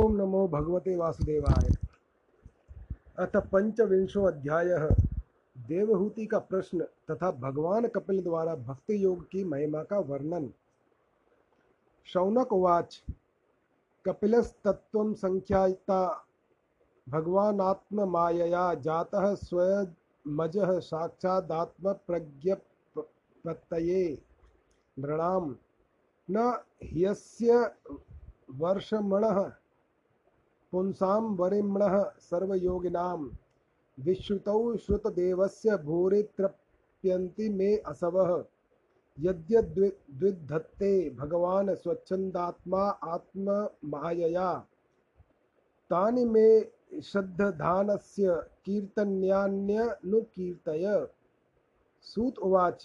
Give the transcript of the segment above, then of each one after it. ओम नमो भगवते वासुदेवाय। अथ पंचविंशो अध्यायः। देवहूति का प्रश्न तथा भगवान कपिल द्वारा भक्ति योग की महिमा का वर्णन। शौनक उवाच। कपिलस्तत्त्वं संख्यायता भगवानात्ममायया जातः स्वयमजः साक्षादात्मप्रज्ञप्रत्यये नृणां न ह्यस्य वर्षमणः पुंसां वरिमणः सर्वयोगिनां विश्रुतौ श्रुतदेवस्य भूरि तृप्यन्ति मे असवः यद्यद्विद्धत्ते भगवान् स्वच्छन्दात्मा आत्ममायया तानि मे श्रद्धानस्य कीर्तन्यान्यनुकीर्तय। सूत उवाच।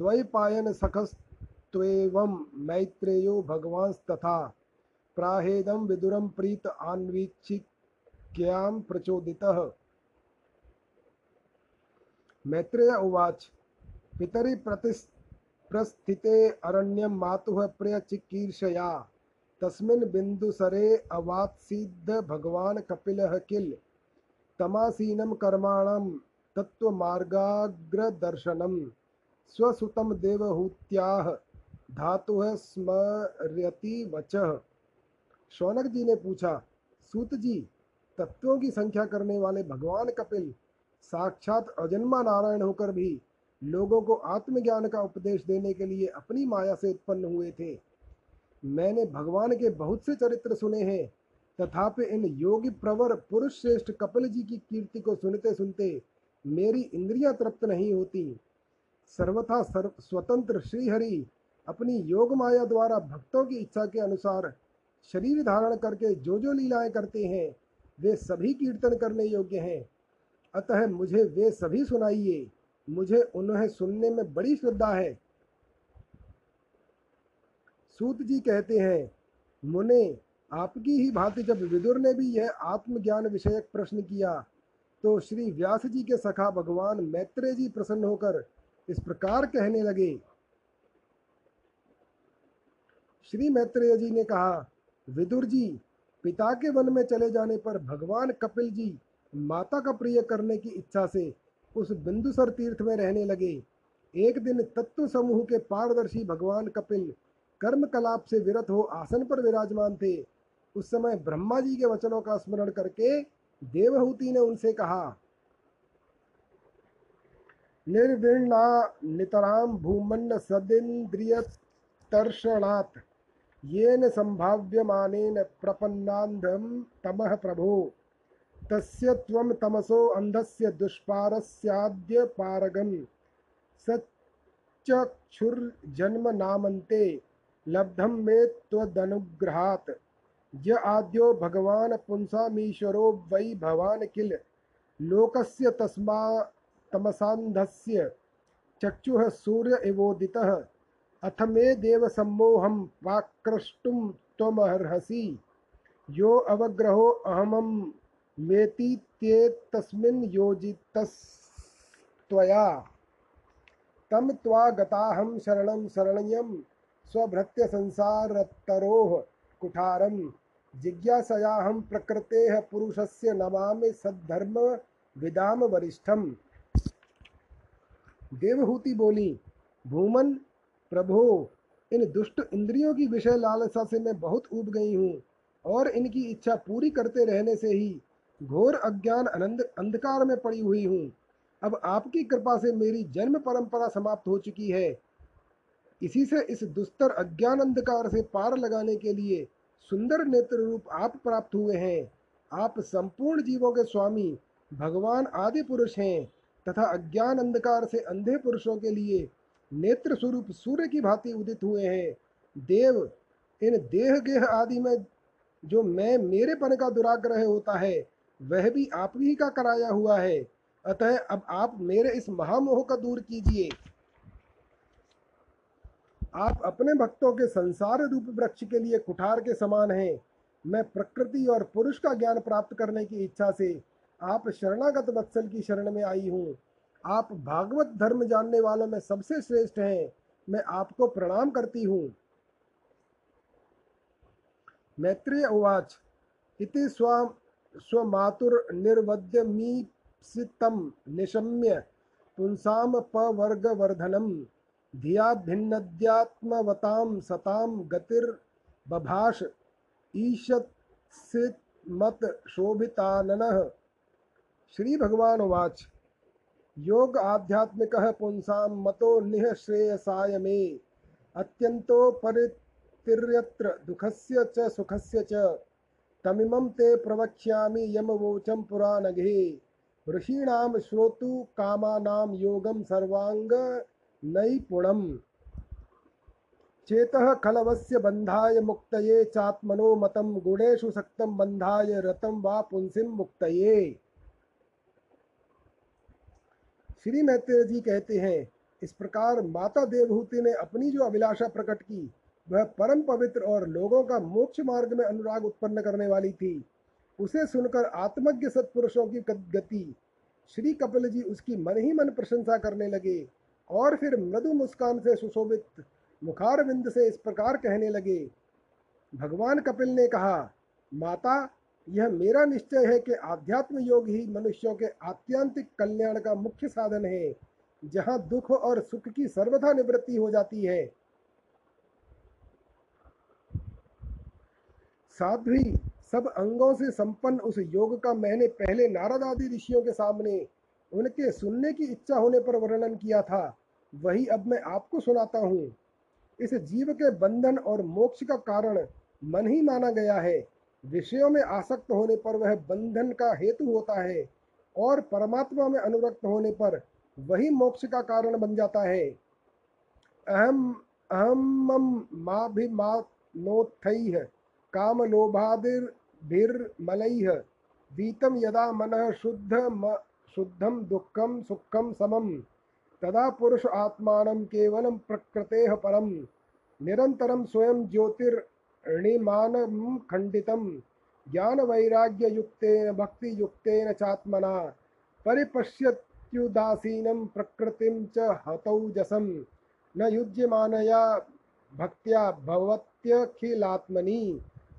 द्वैपायन सखस्त्वेवं मैत्रेयो भगवांस्तथा प्राहेदं विदुरं प्रीत आन्वीक्षिक्यां प्रचोदितः। मैत्रेय उवाच। पितरि प्रस्थिते अरण्यं मातुः प्रियचिकीर्षया तस्मिन् बिन्दुसरे अवात्सीद्ध भगवान् कपिलः किल तमासीनं कर्माणां तत्त्वमार्गाग्रदर्शनं स्वसुतं देवहूत्याः धातुः स्मर्यति वचः। शौनक जी ने पूछा। सूत जी, तत्वों की संख्या करने वाले भगवान कपिल साक्षात अजन्मा नारायण होकर भी लोगों को आत्मज्ञान का उपदेश देने के लिए अपनी माया से उत्पन्न हुए थे। मैंने भगवान के बहुत से चरित्र सुने हैं, तथापि इन योगी प्रवर पुरुष श्रेष्ठ कपिल जी की कीर्ति को सुनते सुनते मेरी इंद्रियां तृप्त नहीं होती। सर्वथा स्वतंत्र श्रीहरि अपनी योग माया द्वारा भक्तों की इच्छा के अनुसार शरीर धारण करके जो जो लीलाएं करते हैं वे सभी कीर्तन करने योग्य हैं। अतः मुझे वे सभी सुनाइए, मुझे उन्हें सुनने में बड़ी श्रद्धा है। सूत जी कहते हैं, मुने, आपकी ही भांति जब विदुर ने भी यह आत्मज्ञान विषयक प्रश्न किया तो श्री व्यास जी के सखा भगवान मैत्रेय जी प्रसन्न होकर इस प्रकार कहने लगे। श्री मैत्रेय जी ने कहा, विदुर जी, पिता के वन में चले जाने पर भगवान कपिल जी माता का प्रिय करने की इच्छा से उस बिंदुसर तीर्थ में रहने लगे। एक दिन तत्व समूह के पारदर्शी भगवान कपिल कर्मकलाप से विरत हो आसन पर विराजमान थे। उस समय ब्रह्मा जी के वचनों का स्मरण करके देवहूति ने उनसे कहा, निर्विण्णा नितराम भूमन्न सदिन्द्रिय तर्षणात् येन संभाव्यमानेन प्रपन्नान्धं तमः प्रभो तस्य त्वं तमसो अंधस्य दुष्पारस्याद्य पारगं सचक्षुर्जन्म नामन्ते लब्धं मे त्वदनुग्रहात् य आद्यो भगवान् पुंसामीश्वरो वै भवान् किल लोकस्य तस्मा तमसान्धस्य चक्षुः सूर्य एवोदितः अथ मे देव सम्मोहं पाक्रष्टुं त्वमर्हसि यो अवग्रहो अहमं मेति तस्मिन् योजितस्त्वया तम त्वा गताहं शरणं शरणयं स्वभृत्य संसारतरोः कुठारं जिज्ञासयाहं प्रकृतेः पुरुषस्य नमामि सद्धर्म विदाम वरिष्ठम। देवहूति बोली, भूमन प्रभो, इन दुष्ट इंद्रियों की विषय लालसा से मैं बहुत ऊब गई हूँ और इनकी इच्छा पूरी करते रहने से ही घोर अज्ञान अंधकार में पड़ी हुई हूँ। अब आपकी कृपा से मेरी जन्म परंपरा समाप्त हो चुकी है। इसी से इस दुस्तर अज्ञान अंधकार से पार लगाने के लिए सुंदर नेत्र रूप आप प्राप्त हुए हैं। आप संपूर्ण जीवों के स्वामी भगवान आदि पुरुष हैं तथा अज्ञान अंधकार से अंधे पुरुषों के लिए नेत्र स्वरूप सूर्य की भांति उदित हुए हैं। देव, इन देह गेह आदि में जो मैं मेरेपन का दुराग्रह होता है वह भी आप ही का कराया हुआ है। अतः अब आप मेरे इस महामोह का दूर कीजिए। आप अपने भक्तों के संसार रूप वृक्ष के लिए कुठार के समान हैं। मैं प्रकृति और पुरुष का ज्ञान प्राप्त करने की इच्छा से आप शरणागत वत्सल की शरण में आई हूँ। आप भागवत धर्म जानने वालों में सबसे श्रेष्ठ हैं। मैं आपको प्रणाम करती हूँ। मैत्रेय उवाच। इति स्वमातुर्निर्वद्यमीप्सितं निशम्य पुंसाम पवर्गवर्धनम धिया भिन्नद्यात्मवतां सतां गतिर्बभाष ईशत्सिमत शोभिताननः। श्री भगवान उवाच योग आध्यात्मिकः पुंसाम मतो निह श्रेयसाय मे अत्यंतो परितिर्यत्र दुःखस्य च सुखस्य च तमिमं ते प्रवक्ष्यामि यमवोचं पुराणगे ऋषीणाम श्रोतु कामानाम योगम सर्वांग नैपुणम चेतः खलवस्य बंधाय मुक्तये चात्मनो मतम गुणेषु सक्तं बंधाय रतं वा पुंसिं मुक्तये। श्री मैत्रेय जी कहते हैं, इस प्रकार माता देवहूति ने अपनी जो अभिलाषा प्रकट की वह परम पवित्र और लोगों का मोक्ष मार्ग में अनुराग उत्पन्न करने वाली थी। उसे सुनकर आत्मज्ञ सत्पुरुषों की गति श्री कपिल जी उसकी मन ही मन प्रशंसा करने लगे और फिर मृदु मुस्कान से सुशोभित मुखारविंद से इस प्रकार कहने लगे। भगवान कपिल ने कहा, माता, यह मेरा निश्चय है कि आध्यात्म योग ही मनुष्यों के आत्यांतिक कल्याण का मुख्य साधन है, जहाँ दुख और सुख की सर्वथा निवृत्ति हो जाती है। साध्वी, सब अंगों से संपन्न उस योग का मैंने पहले नारद आदि ऋषियों के सामने उनके सुनने की इच्छा होने पर वर्णन किया था, वही अब मैं आपको सुनाता हूँ। इस जीव के बंधन और मोक्ष का कारण मन ही माना गया है। विषयों में आसक्त होने पर वह बंधन का हेतु होता है और परमात्मा में अनुरक्त होने पर वही मोक्ष का कारण बन जाता है। अहम अहमम माभिमानोत्थैः काम लोभादिर भिर्मलैः वीतम यदा मनः शुद्धम दुःखम सुखम समम तदा पुरुष आत्मानं केवलं प्रकृतेः परम निरंतरम स्वयं ज्योतिर्णिमानं खंडितं ज्ञान वैराग्य युक्तेन भक्ति युक्तेन चात्मना परिपश्यत्युदासीनं प्रकृतिं च हतौजसं न युज्यमानया भक्त्या भवत्यखिलात्मनि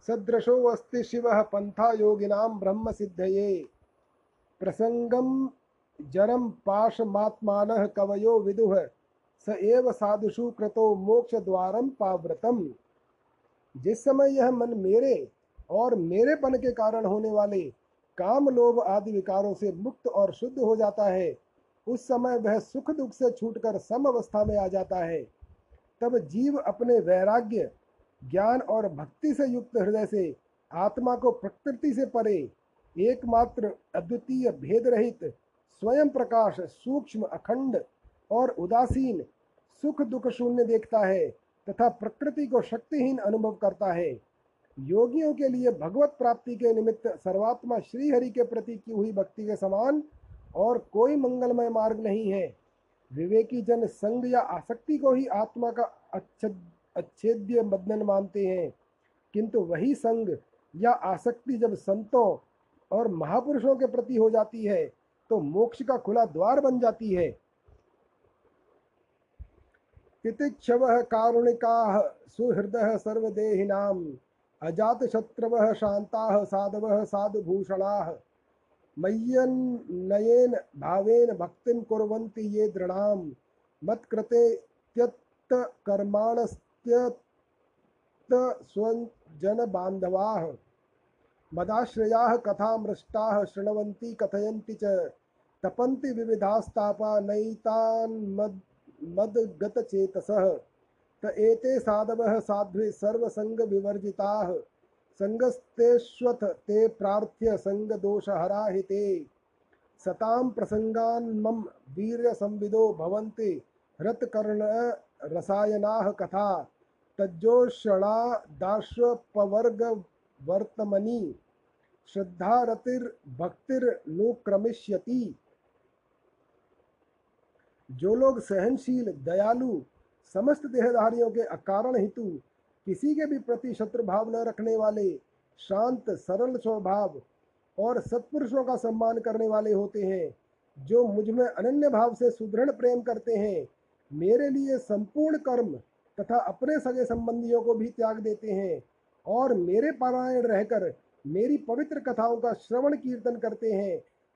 सदृशो अस्ति शिवः पंथा योगिनां ब्रह्म सिद्धये। प्रसंगम जरम पाशमात्मानः कवयो विदुः स एव साधुषु कृतो मोक्षद्वारं पाव्रतम। जिस समय यह मन मेरे और मेरेपन के कारण होने वाले काम लोभ आदि विकारों से मुक्त और शुद्ध हो जाता है, उस समय वह सुख दुख से छूटकर सम अवस्था में आ जाता है। तब जीव अपने वैराग्य ज्ञान और भक्ति से युक्त हृदय से आत्मा को प्रकृति से परे एकमात्र अद्वितीय भेद रहित स्वयं प्रकाश सूक्ष्म अखंड और उदासीन सुख दुख शून्य देखता है तथा प्रकृति को शक्तिहीन अनुभव करता है। योगियों के लिए भगवत प्राप्ति के निमित्त सर्वात्मा श्रीहरि के प्रति की हुई भक्ति के समान और कोई मंगलमय मार्ग नहीं है। विवेकी जन संग या आसक्ति को ही आत्मा का अच्छेद्य बंधन मानते हैं, किंतु वही संग या आसक्ति जब संतों और महापुरुषों के प्रति हो जाती है तो मोक्ष का खुला द्वार बन जाती है। तितिक्षवः कारुणिकाः सुहृदः सर्वदेहिनां अजातशत्रवः शान्ताः साधवः साधुभूषणाः मय्यन नयेन भावेन भक्तिं कुर्वन्ति ये दृढां मत्कृते त्यक्त कर्माणस् स्वजन बांधवा मदाश्रया कथा मृष्टा शृण्वन्ति कथयन्ति च तपन्ति विविधास्तापा नैतान् मद्गतचेतसः त एते साधवः साध्वे सर्वसंग विवर्जिताः संगस्तेष्वथ ते प्रार्थ्य संग दोषहरा हिते सतां प्रसंगान् मम वीर्य संविदो भवन्ति रतकर्ण रसायनाः कथा तज्जोषणा दाश्वपवर्गवर्तमनि श्रद्धारतिर्भक्तिर्नुक्रमिष्यति। जो लोग सहनशील दयालु समस्त देहधारियों के अकारण हेतु किसी के भी प्रति शत्रुभाव न रखने वाले शांत सरल स्वभाव और सत्पुरुषों का सम्मान करने वाले होते हैं, जो मुझ में अनन्य भाव से सुदृढ़ प्रेम करते हैं, मेरे लिए संपूर्ण कर्म तथा अपने सगे संबंधियों को भी त्याग देते हैं और मेरे पारायण रहकर मेरी पवित्र कथाओं का श्रवण कीर्तन करते हैं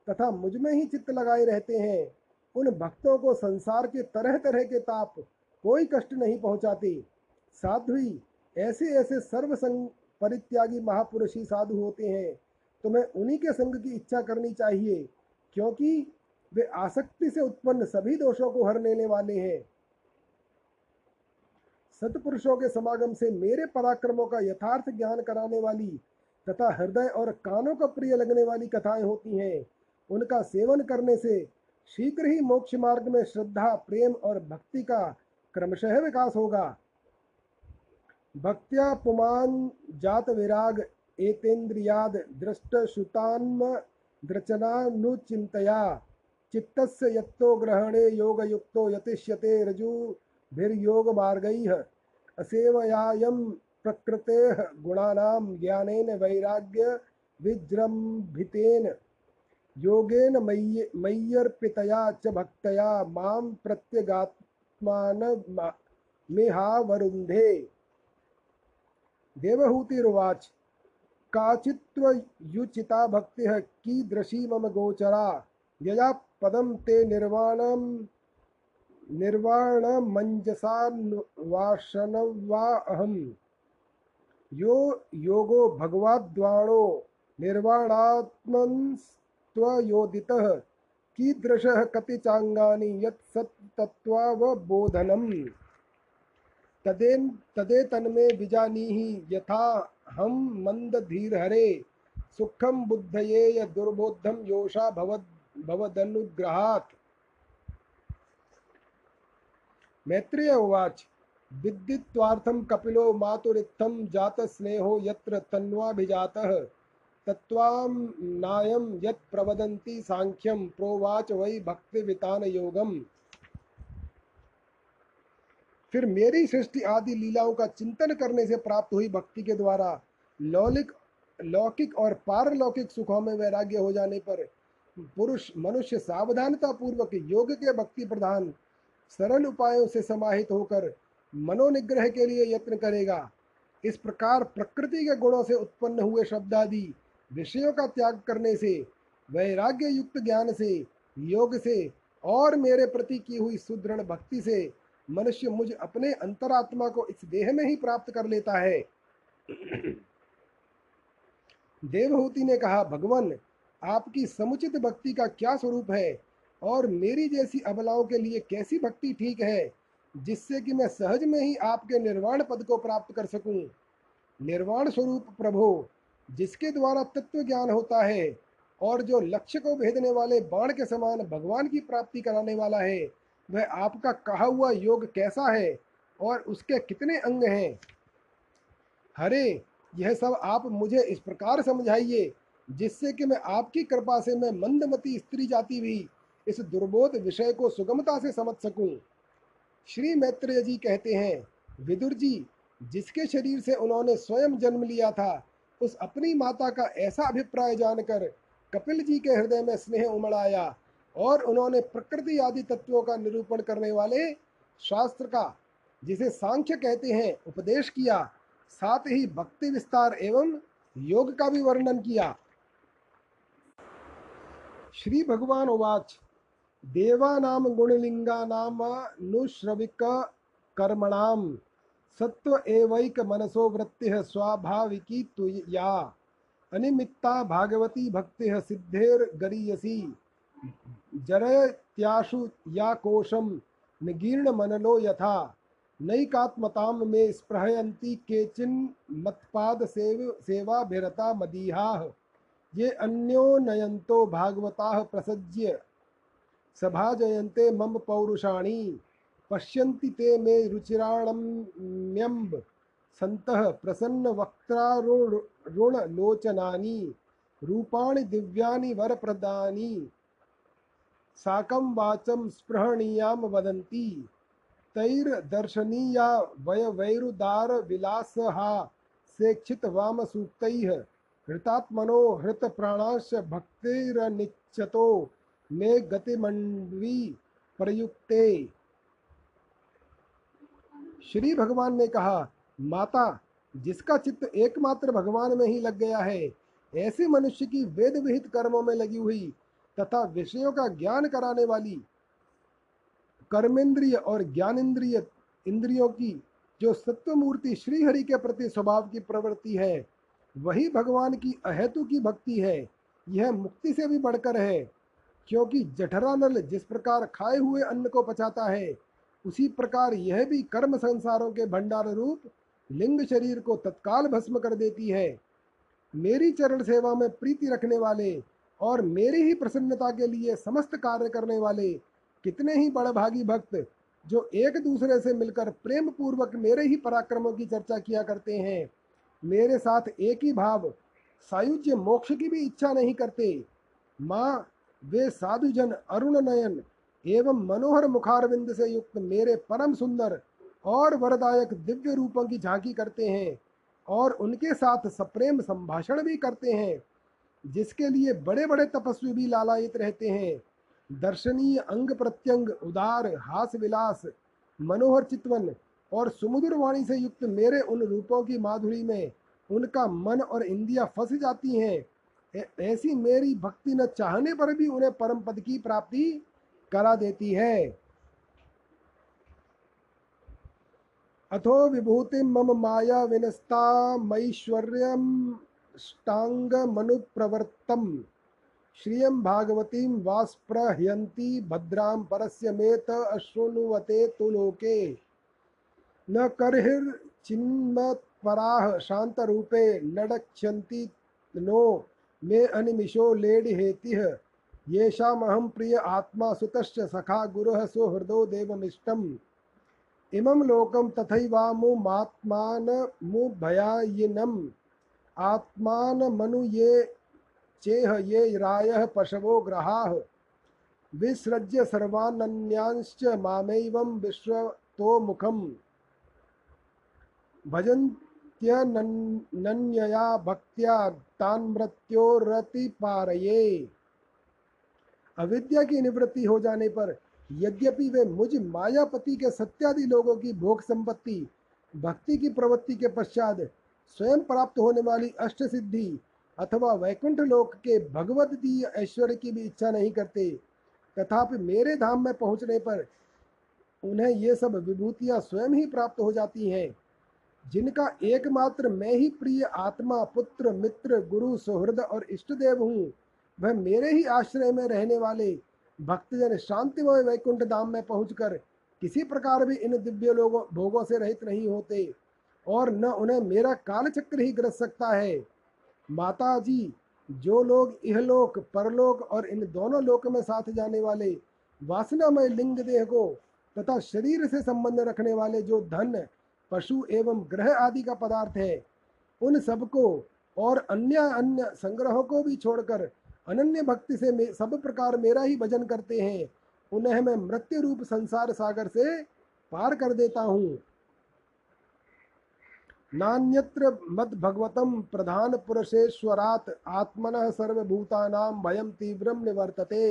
तथा मुझमें ही चित्त लगाए रहते हैं, उन भक्तों को संसार के तरह तरह के ताप कोई कष्ट नहीं पहुँचाते। साध्वी, ऐसे ऐसे सर्वसंग परित्यागी महापुरुष ही साधु होते हैं। तुम्हें उन्हीं के संग की इच्छा करनी चाहिए, क्योंकि वे आसक्ति से उत्पन्न सभी दोषों को हर लेने वाले हैं। सत्पुरुषों के समागम से मेरे पराक्रमों का यथार्थ ज्ञान कराने वाली तथा हृदय और कानों का प्रिय लगने वाली कथाएं होती हैं। उनका सेवन करने से शीघ्र ही मोक्ष मार्ग में श्रद्धा, प्रेम और भक्ति का क्रमशः विकास होगा। भक्त्या पुमान जात विराग एतेन्द्रियाद दृष्ट श्रुतान्म द्रचनानुचिंतया चित्तस्य यत्तो ग्रहणे योग युक्तो यतिष्यते रजु भिर्योग मार्गैः असेवयायं प्रकृतेः गुणानां ज्ञानेन वैराग्य विजृंभितेन योगेन मय्यर्पितया च भक्तया मां प्रत्यगात्मान मेहा वरुंधे। देवहूतिरुवाच काचित्वयुचिता भक्तिः कीदृशी मम गोचरा यया पदम ते निर्वाणमंजसानुवाशनवाहम् यो योगो भगवद्वाणो निर्वाणात्मन्त्वयोदितः कीदृशः कतिचांगानि यत्सत्तत्त्वावबोधनम् तदेतन्मे विजानीहि यथा हम मंदधीरहरे सुखम बुद्धये य दुर्बोधम योषा भवदनुग्रहात्। मैत्रेय उवाच विद्दित्वार्थम कपिलो मातुरित्थम जात स्नेहो यत्र तन्वाभिजातः तत्त्वाम्नायं यत् प्रवदन्ति सांख्यं प्रोवाच वै भक्तिवितान योगम। फिर मेरी सृष्टि आदि लीलाओं का चिंतन करने से प्राप्त हुई भक्ति के द्वारा लौकिक और पारलौकिक सुखों में वैराग्य हो जाने पर पुरुष मनुष्य सावधानता पूर्वक योग के भक्ति प्रधान सरल उपायों से समाहित होकर मनोनिग्रह के लिए यत्न करेगा। इस प्रकार प्रकृति के गुणों से उत्पन्न हुए शब्दादि विषयों का त्याग करने से, वैराग्य युक्त ज्ञान से, योग से और मेरे प्रति की हुई सुदृढ़ भक्ति से मनुष्य मुझ अपने अंतरात्मा को इस देह में ही प्राप्त कर लेता है। देवहूति ने कहा, भगवान, आपकी समुचित भक्ति का क्या स्वरूप है और मेरी जैसी अबलाओं के लिए कैसी भक्ति ठीक है, जिससे कि मैं सहज में ही आपके निर्वाण पद को प्राप्त कर सकूं। निर्वाण स्वरूप प्रभो, जिसके द्वारा तत्व ज्ञान होता है और जो लक्ष्य को भेदने वाले बाण के समान भगवान की प्राप्ति कराने वाला है, वह आपका कहा हुआ योग कैसा है और उसके कितने अंग हैं। हरे, यह सब आप मुझे इस प्रकार समझाइए जिससे कि मैं आपकी कृपा से मैं मंदमती स्त्री जाति भी इस दुर्बोध विषय को सुगमता से समझ सकूं। श्री मैत्रेय जी कहते हैं, विदुर जी, जिसके शरीर से उन्होंने स्वयं जन्म लिया था, उस अपनी माता का ऐसा अभिप्राय जानकर कपिल जी के हृदय में स्नेह उमड़ आया और उन्होंने प्रकृति आदि तत्वों का निरूपण करने वाले शास्त्र का, जिसे सांख्य कहते हैं, उपदेश किया। साथ ही भक्ति विस्तार एवं योग का भी वर्णन किया। श्री भगवान उवाच देवानाम गुणलिंगानाम अनुश्रविक कर्मणाम सत्व एवैक मनसो वृत्तिः स्वाभाविकी तुया अनिमित्ता भागवती भक्तिः सिद्धेर गरीयसी जरत्याशु या कोशम निगीर्ण मनलो यथा नैकात्मताम में स्पृहयंती केचिन मतपाद सेवा भिरता मदीहाः ये अन्योनयंतो भागवताः प्रसज्य सभाजयन्ते मम पौरुषाणी पश्यन्ति ते मे रुचिराणम्यम्ब संतः प्रसन्न वक्त्रारुण लोचनानि रूपाणि दिव्यानि वरप्रदानि साकं वाचं स्पृहणीयाम वदन्ति तैर दर्शनीया वय वैरुदार विलासहा सेक्षित वाम सूक्तैः हृतात्मनो हृत प्राणाश भक्तिर निच्चतो मे गतिमंडवी प्रयुक्ते। श्री भगवान ने कहा, माता, जिसका चित्त एकमात्र भगवान में ही लग गया है, ऐसे मनुष्य की वेद विहित कर्मों में लगी हुई तथा विषयों का ज्ञान कराने वाली कर्मेंद्रिय और ज्ञानेंद्रिय इंद्रियों की जो सत्वमूर्ति श्रीहरि के प्रति स्वभाव की प्रवृत्ति है, वही भगवान की अहेतु की भक्ति है। यह मुक्ति से भी बढ़कर है, क्योंकि जठरा नल जिस प्रकार खाए हुए अन्न को पचाता है, उसी प्रकार यह भी कर्म संसारों के भंडार रूप लिंग शरीर को तत्काल भस्म कर देती है। मेरी चरण सेवा में प्रीति रखने वाले और मेरी ही प्रसन्नता के लिए समस्त कार्य करने वाले कितने ही बड़भागी भक्त जो एक दूसरे से मिलकर प्रेम पूर्वक मेरे ही पराक्रमों की चर्चा किया करते हैं, मेरे साथ एक ही भाव सायुज्य मोक्ष की भी इच्छा नहीं करते। माँ, वे साधुजन अरुण नयन एवं मनोहर मुखारविंद से युक्त मेरे परम सुंदर और वरदायक दिव्य रूपों की झांकी करते हैं और उनके साथ सप्रेम संभाषण भी करते हैं, जिसके लिए बड़े बड़े तपस्वी भी लालायित रहते हैं। दर्शनीय अंग प्रत्यंग, उदार हास विलास, मनोहर चितवन और सुमधुर वाणी से युक्त मेरे उन रूपों की माधुरी में उनका मन और इंद्रियां फंस जाती हैं। ऐसी मेरी भक्ति न चाहने पर भी उन्हें परम पद की प्राप्ति करा देती है। अथो विभूति मम माया विनस्ता मैश्वर्यम ष्टांग मनुप्रवर्तम श्रियं भागवतीं वास्प्रह्यन्ति भद्रां परस्य मेत अश्रुणुवते तु लोके न करहिर चिन्मत्पराः शान्तरूपे लडक्षन्ति नो मे अनिमिषो लेडिहेतिः येषामहं प्रिय आत्मा सुतश्च सखा गुरुः सुहृदो देवमिष्टम् इमं लोकं तथैवामुमात्मानमुभयायिनम् आत्मानमनु ये चेह ये रायः पशवो ग्रहाः विसृज्य सर्वानन्यांश्च मामेवं विश्वतो मुखं भजन्त्यनन्यया भक्त्या तान् मृत्योरतिपारये। अविद्या की निवृत्ति हो जाने पर यद्यपि वे मुझ मायापति के सत्यादि लोगों की भोग संपत्ति, भक्ति की प्रवृत्ति के पश्चात स्वयं प्राप्त होने वाली अष्ट सिद्धि अथवा वैकुंठ लोक के भगवदीय ऐश्वर्य की भी इच्छा नहीं करते, तथापि मेरे धाम में पहुँचने पर उन्हें ये सब विभूतियाँ स्वयं ही प्राप्त हो जाती हैं, जिनका एकमात्र मैं ही प्रिय आत्मा, पुत्र, मित्र, गुरु, सुहृद और इष्टदेव हूँ। वह मेरे ही आश्रय में रहने वाले भक्तजन शांतिमय वैकुंठ धाम में पहुँचकर किसी प्रकार भी इन दिव्य लोगों भोगों से रहित नहीं होते और न उन्हें मेरा कालचक्र ही ग्रस सकता है। माता जी, जो लोग इहलोक, परलोक और इन दोनों लोक में साथ जाने वाले वासनामय लिंग देह को तथा शरीर से संबंध रखने वाले जो धन, पशु एवं ग्रह आदि का पदार्थ है, उन सबको और अन्य संग्रहों को भी छोड़कर अनन्य भक्ति से सब प्रकार मेरा ही भजन करते हैं, उन्हें मैं मृत्यु रूप संसार सागर से पार कर देता हूँ। नान्यत्र मद भगवतम प्रधान पुरुषेश्वरात् आत्मनः सर्वभूतानां भयं तीव्रं निवर्तते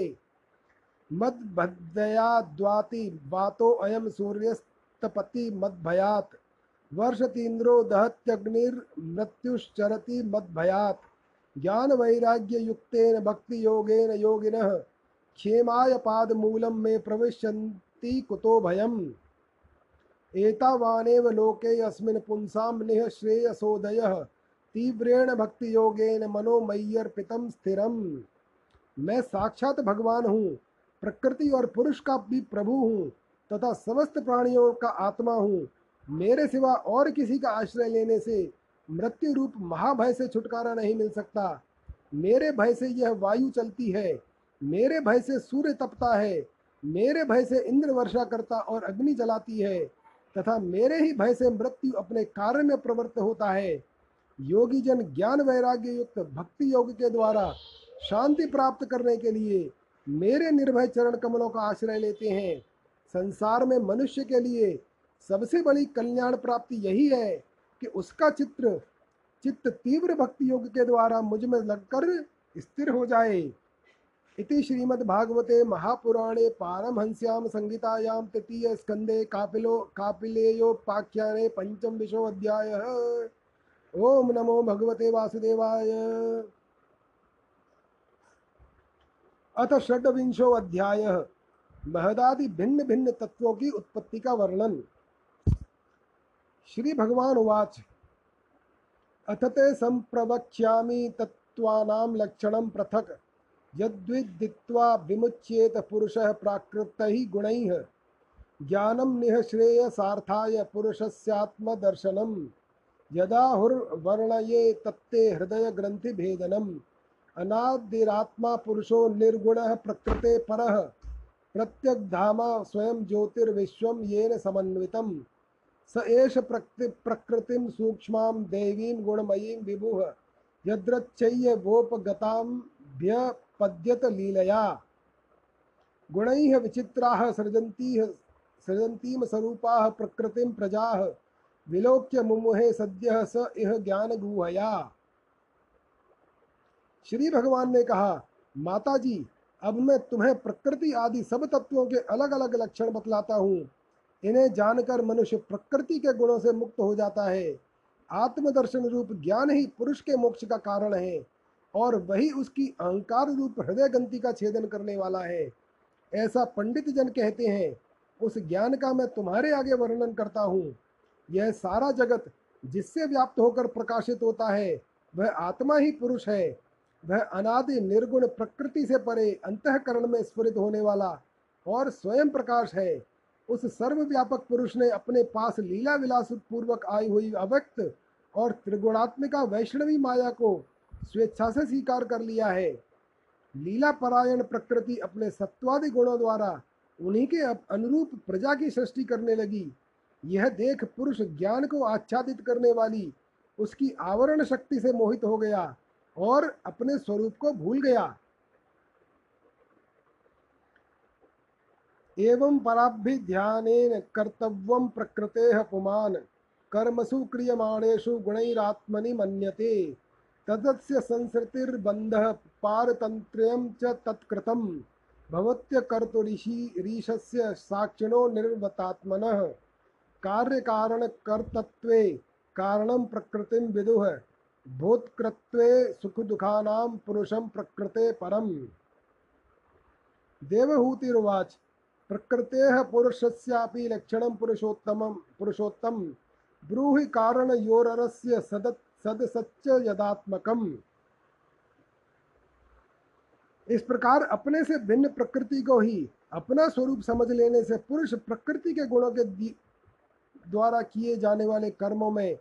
मद भद्दया द्वाति वातो अयं सूर्यस्तपति मद भयात् वर्षतीन्द्रो दहत्यग्निर् मृत्युश्चरति मद भयात् ज्ञान वैराग्य युक्तेन भक्ति योगेन योगिनः क्षेमाय पादमूलं मे प्रविशन्ति कुतो भयम् एतावानेव लोके अस्मिन् पुंसां निह श्रेयसोदयः तीव्रेण भक्ति योगेन मनोमय्यर्पितं स्थिरम्। मैं साक्षात भगवान हूँ, प्रकृति और पुरुष का भी प्रभु हूँ तथा समस्त प्राणियों का आत्मा हूँ। मेरे सिवा और किसी का आश्रय लेने से मृत्यु रूप महाभय से छुटकारा नहीं मिल सकता। मेरे भय से यह वायु चलती है, मेरे भय से सूर्य तपता है, मेरे भय से इंद्र वर्षा करता और अग्नि जलाती है तथा मेरे ही भय से मृत्यु अपने कार्य में प्रवृत्त होता है। योगी जन ज्ञान वैराग्य युक्त भक्ति योग के द्वारा शांति प्राप्त करने के लिए मेरे निर्भय चरण कमलों का आश्रय लेते हैं। संसार में मनुष्य के लिए सबसे बड़ी कल्याण प्राप्ति यही है कि उसका चित्त तीव्र भक्ति योग के द्वारा मुझ में लगकर स्थिर हो जाए। इति श्रीमद्भागवते महापुराणे पारमहंस्याम संगीतायां तृतीय स्कंदे कापिलेयोपाख्याने पंचम विशो अध्यायः। ओम नमो भगवते वासुदेवाय। अथ षड्विंशो अध्याय महदादि भिन्न भिन्न तत्वों की उत्पत्ति का वर्णन। श्री भगवान उवाच अथते संप्रवक्ष्यामि तत्त्वानां लक्षणं पृथक् यद्विदित्वा विमुच्येत पुरुषः प्राकृतैः गुणैः ज्ञानं निह श्रेयसार्थाय पुरुषस्यात्मदर्शनं यदा हुर्वर्णये तत्ते हृदय ग्रंथि भेदनम् अनादिरात्मा पुरुषो निर्गुणः प्रकृते परः प्रत्यग्धामा स्वयं ज्योतिर्विश्वं येन समन्वितं स एष प्रकृतिं सूक्ष्मां देवीं गुणमयीं विभुः यद्रच्चय्य वोपगतां व्यपद्यत लीलया गुणैः विचित्राः सृजन्तीम स्वरूपाः प्रकृतिं प्रजाः विलोक्य मुमुहे सद्यः स इह ज्ञानगुहया। श्री भगवान ने कहा, माता जी, अब मैं तुम्हें प्रकृति आदि सब तत्वों के अलग अलग लक्षण बतलाता हूँ। इन्हें जानकर मनुष्य प्रकृति के गुणों से मुक्त हो जाता है। आत्मदर्शन रूप ज्ञान ही पुरुष के मोक्ष का कारण है और वही उसकी अहंकार रूप हृदय ग्रंथि का छेदन करने वाला है, ऐसा पंडित जन कहते हैं। उस ज्ञान का मैं तुम्हारे आगे वर्णन करता हूँ। यह सारा जगत जिससे व्याप्त होकर प्रकाशित होता है वह आत्मा ही पुरुष है। वह अनादि निर्गुण प्रकृति से परे अंतःकरण में स्फुरित होने वाला और स्वयं प्रकाश है। उस सर्वव्यापक पुरुष ने अपने पास लीला विलास पूर्वक आई हुई अव्यक्त और त्रिगुणात्मिका वैष्णवी माया को स्वेच्छा से स्वीकार कर लिया है। लीला परायण प्रकृति अपने सत्वादि गुणों द्वारा उन्हीं के अनुरूप प्रजा की सृष्टि करने लगी। यह देख पुरुष ज्ञान को आच्छादित करने वाली उसकी आवरण शक्ति से मोहित हो गया और अपने स्वरूप को भूल गया। एवं पराभ्यानेन कर्तव्यं प्रकृतेः पुमान कर्मसु क्रियमाणेषु गुणैरात्मनि मन्यते तदस्य संसृतिर्बन्धः पारतन्त्र्यं च तत्कृतं भवत्य कर्तुरिषि रीशस्य साक्षिणो निर्वतात्मनः कार्यकारणकर्तृत्वे कारणं प्रकृतिं विदुः भूतकृत्वे सुख दुखानाम पुरुषम प्रकृते परम। देवहूतिर्वाच प्रकृतेः पुरुषस्यापि लक्षणं पुरुषोत्तम ब्रूहि कारणयोररस्य सदसच्च यदात्मकम्। इस प्रकार अपने से भिन्न प्रकृति को ही अपना स्वरूप समझ लेने से पुरुष प्रकृति के गुणों के द्वारा किए जाने वाले कर्मों में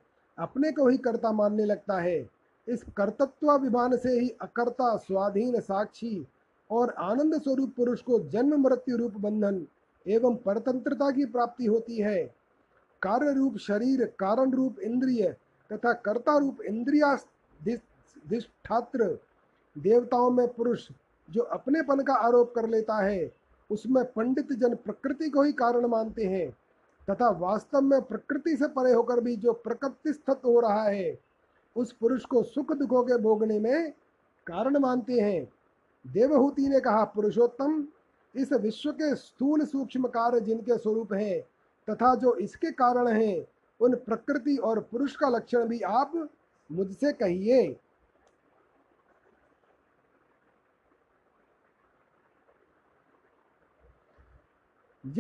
अपने को ही कर्ता मानने लगता है। इस कर्तृत्वाभिमान से ही अकर्ता स्वाधीन साक्षी और आनंद स्वरूप पुरुष को जन्म मृत्यु रूप बंधन एवं परतंत्रता की प्राप्ति होती है। कार्य रूप शरीर, कारण रूप इंद्रिय तथा कर्ता रूप इंद्रियाधिष्ठात्र देवताओं में पुरुष जो अपनेपन का आरोप कर लेता है, उसमें पंडित जन प्रकृति को ही कारण मानते हैं तथा वास्तव में प्रकृति से परे होकर भी जो प्रकृतिस्थ हो रहा है उस पुरुष को सुख दुखों के भोगने में कारण मानते हैं। देवहूति ने कहा, पुरुषोत्तम, इस विश्व के स्थूल सूक्ष्म कार्य जिनके स्वरूप हैं तथा जो इसके कारण हैं उन प्रकृति और पुरुष का लक्षण भी आप मुझसे कहिए।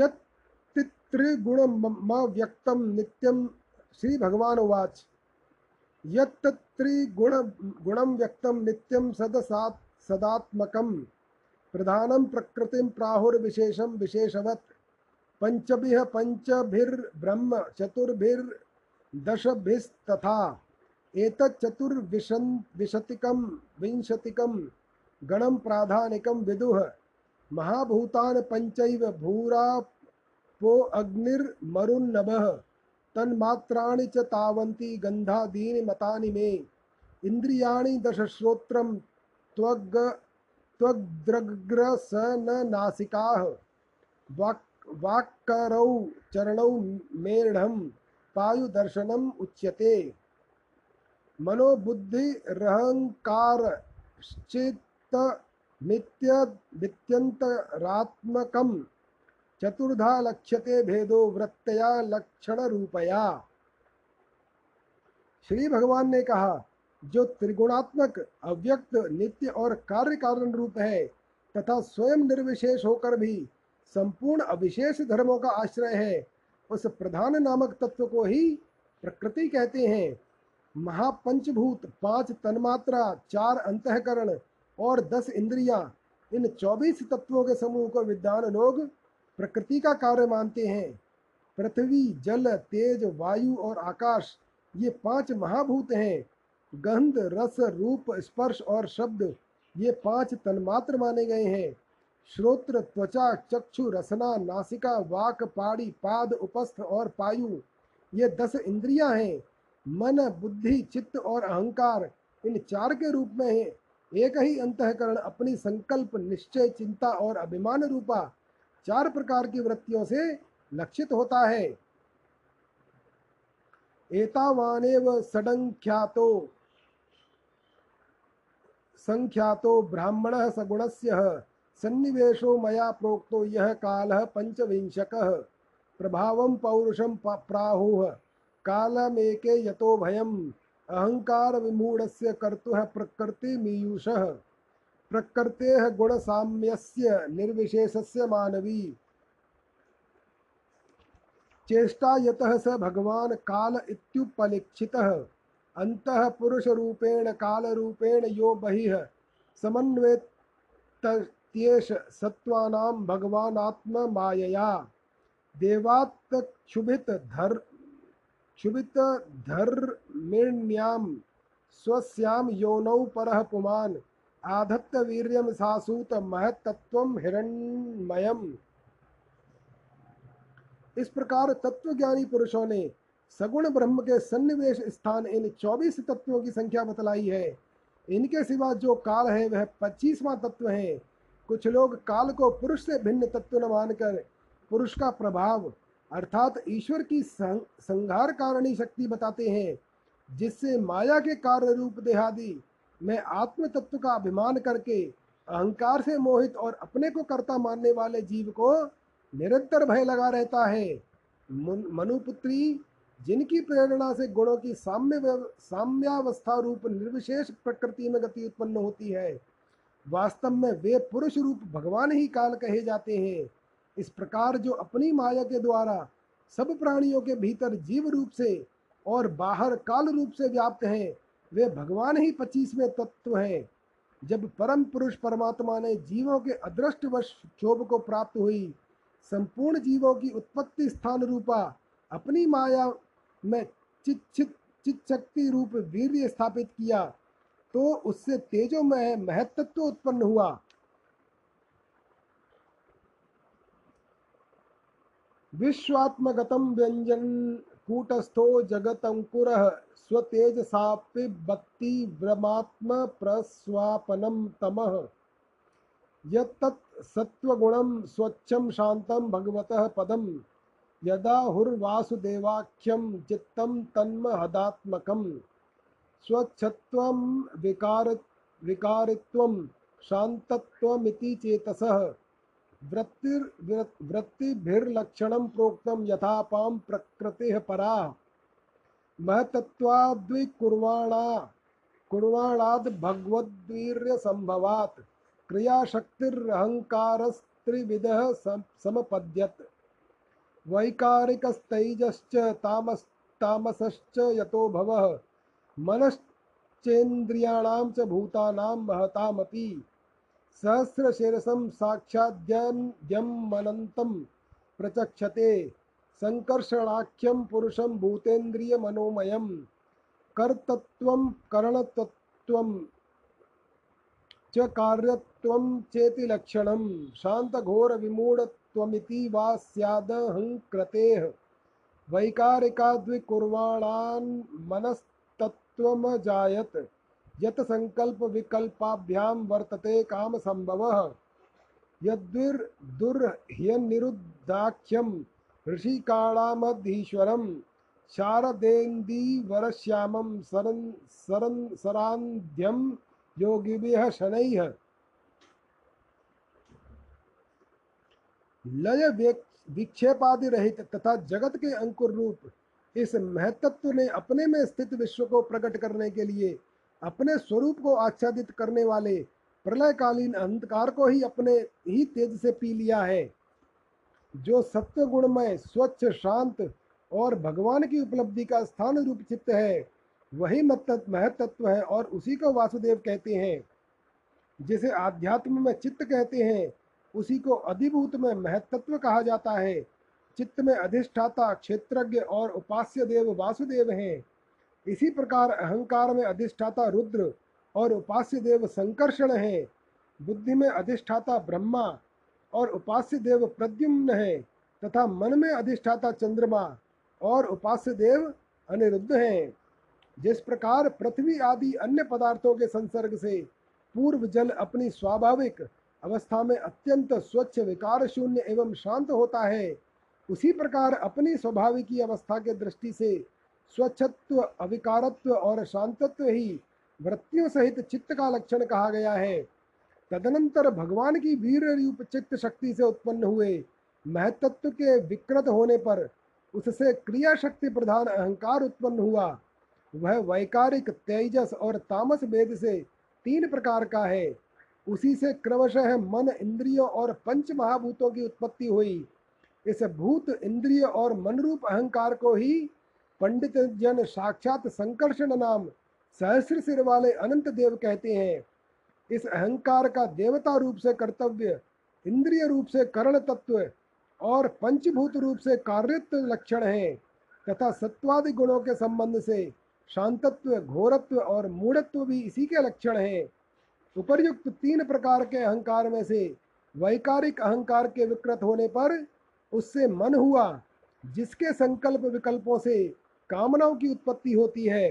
यत् त्रिगुणमव्यक्तं नित्यं। श्री भगवान उवाच यत् त्रिगुणं व्यक्तं नित्यं सदात्मकं प्रधानं प्रकृतिं प्राहुर्विशेषं विशेषवत् पंचभिः पंचभिर्ब्रह्म चतुर्भिर्दशभिस्तथा एतच्चतुर्विंशतिकं गणं प्राधानिकं विदुः महाभूतान् पंचैव भूरा वो अग्निर्मरुन्नभः तन्मात्राणि च तावन्ति गन्धादीनि मतानि मे इन्द्रियाणि दशश्रोत्रं त्वग्द्रग्रसननासिकाः वाक्करौ चरणौ मेढं पायुदर्शनम् उच्यते मनोबुद्धिरहङ्कारश्चित्तमित्यन्तरात्मकम् चतुर्धा लक्ष्यते भेदो वृत्तया लक्षण रूपया। श्री भगवान ने कहा, जो त्रिगुणात्मक, अव्यक्त, नित्य और कार्य कारण रूप है तथा स्वयं निर्विशेष होकर भी संपूर्ण अविशेष धर्मों का आश्रय है, उस प्रधान नामक तत्व को ही प्रकृति कहते हैं। महापंचभूत, 5 तन्मात्रा, 4 अंतःकरण और 10 इंद्रियां, इन 24 तत्वों के समूह को विद्वान लोग प्रकृति का कार्य मानते हैं। पृथ्वी, जल, तेज, वायु और आकाश, ये 5 महाभूत हैं। गंध, रस, रूप, स्पर्श और शब्द, ये 5 तन्मात्र माने गए हैं। श्रोत्र, त्वचा, चक्षु, रसना, नासिका, वाक, पाड़ी, पाद, उपस्थ और पायु, ये 10 इंद्रियां हैं। मन, बुद्धि, चित्त और अहंकार, इन 4 के रूप में एक ही अंतःकरण अपनी संकल्प, निश्चय, चिंता और अभिमान रूपा 4 प्रकार की वृत्तियों से लक्षित होता है। एतावानेव सडंख्यातो संख्यातो ब्राह्मणः सगुणस्य सन्निवेशो मया प्रोक्तो यह कालः पंचविंशकः। प्रभावं पौरुषं प्राहुः कालमेके यतो भयम् अहंकार विमूढस्य कर्तुः प्रकृति मीयुषः। प्रकृतेः गुणसाम्यस्य निर्विशेषस्य मानवी चेष्टा यतः स भगवान काल इत्युपलिक्षितः। अंतः पुरुष रूपेण काल रूपेण यो बहिः समन्वेत्येष सत्त्वानां भगवानात्म मायया। देवात् क्षुभितधर्मिण्यां स्वस्यां योनौ परः पुमान् आधत्त वीर्यं सासूत महत्तत्वं हिरण्मयम्। इस प्रकार तत्वज्ञानी पुरुषों ने सगुण ब्रह्म के सन्निवेश स्थान इन 24 तत्वों की संख्या बतलाई है। इनके सिवा जो काल है वह 25वां तत्व है। कुछ लोग काल को पुरुष से भिन्न तत्व न मानकर पुरुष का प्रभाव अर्थात ईश्वर की संहार कारणी शक्ति बताते हैं, जिससे माया के कार्य रूप देहादि में आत्म तत्व का अभिमान करके अहंकार से मोहित और अपने को कर्ता मानने वाले जीव को निरंतर भय लगा रहता है। मनुपुत्री, जिनकी प्रेरणा से गुणों की साम्यावस्था रूप निर्विशेष प्रकृति में गति उत्पन्न होती है, वास्तव में वे पुरुष रूप भगवान ही काल कहे जाते हैं। इस प्रकार जो अपनी माया के द्वारा सब प्राणियों के भीतर जीव रूप से और बाहर काल रूप से व्याप्त हैं, वे भगवान ही 25वें तत्व हैं। जब परम पुरुष परमात्मा ने जीवों के अदृष्टवश क्षोभ को प्राप्त हुई संपूर्ण जीवों की उत्पत्ति स्थान रूपा अपनी माया में चित्शक्ति रूप वीर्य स्थापित किया, तो उससे तेजोमय महत्तत्व उत्पन्न हुआ। विश्वात्मगतं व्यंजन कूटस्थो जगतंकुरः स्वतेजसापि बत्ति ब्रह्मात्म प्रस्वापनं तमः। यत्तत् सत्वगुणं स्वच्छं शान्तं भगवतः पदं यदा हुर्वासुदेवाख्यं चित्तं तन्महदात्मकं। स्वच्छत्वं विकारित्वं शान्तत्वमिति चेतसः वृत्तिभिर्लक्षणं प्रोक्तं यथापां प्रकृतिः परा। महतत्वाद्विकुर्वाणाद् भगवद्वीर्यसम्भवात् क्रियाशक्तिरहङ्कारस्त्रिविधः समपद्यत। वैकारिकस्तैजश्च तामसश्च यतो भवः मनश्चेन्द्रियाणां च भूतानां महतामपि। सहस्रशीर्षं साक्षाद्यं मनन्तं प्रचक्षते संकर्षणाख्यं पुरुषं भूतेन्द्रिय मनोमयं। कर्तत्वं करणतत्वं च कार्यत्वं चेति लक्षणं शान्तघोर विमूढत्वमिति वा स्यादहंकृतेः। वैकारिकाद्विकुर्वाणान् मनस्तत्त्वमजायत यत संकल्प विकल्पाभ्याम वर्तते काम संभवः। यद्विर दुर्ह्यं निरुद्धाख्यं ऋषिकाणामधीश्वरं शारदेंदी वरश्यामं सरांध्यं योगिभिः शनैः। लय विक्षेपादि रहित तथा जगत के अंकुर रूप इस महत्तत्व ने अपने में स्थित विश्व को प्रकट करने के लिए अपने स्वरूप को आच्छादित करने वाले प्रलयकालीन अंधकार को ही अपने ही तेज से पी लिया है। जो सत्य गुणमय स्वच्छ शांत और भगवान की उपलब्धि का स्थान रूप चित्त है वही महतत्व है और उसी को वासुदेव कहते हैं। जिसे आध्यात्म में चित्त कहते हैं उसी को अधिभूत में महतत्व कहा जाता है। चित्त में अधिष्ठाता क्षेत्रज्ञ और उपास्य देव वासुदेव हैं। इसी प्रकार अहंकार में अधिष्ठाता रुद्र और उपास्य देव संकर्षण हैं। बुद्धि में अधिष्ठाता ब्रह्मा और उपास्य देव प्रद्युम्न हैं तथा मन में अधिष्ठाता चंद्रमा और उपास्य देव अनिरुद्ध हैं। जिस प्रकार पृथ्वी आदि अन्य पदार्थों के संसर्ग से पूर्व जल अपनी स्वाभाविक अवस्था में अत्यंत स्वच्छ विकार शून्य एवं शांत होता है, उसी प्रकार अपनी स्वाभाविकी अवस्था के दृष्टि से स्वच्छत्व अविकारत्व और शांतत्व ही वृत्तियों सहित चित्त का लक्षण कहा गया है। तदनंतर भगवान की वीर रूप चित्त शक्ति से उत्पन्न हुए महतत्व के विकृत होने पर उससे क्रिया शक्ति प्रधान अहंकार उत्पन्न हुआ। वह वैकारिक तेजस और तामस भेद से तीन प्रकार का है। उसी से क्रमशः मन इंद्रियों और पंच महाभूतों की उत्पत्ति हुई। इस भूत इंद्रिय और मनरूप अहंकार को ही पंडित जन साक्षात संकर्षण नाम सहस्र सिर वाले अनंत देव कहते हैं। इस अहंकार का देवता रूप से कर्तव्य, इंद्रिय रूप से करण तत्व और पंचभूत रूप से कार्यत्व लक्षण हैं तथा सत्वादि गुणों के संबंध से शांतत्व घोरत्व और मूढ़त्व भी इसी के लक्षण हैं। उपर्युक्त तीन प्रकार के अहंकार में से वैकारिक अहंकार के विकृत होने पर उससे मन हुआ, जिसके संकल्प विकल्पों से कामनाओं की उत्पत्ति होती है।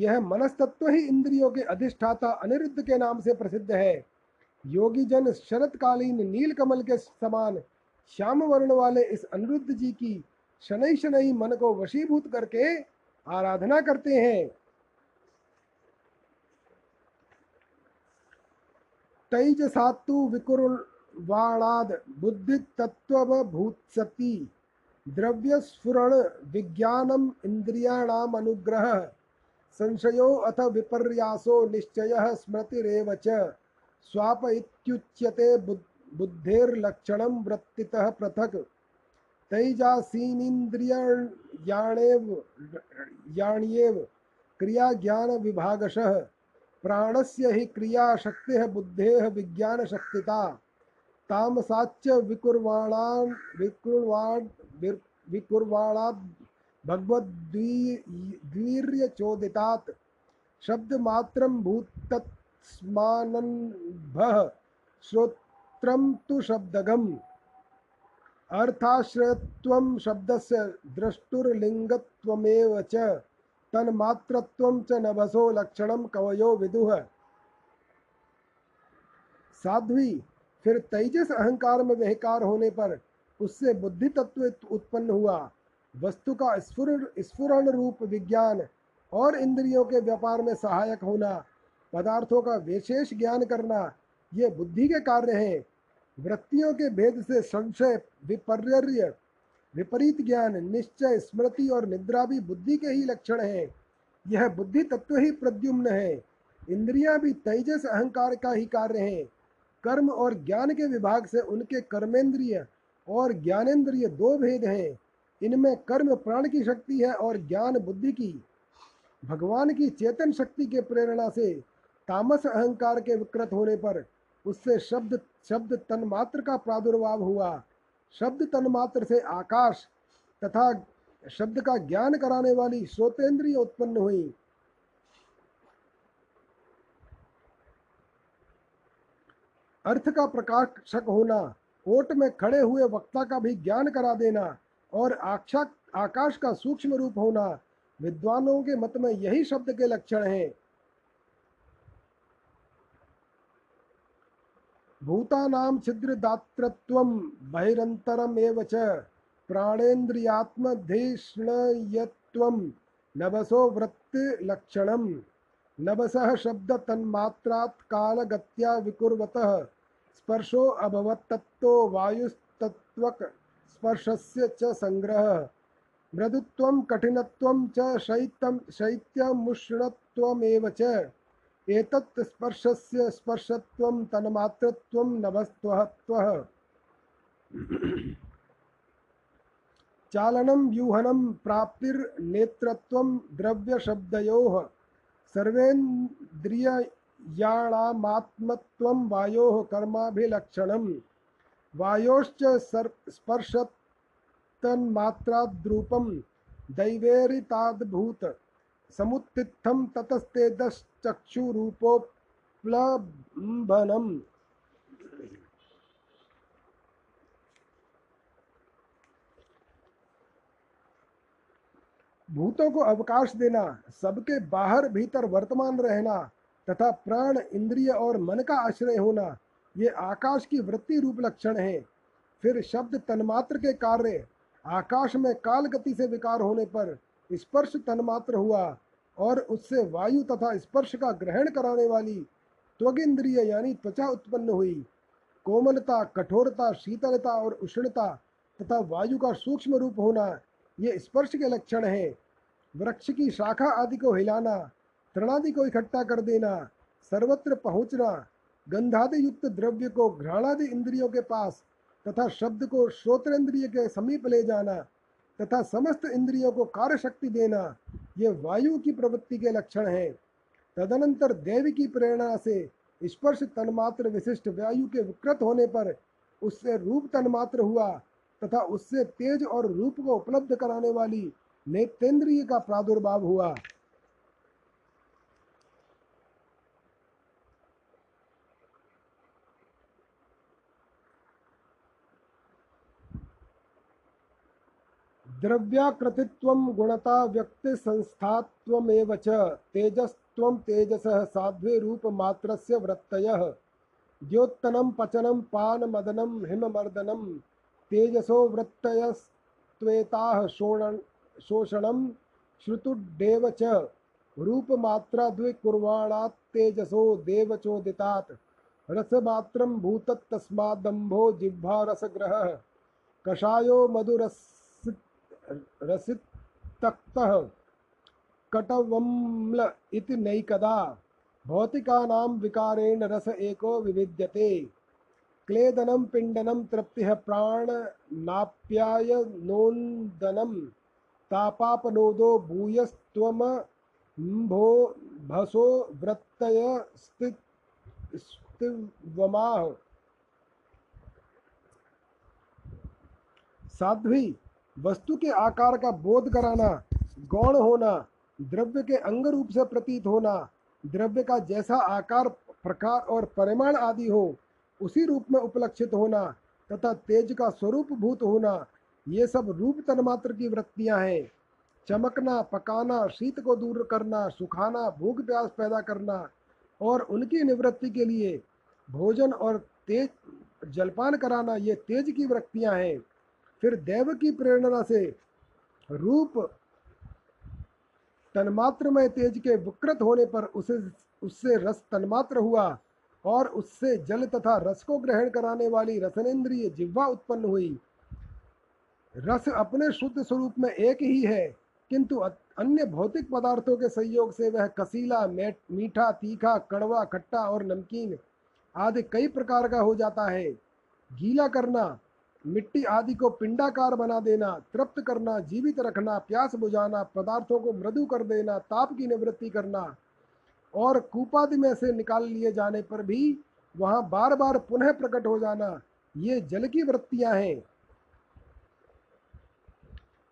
यह मनस्तत्व ही इंद्रियों के अधिष्ठाता अनिरुद्ध के नाम से प्रसिद्ध है। योगी जन शरतकालीन नीलकमल के समान श्याम वर्ण वाले इस अनिरुद्ध जी की शनै शनै मन को वशीभूत करके आराधना करते हैं। तैज सातु विकुरुल वाणाद बुद्धि तत्व भूत सती द्रव्य स्फुरण विज्ञानम इंद्रियाणाम अनुग्रह संशयो अथ विपर्यासो निश्चयः स्मृतिरेव च स्वाप इत्युच्यते बुद्धेर्लक्षणं वृत्तितः पृथक् तैजासीनिन्द्रियाणेव याण्येव क्रिया ज्ञान विभागशः प्राणस्य हि क्रिया शक्तिः बुद्धेः विज्ञान शक्तिता तामसाच्च विकुर्वाणाद् भगवद्वीर्य चोदितात् शब्दमात्रं भूतत्स्मानन्भः श्रोत्रं तु शब्दगम् अर्थाश्रयत्वं शब्दस्य द्रष्टुर्लिङ्गत्वमेव च तन्मात्रत्वं च नभसो लक्षणं कवयो विदुः। साध्वी, फिर तेजस अहंकार में विकार होने पर उससे बुद्धि तत्व उत्पन्न हुआ। वस्तु का स्फुरण रूप विज्ञान और इंद्रियों के व्यापार में सहायक होना, पदार्थों का विशेष ज्ञान करना, ये बुद्धि के कार्य हैं। वृत्तियों के भेद से संशय विपर्य विपरीत ज्ञान निश्चय स्मृति और निद्रा भी बुद्धि के ही लक्षण हैं। यह बुद्धि तत्व ही प्रद्युम्न है। इंद्रियां भी तेजस अहंकार का ही कार्य हैं। कर्म और ज्ञान के विभाग से उनके कर्मेंद्रिय और ज्ञानेंद्रिय दो भेद हैं। इनमें कर्म प्राण की शक्ति है और ज्ञान बुद्धि की। भगवान की चेतन शक्ति के प्रेरणा से तामस अहंकार के विकृत होने पर उससे शब्द तन्मात्र का प्रादुर्भाव हुआ। शब्द तन्मात्र से आकाश तथा शब्द का ज्ञान कराने वाली श्रोतेंद्रिय उत्पन्न हुई। अर्थ का प्रकाशक होना, ओट में खड़े हुए वक्ता का भी ज्ञान करा देना और आकाश का सूक्ष्म रूप होना, विद्वानों के मत में यही शब्द के लक्षण हैं। भूतानाम छिद्र दात्रत्वम बहिरंतरम एव च प्राणेन्द्रियात्म धिष्णयत्वम नभसो वृत्ति लक्षणम नभसः शब्द तन्मात्रात् कालगत्या विकुर्वतः स्पर्शो अभवत्तत्तो वायुस्तत्वक स्पर्शस्य च संग्रह मृदुत्वं कठिनत्वं च शैत्यम् उष्णत्वमेव च एतत् स्पर्शस्य स्पर्शत्वं तन्मात्रत्वं नभस्त्वहत्वः चालनं व्यूहनं प्राप्तिर्नेत्रत्वं द्रव्यशब्दयोः सर्वेन्द्रियाणामात्मत्वं वायोः कर्माभिलक्षणं वायोश्च स्पर्शतन्मात्राद्रूपं दैवेरिताद्भूत समुत्थितं ततस्तेजश्चक्षुरूपोप्लम्भनम्। भूतों को अवकाश देना, सबके बाहर भीतर वर्तमान रहना तथा प्राण इंद्रिय और मन का आश्रय होना, ये आकाश की वृत्ति रूप लक्षण हैं। फिर शब्द तन्मात्र के कार्य, आकाश में काल गति से विकार होने पर स्पर्श तन्मात्र हुआ और उससे वायु तथा स्पर्श का ग्रहण कराने वाली त्वगिंद्रिय यानी त्वचा उत्पन्न हुई। कोमलता, कठोरता, शीतलता और उष्णता तथा वायु का सूक्ष्म रूप होना, ये स्पर्श के लक्षण हैं। वृक्ष की शाखा आदि को हिलाना, तृणादि को इकट्ठा कर देना, सर्वत्र पहुँचना, गंधादि युक्त द्रव्य को घ्राणादि इंद्रियों के पास तथा शब्द को श्रोत्रेंद्रिय के समीप ले जाना तथा समस्त इंद्रियों को कार्यशक्ति देना, ये वायु की प्रवृत्ति के लक्षण हैं। तदनंतर देवी की प्रेरणा से स्पर्श तन्मात्र विशिष्ट वायु के विकृत होने पर उससे रूप तन्मात्र हुआ तथा उससे तेज और रूप को उपलब्ध कराने वाली नेत्रेंद्रिय का प्रादुर्भाव हुआ। द्रव्याकृतित्वं गुणता व्यक्ति संस्थात्वमेव च तेजस्त्वं तेजसः साध्वे रूपमात्रस्य वृत्तयः द्योत्तनं पचनं पानमदनं हिममर्दनं तेजसो वृत्तयस्त्वेताः शोषणं श्रुतुर्देव च रूपमात्राद्विकुर्वाणात् तेजसो देवचोदितात् रसमात्रं भूतत्तस्मादम्भो जिह्वा रसग्रहः कषायो मधुरस् रसित तक्तः कटवम्ल इति नैकदा भौतिकानां विकारेण रस एको विविद्यते क्लेदनं पिण्डनं तृप्तिः प्राणनाप्याय नोन्दनं तापापनोदो भूयस्त्वम भो भसो वृत्तय स्तिवमाह। साध्वी, वस्तु के आकार का बोध कराना, गौण होना, द्रव्य के अंग रूप से प्रतीत होना, द्रव्य का जैसा आकार प्रकार और परिमाण आदि हो उसी रूप में उपलक्षित होना तथा तेज का स्वरूप भूत होना, ये सब रूप तन्मात्र की वृत्तियां हैं। चमकना, पकाना, शीत को दूर करना, सुखाना, भूख प्यास पैदा करना और उनकी निवृत्ति के लिए भोजन और तेज जलपान कराना, ये तेज की वृत्तियां हैं। फिर देव की प्रेरणा से रूप तन्मात्र में तेज के विकृत होने पर उससे रस तन्मात्र हुआ और उससे जल तथा रस को ग्रहण कराने वाली रसनेन्द्रिय जिह्वा उत्पन्न हुई। रस अपने शुद्ध स्वरूप में एक ही है, किंतु अन्य भौतिक पदार्थों के सहयोग से वह कसीला, मीठा, तीखा, कड़वा, खट्टा और नमकीन आदि कई प्रकार का हो जाता है। गीला करना, मिट्टी आदि को पिंडाकार बना देना, तृप्त करना, जीवित रखना, प्यास बुझाना, पदार्थों को मृदु कर देना, ताप की निवृत्ति करना और कूपादि में से निकाल लिए जाने पर भी वहाँ बार बार पुनः प्रकट हो जाना, ये जल की वृत्तियाँ हैं।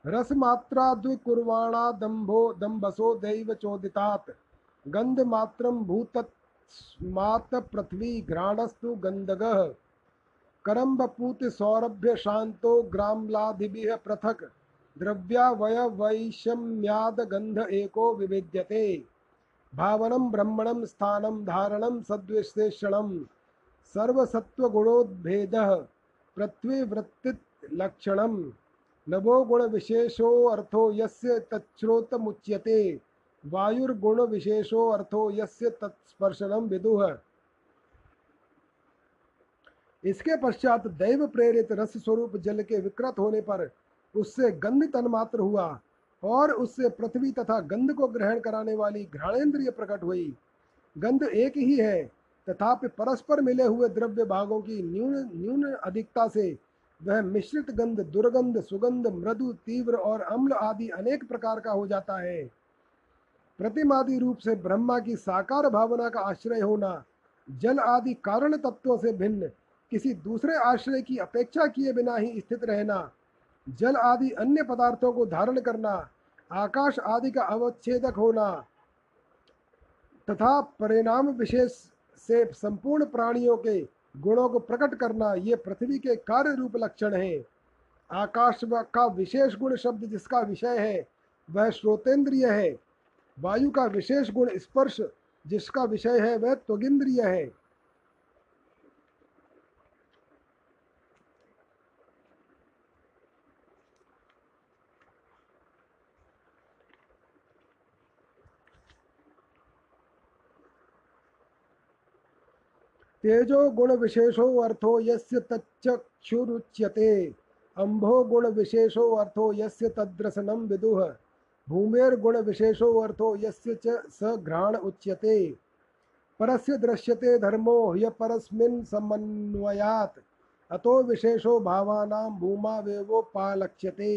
रसमात्रा द्विकुर्वाणा दम्भो दम्भसो दैव चोदितात गंधमात्रम भूतस्मात् पृथ्वी घ्राणस्तु गंधगः करम्बपूत सौरभ्य शांतो ग्रामलाधिभिः पृथक् द्रव्यावय वैषम्याद गंध एको विविद्यते भावनं ब्रह्मणं स्थानं धारणं सद्विशेषणं सर्वसत्वगुणोद्भेदः पृथ्वीवृत्तिलक्षणं नभोगुणविशेषो अर्थो यस्य तच्छ्रोतमुच्यते वायुर्गुणविशेषो अर्थो यस्य तत्स्पर्शनं विदुः। इसके पश्चात दैव प्रेरित रस स्वरूप जल के विकृत होने पर उससे गंध तन्मात्र हुआ और उससे पृथ्वी तथा गंध को ग्रहण कराने वाली घ्राणेन्द्रिय प्रकट हुई। गंध एक ही है, तथापि परस्पर मिले हुए द्रव्य भागों की न्यून अधिकता से वह मिश्रित गंध, दुर्गंध, सुगंध, मृदु, तीव्र और अम्ल आदि अनेक प्रकार का हो जाता है। प्रतिमादि रूप से ब्रह्मा की साकार भावना का आश्रय होना जल आदि कारण तत्वों से भिन्न किसी दूसरे आश्रय की अपेक्षा किए बिना ही स्थित रहना, जल आदि अन्य पदार्थों को धारण करना, आकाश आदि का अवच्छेदक होना तथा परिणाम विशेष से संपूर्ण प्राणियों के गुणों को प्रकट करना, ये पृथ्वी के कार्य रूप लक्षण हैं। आकाश का विशेष गुण शब्द जिसका विषय है वह श्रोतेंद्रिय है। वायु का विशेष गुण स्पर्श जिसका विषय है वह त्वगिंद्रिय है। तेजो गुण विशेषो अर्थो यस्य तच्चक्षुरुच्यते, अम्भो गुण विशेषो अर्थो यस्य तद्रसनं विदुः, भूमेर गुण विशेषो अर्थो यस्य च स घ्राण उच्यते। परस्य दृश्यते धर्मो ह्य परस्मिन् समन्वयात्, अतो विशेषो भावानां भूमा वेवोपालक्ष्यते।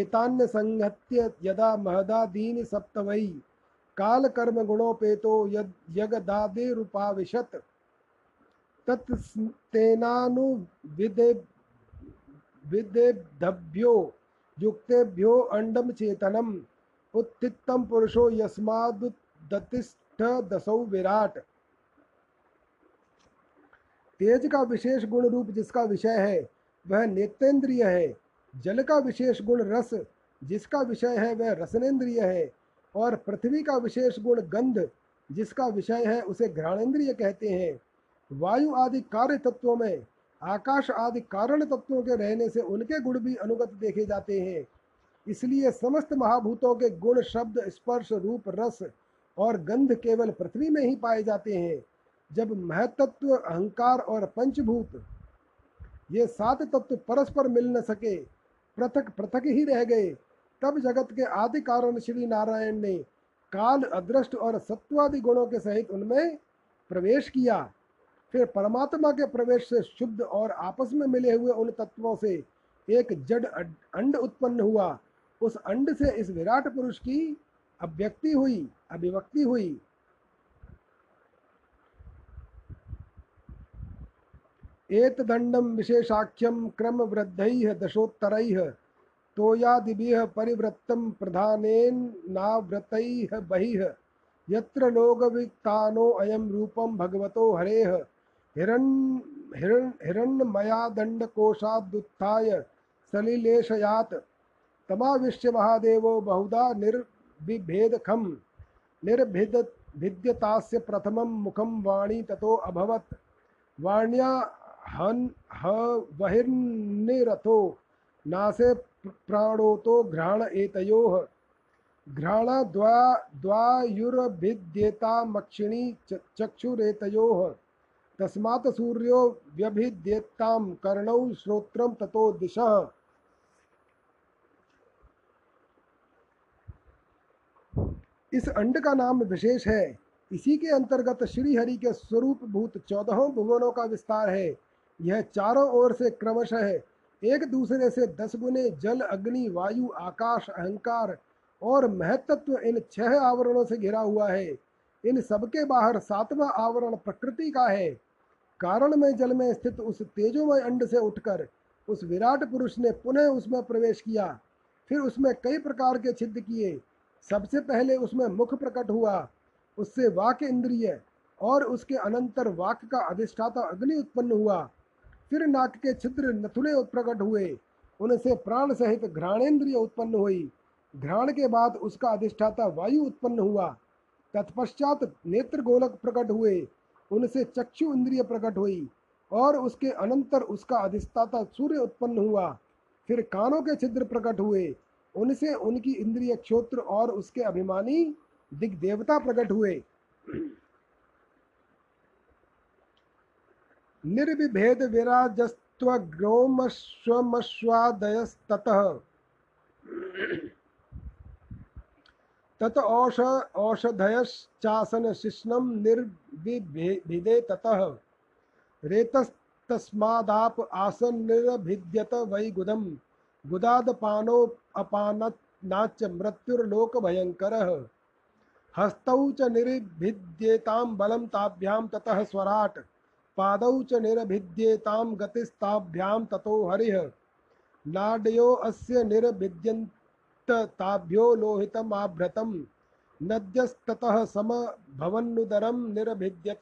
एतान्य संहत्य यदा महदा दीनि सप्तवै, काल कर्म गुणोपेतो यद यगदादे रूपाविशत। तत्तेनानुविदेभ्यो युक्तेभ्यो अंडम चेतनम उत्थितम पुरुषो यस्मादुत्तिष्ठ दसौ विराट। तेज का विशेष गुण रूप जिसका विषय है वह नेत्रेंद्रिय है। जल का विशेष गुण रस जिसका विषय है वह रसनेन्द्रिय है। और पृथ्वी का विशेष गुण गंध जिसका विषय है उसे घ्राणेन्द्रिय कहते हैं। वायु आदि कार्य तत्वों में आकाश आदि कारण तत्वों के रहने से उनके गुण भी अनुगत देखे जाते हैं। इसलिए समस्त महाभूतों के गुण शब्द, स्पर्श, रूप, रस और गंध केवल पृथ्वी में ही पाए जाते हैं। जब महतत्व, अहंकार और पंचभूत ये सात तत्व परस्पर मिल न सके, पृथक पृथक ही रह गए, तब जगत के आदि कारण श्री नारायण ने काल, अदृष्ट और सत्वादि गुणों के सहित उनमें प्रवेश किया। फिर परमात्मा के प्रवेश से शुद्ध और आपस में मिले हुए उन तत्वों से एक जड़ अंड उत्पन्न हुआ। उस अंड से इस विराट पुरुष की अभिव्यक्ति हुई। एतदण्डं विशेषाख्यं क्रम वृद्धैः दशोत्तरैः तोयादिभिः परिवृत्तं प्रधानेन नावृतैः बहिः, यत्र लोकविक्तानो अयं रूपं भगवतो हरेः हिरण्मयादण्डकोशादुत्थाय सलिलेशयात्। तमाविश्य महादेवो बहुधा निर्विभेदखं निर्भिद्यतास्य प्रथमं मुखं वाणी ततो अभवत्। वाण्या वहिर्निरतो नासे प्राणोतो घ्राण एतयोः, घ्राणा द्वायुर्भिद्येतामक्षिणी चक्षुरेतयोः। तस्मात् सूर्यो व्यभिद्येतां कर्णौ श्रोत्रं ततो दिशः। इस अंड का नाम विशेष है। इसी के अंतर्गत श्री हरि के स्वरूप भूत 14 भुवनों का विस्तार है। यह चारों ओर से क्रमशः एक दूसरे से 10 गुने जल, अग्नि, वायु, आकाश, अहंकार और महत्त्व इन 6 आवरणों से घिरा हुआ है। इन सबके बाहर 7वां आवरण प्रकृति का है। कारण में जल में स्थित उस तेजोमय अंड से उठकर उस विराट पुरुष ने पुनः उसमें प्रवेश किया। फिर उसमें कई प्रकार के छिद्र किए। सबसे पहले उसमें मुख प्रकट हुआ, उससे वाक इंद्रिय और उसके अनंतर वाक का अधिष्ठाता अग्नि उत्पन्न हुआ। फिर नाक के छिद्र नथुने प्रकट हुए, उनसे प्राण सहित घ्राणेन्द्रिय उत्पन्न हुई। घ्राण के बाद उसका अधिष्ठाता वायु उत्पन्न हुआ। तत्पश्चात नेत्र गोलक प्रकट हुए, उनसे चक्षु इंद्रिय प्रकट हुई और उसके अनंतर उसका अधिष्ठाता सूर्य उत्पन्न हुआ। फिर कानों के छिद्र प्रकट हुए, उनसे उनकी इंद्रिय क्षोत्र और उसके अभिमानी दिग्देवता प्रकट हुए। निर्विभेद विराजस्त्व ग्रोमश्वमश्वादयस्ततः तत औषधयश्चासन शिष्णम निर्भिदे ततः रेतस्तस्मादाप आसन निर्भिद्यत वैगुदम गुदादपानो अपाननाच मृत्युर्लोक भयंकरः हस्तौ च निर्भिद्येतां बलं ताभ्यां ततः स्वराट पादौ च निर्भिद्येतां गतिस्ताभ्यां ततो हरिः नाड्यो अस्य निर्भिद्यन्त ताभ्यो लोहितम् आभृतं नद्यस्ततः समभवन्नुदरं निर्भिद्यत।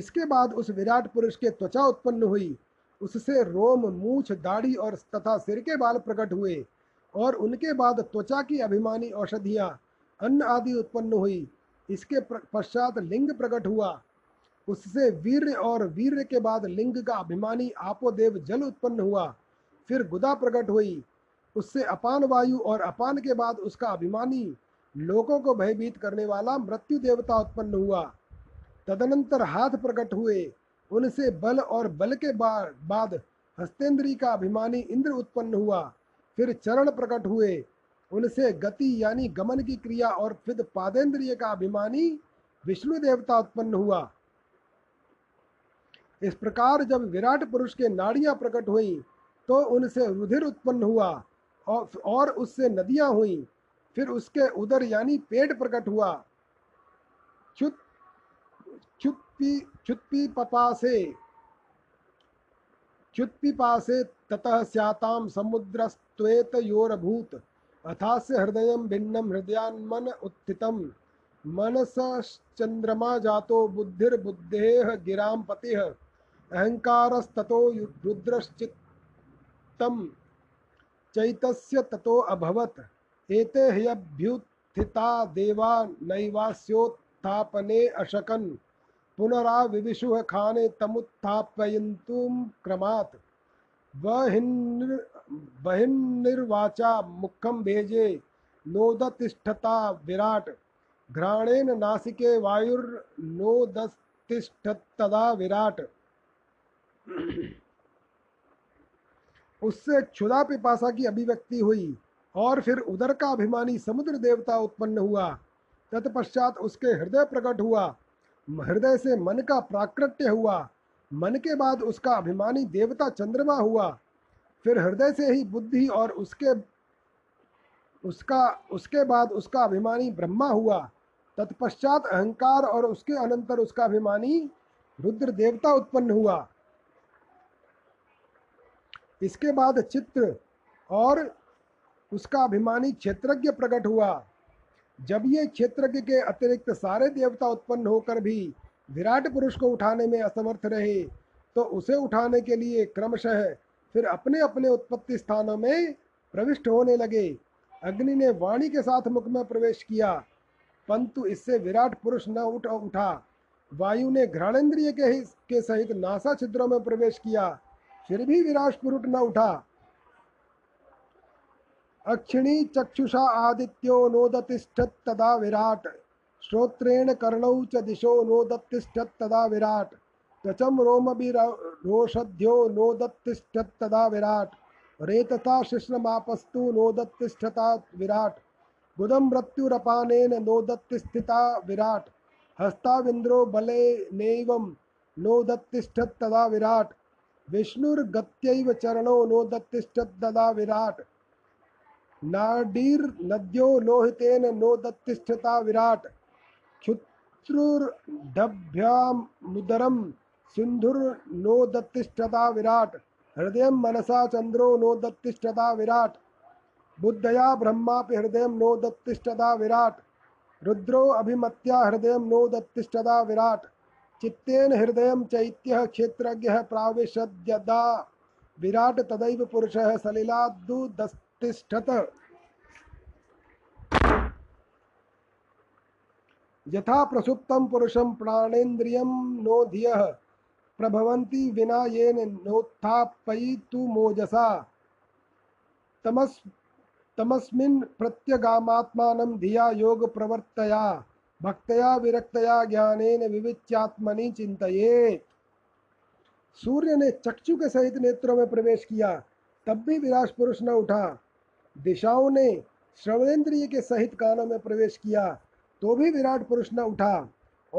इसके बाद उस विराट पुरुष के त्वचा उत्पन्न हुई, उससे रोम मूछ दाढ़ी और तथा सिर के बाल प्रकट हुए और उनके बाद त्वचा की अभिमानी औषधियाँ अन्न आदि उत्पन्न हुई। इसके पश्चात लिंग प्रकट हुआ, उससे वीर्य और वीर्य के बाद लिंग का अभिमानी आपोदेव जल उत्पन्न हुआ। फिर गुदा प्रकट हुई, उससे अपान वायु और अपान के बाद उसका अभिमानी लोगों को भयभीत करने वाला मृत्यु देवता उत्पन्न हुआ। तदनंतर हाथ प्रकट हुए, उनसे बल और बल के बाद हस्तेंद्री का अभिमानी इंद्र उत्पन्न हुआ। फिर चरण प्रकट हुए, उनसे गति यानी गमन की क्रिया और फिर पादेंद्रिय का अभिमानी विष्णु देवता उत्पन्न हुआ। इस प्रकार जब विराट पुरुष के नाड़ियाँ प्रकट हुई तो उनसे रुधिर उत्पन्न हुआ और उससे नदियाँ हुईं। फिर उसके उदर यानी पेट प्रकट हुआ, चुत्पिपासे ततः स्याताम समुद्रस्त्वेत योरभूत अथास्य हृदयं भिन्नम हृदयान्मन उत्थितम मनसश्चन्द्रमा जातो बुद्धिर्बुद्धेः गिरां पतिः अहंकारस्ततो रुद्रश्चित्तं चैतस्य ततो अभवत् एते ह्यभ्युत्थिता देवा नैवास्योत्थापने अशकन् पुनराविविशुः खाने तमुत्थापयन्तुं क्रमात् बहिर्निर्वाचा मुखं भेजे नोदतिष्ठता विराट घ्राणेन नासिके वायुर्नोदतिष्ठत्तदा विराट। उससे क्षुधा पिपासा की अभिव्यक्ति हुई और फिर उदर का अभिमानी समुद्र देवता उत्पन्न हुआ। तत्पश्चात उसके हृदय प्रकट हुआ, हृदय से मन का प्राकट्य हुआ, मन के बाद उसका अभिमानी देवता चंद्रमा हुआ। फिर हृदय से ही बुद्धि और उसके बाद उसका अभिमानी ब्रह्मा हुआ। तत्पश्चात अहंकार और उसके अनंतर उसका अभिमानी रुद्र देवता उत्पन्न हुआ। इसके बाद चित्र और उसका अभिमानी क्षेत्रज्ञ प्रकट हुआ। जब ये क्षेत्रज्ञ के अतिरिक्त सारे देवता उत्पन्न होकर भी विराट पुरुष को उठाने में असमर्थ रहे तो उसे उठाने के लिए क्रमशः फिर अपने अपने उत्पत्ति स्थानों में प्रविष्ट होने लगे। अग्नि ने वाणी के साथ मुख में प्रवेश किया, परंतु इससे विराट पुरुष न उठा। वायु ने घ्राणेन्द्रिय के सहित नासा छिद्रों में प्रवेश किया, फिर भी विराट पुरुष न उठा। अक्षिणी चक्षुषा आदित्यो नोदतिष्ठत् तदा विराट श्रोत्रेण कर्णौ च दिशो नोदतिष्ठत् तदा विराट त्वचं रोमभिरोषध्यो नोदतिष्ठत् तदा विराट रेतथा शिश्नमापस्तु नोदतिष्ठता विराट गुदं मृत्युरपानेन नोदतिष्ठता विराट हस्ताविन्द्रो बलेनैवं नोदतिष्ठत् तदा विराट विष्णुर्गत्यैव चरणो नोदतिष्ठत् तदा विराट नाडीर नद्यो लोहितेन नोदतिष्ठता विराट क्षुत्रुर्ढभ्यामुदरं सिन्धुर्नोदतिष्ठता विराट हृदयं मनसा चन्द्रो नोदतिष्ठता विराट बुद्धया ब्रह्मापि हृदयं नोदतिष्ठता विराट रुद्रो अभिमत्या हृदयं नोदतिष्ठता विराट चित्तेन हृदयं चैत्यः क्षेत्रज्ञः प्राविशद्यदा विराट तदैव पुरुषः सलिलाद्दुदस् तिष्ठत यथा प्रसुप्तं पुरुषं प्राणेन्द्रियं नोधियः प्रभवन्ति विना येन नोत्थापयितु मोजसा तमस्मिन् प्रत्यगामात्मानं धिया योग प्रवर्तया भक्तया विरक्तया ज्ञानेन विविच्यात्मनि चिन्तयेत्। सूर्य ने चक्षु के सहित नेत्रों में प्रवेश किया, तब भी विराट पुरुष न उठा। दिशाओं ने श्रवणेन्द्रिय के सहित कानों में प्रवेश किया तो भी विराट पुरुष न उठा।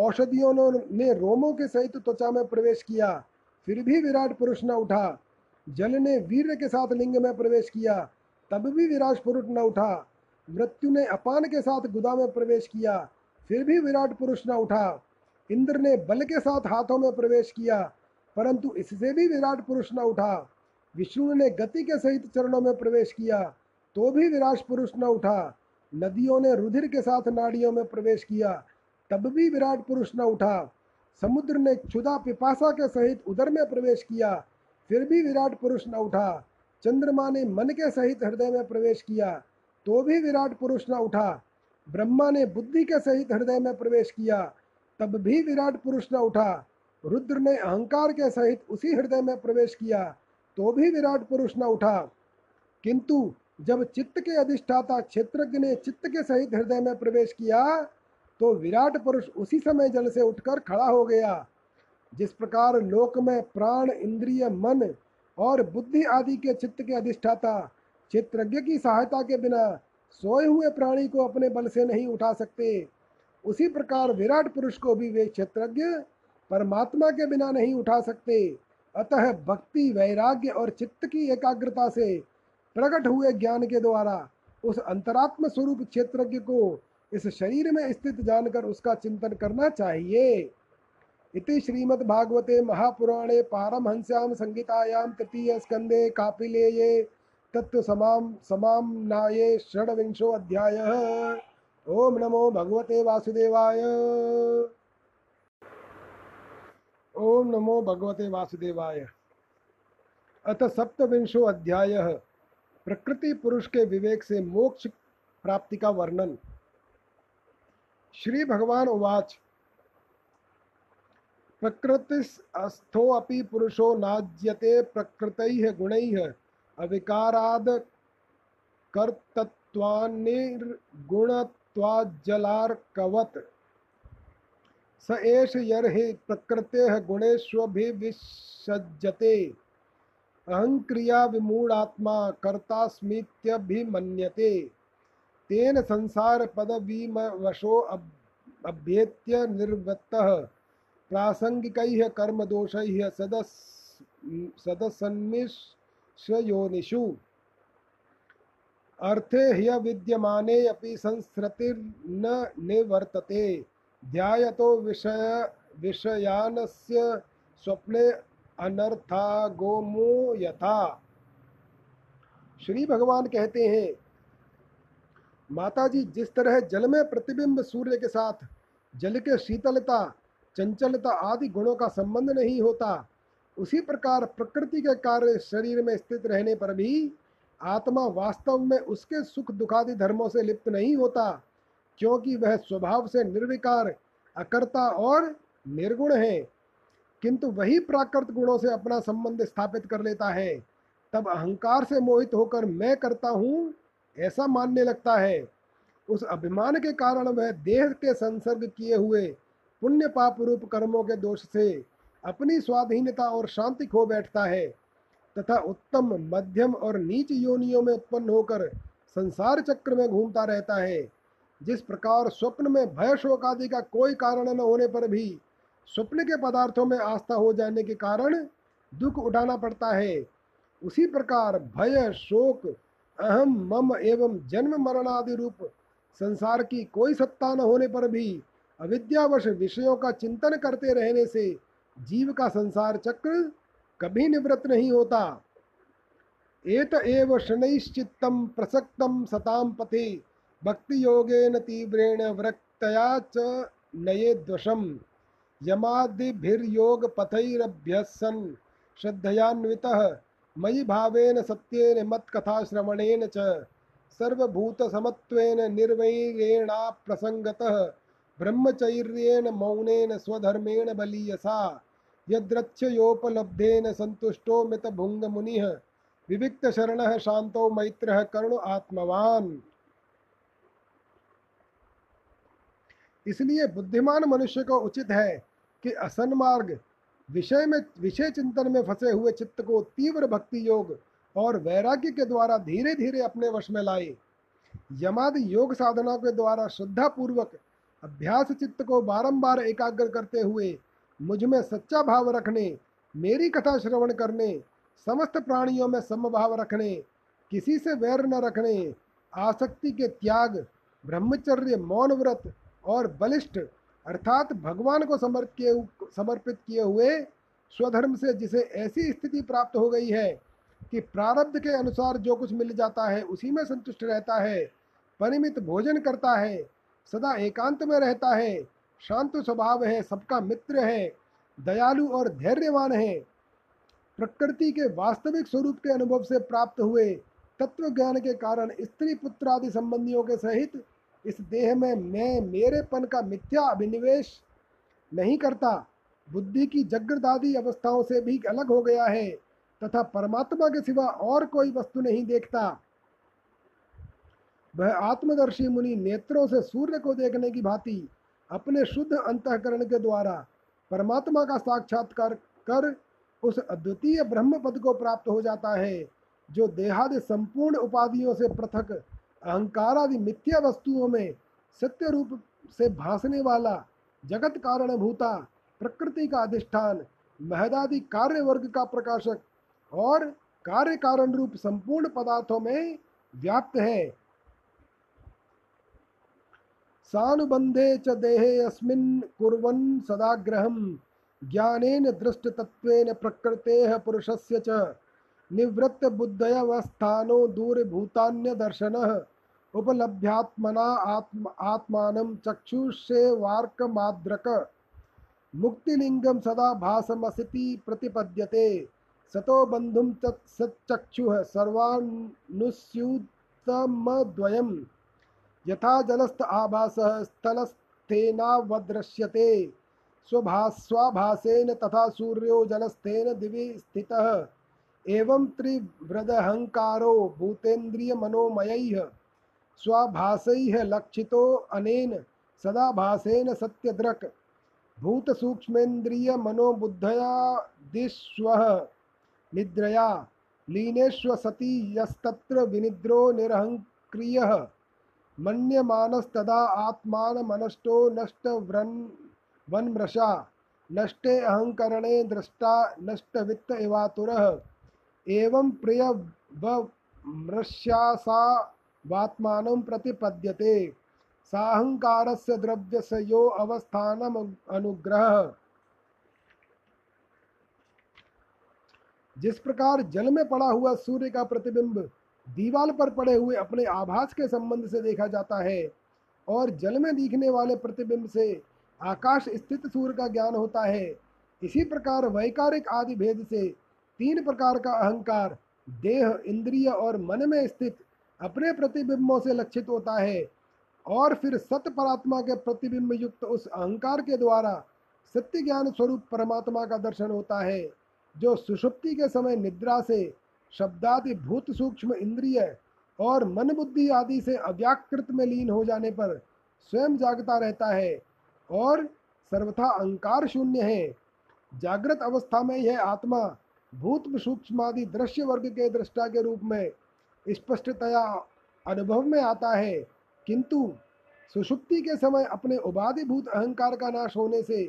औषधियों ने रोमों के सहित त्वचा में प्रवेश किया फिर भी विराट पुरुष न उठा। जल ने वीर्य के साथ लिंग में प्रवेश किया तब भी विराट पुरुष न उठा। मृत्यु ने अपान के साथ गुदा में प्रवेश किया फिर भी विराट पुरुष न उठा। इंद्र ने बल के साथ हाथों में प्रवेश किया परंतु इससे भी विराट पुरुष न उठा। विष्णु ने गति के सहित चरणों में प्रवेश किया तो भी विराट पुरुष न उठा। नदियों ने रुधिर के साथ नाड़ियों में प्रवेश किया तब भी विराट पुरुष न उठा। समुद्र ने क्षुधा पिपासा के सहित उदर में प्रवेश किया फिर भी विराट पुरुष न उठा। चंद्रमा ने मन के सहित हृदय में प्रवेश किया तो भी विराट पुरुष न उठा। ब्रह्मा ने बुद्धि के सहित हृदय में प्रवेश किया तब भी विराट पुरुष न उठा। रुद्र ने अहंकार के सहित उसी हृदय में प्रवेश किया तो भी विराट पुरुष न उठा। किंतु जब चित्त के अधिष्ठाता क्षेत्रज्ञ ने चित्त के सहित हृदय में प्रवेश किया तो विराट पुरुष उसी समय जल से उठकर खड़ा हो गया। जिस प्रकार लोक में प्राण, इंद्रिय, मन और बुद्धि आदि के चित्त के अधिष्ठाता क्षेत्रज्ञ की सहायता के बिना सोए हुए प्राणी को अपने बल से नहीं उठा सकते, उसी प्रकार विराट पुरुष को भी वे क्षेत्रज्ञ परमात्मा के बिना नहीं उठा सकते। अतः भक्ति, वैराग्य और चित्त की एकाग्रता से प्रकट हुए ज्ञान के द्वारा उस अंतरात्म स्वरूप क्षेत्रज्ञ को इस शरीर में स्थित जानकर उसका चिंतन करना चाहिए। इति श्रीमद्भागवते महापुराणे पारमहंस्याम संहितायाम तृतीय स्कंदे कापिलेये तत्व समामनाये षड्विंशो अध्यायः। ओम नमो भगवते वासुदेवाय। ओम नमो भगवते वासुदेवाय। अथ सप्तविंशो अध्याय प्रकृति पुरुष के विवेक से मोक्ष प्राप्ति का वर्णन। श्री भगवान उवाच प्रकृतिस्थो अपि पुरुषो नाज्यते प्रकृतैः गुणैः अविकाराद कर्तत्वान्निर्गुणत्वाज्जलार्कवत् स एष यर्हि प्रकृतेः गुणेष्वभिविसज्जते अहंक्रिया विमूढात्मा कर्तास्मीत्यभिमन्यते तेन संसार पदविमवशो अभ्येत्य निर्वृत्तः प्रासंगिकैः कर्मदोषैः सदसन्मिश्रयोनिषु अर्थे ह्य विद्यमाने अपि संस्रतिर्न निवर्तते ध्यायतो विषयानस्य स्वप्ने अनर्था गोमो यथा। श्री भगवान कहते हैं, माताजी, जिस तरह जल में प्रतिबिंब सूर्य के साथ जल के शीतलता, चंचलता आदि गुणों का संबंध नहीं होता, उसी प्रकार प्रकृति के कार्य शरीर में स्थित रहने पर भी आत्मा वास्तव में उसके सुख दुखादि धर्मों से लिप्त नहीं होता, क्योंकि वह स्वभाव से निर्विकार, अकर्ता और निर्गुण है। किंतु वही प्राकृत गुणों से अपना संबंध स्थापित कर लेता है, तब अहंकार से मोहित होकर मैं करता हूँ ऐसा मानने लगता है। उस अभिमान के कारण वह देह के संसर्ग किए हुए पुण्य पाप रूप कर्मों के दोष से अपनी स्वाधीनता और शांति खो बैठता है तथा उत्तम, मध्यम और नीच योनियों में उत्पन्न होकर संसार चक्र में घूमता रहता है। जिस प्रकार स्वप्न में भय शोक आदि का कोई कारण न होने पर भी स्वप्न के पदार्थों में आस्था हो जाने के कारण दुख उठाना पड़ता है, उसी प्रकार भय, शोक, अहम, मम एवं जन्म मरण आदि रूप संसार की कोई सत्ता न होने पर भी अविद्यावश विषयों का चिंतन करते रहने से जीव का संसार चक्र कभी निवृत्त नहीं होता। एत एव शनैश्चित्तं प्रसक्तं सतां पथि भक्ति योगेन तीव्रेण वृक्तया च नयेद्वशं यमादिभिर्योग पथैरभ्यसन् श्रद्धयान्वितः मयि भावेन सत्येन मत्कथाश्रवणेन च सर्वभूतसमत्वेन निर्वैरेणा प्रसंगतः ब्रह्मचर्येण मौनेन स्वधर्मेण बलीयसा यद्रक्ष्योपलब्धेन संतुष्टो मितभुङ्गमुनिः विविक्तशरणः शांतो मैत्रः करुण आत्मवान्। इसलिए बुद्धिमान मनुष्य को उचित है कि असन्मार्ग विषय चिंतन में फंसे हुए चित्त को तीव्र भक्ति योग और वैराग्य के द्वारा धीरे धीरे अपने वश में लाए। यमादि योग साधना के द्वारा श्रद्धापूर्वक अभ्यास चित्त को बारंबार एकाग्र करते हुए मुझ में सच्चा भाव रखने, मेरी कथा श्रवण करने, समस्त प्राणियों में समभाव रखने, किसी से वैर न रखने, आसक्ति के त्याग, ब्रह्मचर्य, मौन व्रत और बलिष्ठ अर्थात भगवान को समर्पित किए हुए स्वधर्म से जिसे ऐसी स्थिति प्राप्त हो गई है कि प्रारब्ध के अनुसार जो कुछ मिल जाता है उसी में संतुष्ट रहता है, परिमित भोजन करता है, सदा एकांत में रहता है, शांत स्वभाव है, सबका मित्र है, दयालु और धैर्यवान है, प्रकृति के वास्तविक स्वरूप के अनुभव से प्राप्त हुए तत्व ज्ञान के कारण स्त्री पुत्र आदि संबंधियों के सहित इस देह में मैं मेरेपन का मिथ्या अभिनिवेश नहीं करता, बुद्धि की जगदादि अवस्थाओं से भी अलग हो गया है तथा परमात्मा के सिवा और कोई वस्तु नहीं देखता। वह आत्मदर्शी मुनि नेत्रों से सूर्य को देखने की भांति अपने शुद्ध अंतःकरण के द्वारा परमात्मा का साक्षात्कार कर उस अद्वितीय ब्रह्म पद को प्राप्त हो जाता है जो देहादि संपूर्ण उपाधियों से पृथक अहंकार आदि मिथ्या वस्तुओं में सत्य रूप से भासने वाला जगत कारणभूता प्रकृति का अधिष्ठान महदादि कार्य वर्ग का प्रकाशक और कार्य कारण रूप संपूर्ण पदार्थों में व्याप्त है। सानुबंधे च देहे अस्मिन् कुर्वन् सदाग्रहं ज्ञानेन दृष्टतत्वेन प्रकृतेः पुरुषस्य च निवृत्त बुद्धयवस्थानो दूरभूतान्य दर्शनः उपलभ्यात्मना आत्मानं चक्षुषेवार्कमाद्रक मुक्तिलिंगं सदा भासमसिति प्रतिपद्यते सतो बंधुं सच्चक्षुः सर्वानुस्यूतमद्वयम् यथा जलस्थ आभासः स्थलस्थेनावदृश्यते स्वभास्वाभासेन तथा सूर्यो जलस्थेन दिवि स्थितः एवं त्रिवृदहंकारो भूतेन्द्रियमनोमयैः स्वाभासैः लक्षितो अनेन सदाभासेन सत्यद्रक् भूतसूक्ष्मेन्द्रियमनोबुद्धया दिश्वः निद्रया लीनेष्व सति यस्तत्र विनिद्रो निरहंक्रियः मन्यमानस्तदा आत्मानमनष्टो नष्टवन्मृषा नष्टे अहंकरणे दृष्टा नष्टवित्त एवातुरः एवं प्रियवमृष्यासा वात्मानं प्रतिपद्यते साहंकारस्य द्रव्यस्य यो अवस्थानम अनुग्रह। जिस प्रकार जल में पड़ा हुआ सूर्य का प्रतिबिंब दीवाल पर पड़े हुए अपने आभास के संबंध से देखा जाता है और जल में दिखने वाले प्रतिबिंब से आकाश स्थित सूर्य का ज्ञान होता है, इसी प्रकार वैकारिक आदि भेद से तीन प्रकार का अहंकार देह, इंद्रिय और मन में स्थित अपने प्रतिबिंबों से लक्षित होता है और फिर सत परात्मा के प्रतिबिंब युक्त उस अहंकार के द्वारा सत्य ज्ञान स्वरूप परमात्मा का दर्शन होता है जो सुषुप्ति के समय निद्रा से शब्दादि भूत सूक्ष्म इंद्रिय और मन बुद्धि आदि से अव्याकृत में लीन हो जाने पर स्वयं जागता रहता है और सर्वथा अहंकार शून्य है। जागृत अवस्था में यह आत्मा भूत सूक्ष्म आदि दृश्य वर्ग के दृष्टा के रूप में स्पष्टतया अनुभव में आता है, किंतु सुषुप्ति के समय अपने उपाधिभूत अहंकार का नाश होने से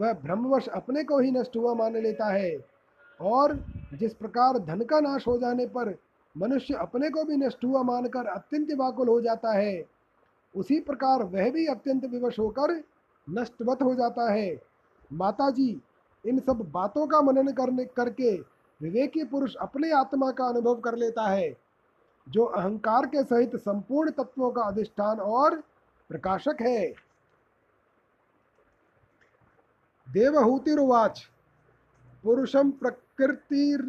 वह भ्रमवश अपने को ही नष्ट हुआ मान लेता है। और जिस प्रकार धन का नाश हो जाने पर मनुष्य अपने को भी नष्ट हुआ मानकर अत्यंत व्याकुल हो जाता है, उसी प्रकार वह भी अत्यंत विवश होकर नष्टवत हो जाता है। माताजी, इन सब बातों का मनन करके विवेकी पुरुष अपने आत्मा का अनुभव कर लेता है जो अहंकार के सहित संपूर्ण तत्वों का अधिष्ठान और प्रकाशक है। देवहूतिरुवाच पुरुषं प्रकृतिर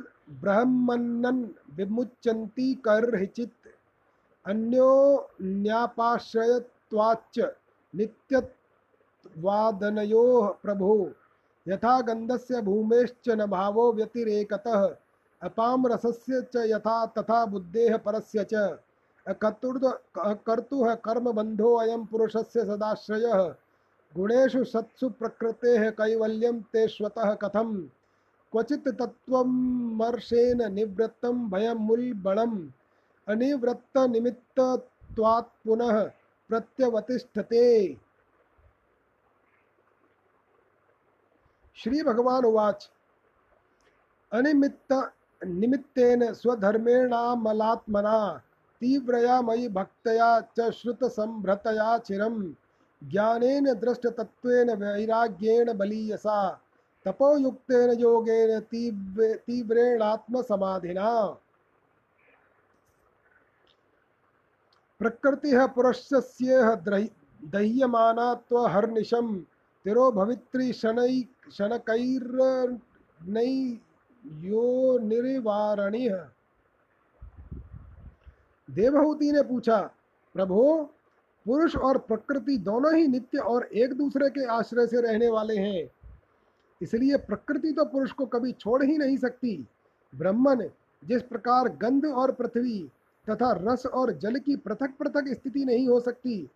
ब्रह्मन्नं विमुच्यन्ति करहिचित् अन्योन्यापाश्रयत्वाच्च नित्यत्वादनयोः प्रभो यथा गन्धस्य भूमेश्च न भावो व्यतिरेकतः अपां रसस्य च यथा तथा बुद्धेः परस्य च अकर्तुः कर्मबन्धो अयं पुरुषस्य सदाश्रयः गुणेषु सत्सु प्रकृतेः कैवल्यं ते स्वतः कथम् क्वचित तत्वं मर्षेन निवृत्तं भयमुल बलम अनिवृत्त निमित्तत्वात् पुनः प्रत्यवतिष्ठते। श्री भगवान उवाच अनिमित्त निमित्तेन स्वधर्मेणामलात्मना तीव्रया मयि भक्तया च श्रुतसंभृतया चिरं ज्ञानेन दृष्टतत्त्वेन वैराग्येण बलीयसा तपोयुक्तेन योगेन तीव्रेणात्मसमाधिना। प्रकृतिः पुरुषस्येह दह्यमाना त्वहर्निशं तिरोभवित्रिशनैर्निवारणीः। देवहूति ने पूछा, प्रभो पुरुष और प्रकृति दोनों ही नित्य और एक दूसरे के आश्रय से रहने वाले हैं, इसलिए प्रकृति तो पुरुष को कभी छोड़ ही नहीं सकती। ब्रह्मन जिस प्रकार गंध और पृथ्वी तथा रस और जल की पृथक पृथक स्थिति नहीं हो सकती,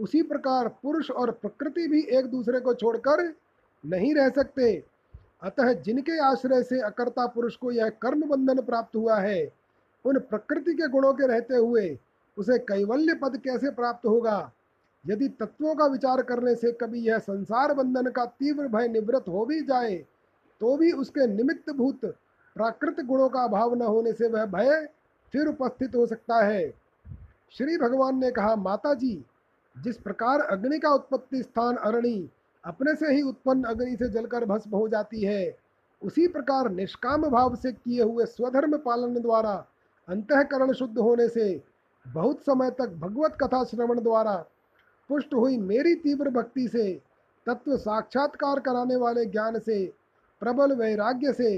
उसी प्रकार पुरुष और प्रकृति भी एक दूसरे को छोड़कर नहीं रह सकते। अतः जिनके आश्रय से अकर्ता पुरुष को यह कर्म बंधन प्राप्त हुआ है, उन प्रकृति के गुणों के रहते हुए उसे कैवल्य पद कैसे प्राप्त होगा? यदि तत्वों का विचार करने से कभी यह संसार बंधन का तीव्र भय निवृत्त हो भी जाए, तो भी उसके निमित्त भूत प्राकृत गुणों का अभाव न होने से वह भय फिर उपस्थित हो सकता है। श्री भगवान ने कहा, माता जी, जिस प्रकार अग्नि का उत्पत्ति स्थान अरणी अपने से ही उत्पन्न अग्नि से जलकर भस्म हो जाती है, उसी प्रकार निष्काम भाव से किए हुए स्वधर्म पालन द्वारा अंतःकरण शुद्ध होने से बहुत समय तक भगवत कथा श्रवण द्वारा पुष्ट हुई मेरी तीव्र भक्ति से, तत्व साक्षात्कार कराने वाले ज्ञान से, प्रबल वैराग्य से,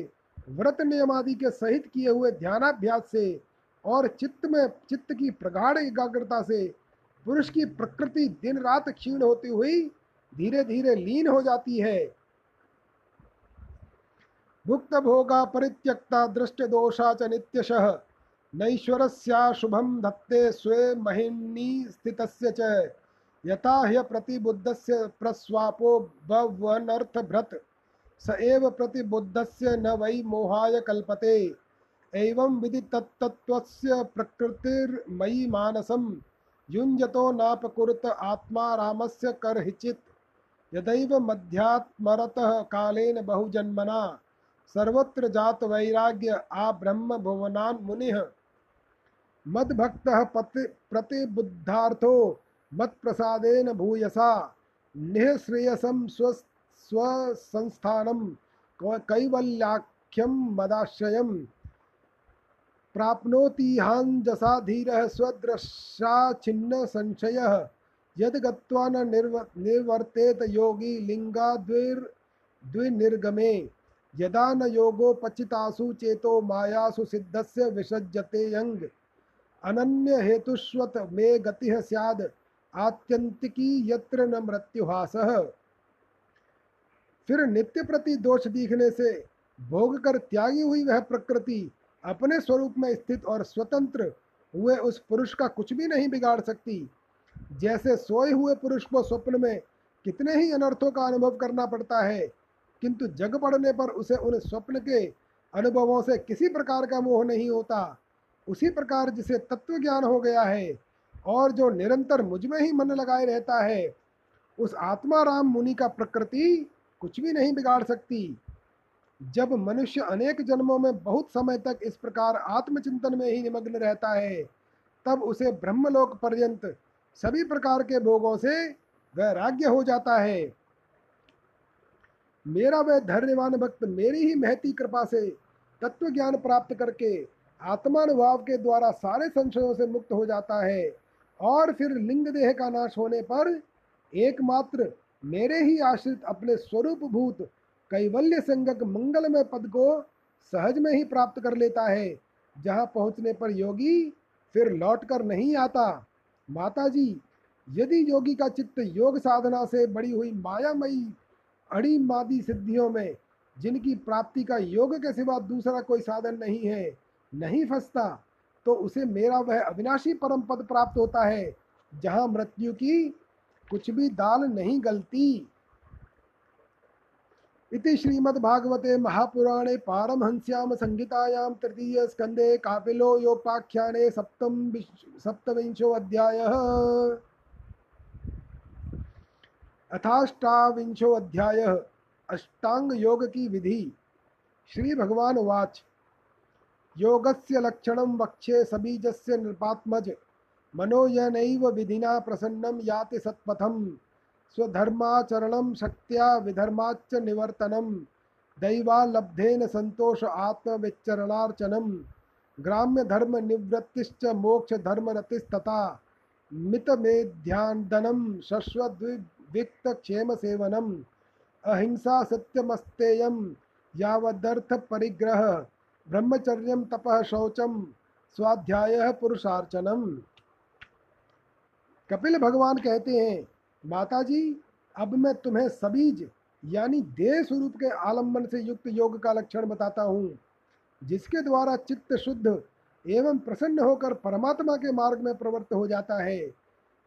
व्रत नियम आदि के सहित किए हुए ध्यानाभ्यास से और चित्त की प्रगाढ़ एकाग्रता से पुरुष की प्रकृति दिन रात क्षीण होती हुई धीरे धीरे लीन हो जाती है। भुक्त भोगा परित्यक्ता दृष्ट दोषा च नित्यशः नैश्वरस्या शुभम धत्ते स्वे महिनी स्थितस्य च यथा ह्य प्रतिबुद्धस्य प्रस्वापो भवनर्थभृत् स एव प्रतिबुद्धस्य न वै मोहाय कल्पते। एवं विधि तत्तत्वस्य प्रकृतिर्मयि मानसं युञ्जतो नापकुरुत आत्मा रामस्य करहिचित् यदैव मध्यात्मरतः कालेन बहुजन्मना सर्वत्र जात वैराग्य आ ब्रह्म भुवनान मुनिः। मद्भक्तः प्रतिबुद्धार्थो मत्प्रसादेन भूयसा निःश्रेयसं स्वसंस्थानं कैवल्याख्यं मदाश्रयं प्राप्नोति हांजसा धीरः स्वदृशाच्छिन्न संशयः यद्गत्वा न निर्वर्तेत योगी लिंगाद्विर्द्विनिर्गमे यदा न योगो पचितासु चेतो मायासु सिद्धस्य विसज्जते यंग अनन्य हेतुष्वत मे गतिः स्याद आत्यंतिकी यत्र न मृत्युहासः। फिर नित्य प्रति दोष दिखने से भोग कर त्यागी हुई वह प्रकृति अपने स्वरूप में स्थित और स्वतंत्र हुए उस पुरुष का कुछ भी नहीं बिगाड़ सकती। जैसे सोए हुए पुरुष को स्वप्न में कितने ही अनर्थों का अनुभव करना पड़ता है, किंतु जग पड़ने पर उसे उन स्वप्न के अनुभवों से किसी प्रकार का मोह नहीं होता। उसी प्रकार जिसे तत्व ज्ञान हो गया है और जो निरंतर मुझ में ही मन लगाए रहता है, उस आत्माराम मुनि का प्रकृति कुछ भी नहीं बिगाड़ सकती। जब मनुष्य अनेक जन्मों में बहुत समय तक इस प्रकार आत्मचिंतन में ही निमग्न रहता है, तब उसे ब्रह्मलोक पर्यंत सभी प्रकार के भोगों से वैराग्य हो जाता है। मेरा वह धैर्यवान भक्त मेरी ही महती कृपा से तत्व ज्ञान प्राप्त करके आत्मानुभाव के द्वारा सारे संशयों से मुक्त हो जाता है और फिर लिंग देह का नाश होने पर एकमात्र मेरे ही आश्रित अपने स्वरूप भूत कैवल्य संगक मंगलमय पद को सहज में ही प्राप्त कर लेता है, जहाँ पहुँचने पर योगी फिर लौट कर नहीं आता। माता जी, यदि योगी का चित्त योग साधना से बड़ी हुई मायामयी अड़ी मादी सिद्धियों में, जिनकी प्राप्ति का योग के सिवा दूसरा कोई साधन नहीं है, नहीं फंसता, तो उसे मेरा वह अविनाशी परम पद प्राप्त होता है, जहाँ मृत्यु की कुछ भी दाल नहीं गलती। इति श्रीमद्भागवते महापुराणे पारमहंस्याम संहितायां तृतीय स्कंदे कापिलो योपाख्याने सप्तविंशो अध्यायः अथाष्टाविंशो अध्यायः अष्टांग योग की विधि। श्री भगवान उवाच योगस्य लक्षणं वक्षे सबीजस्य नृपात्मज मनो येनैव विधिना प्रसन्नं याति सत्पथं स्वधर्माचरणं शक्त्या विधर्माच्च निवर्तनं दैवालब्धेन संतोष आत्मविचरणार्चनं ग्राम्य धर्म निवृत्तिश्च मोक्ष धर्मरतिस्तथा मितमेध्यानदनं शश्वद्विविक्त क्षेम सेवनं अहिंसा सत्यमस्तेयं यावदर्थ परिग्रह ब्रह्मचर्यं तपः शौचं स्वाध्यायः पुरुषार्चनम्। कपिल भगवान कहते हैं, माताजी अब मैं तुम्हें सबीज यानी देह स्वरूप के आलम्बन से युक्त योग का लक्षण बताता हूँ, जिसके द्वारा चित्त शुद्ध एवं प्रसन्न होकर परमात्मा के मार्ग में प्रवृत्त हो जाता है।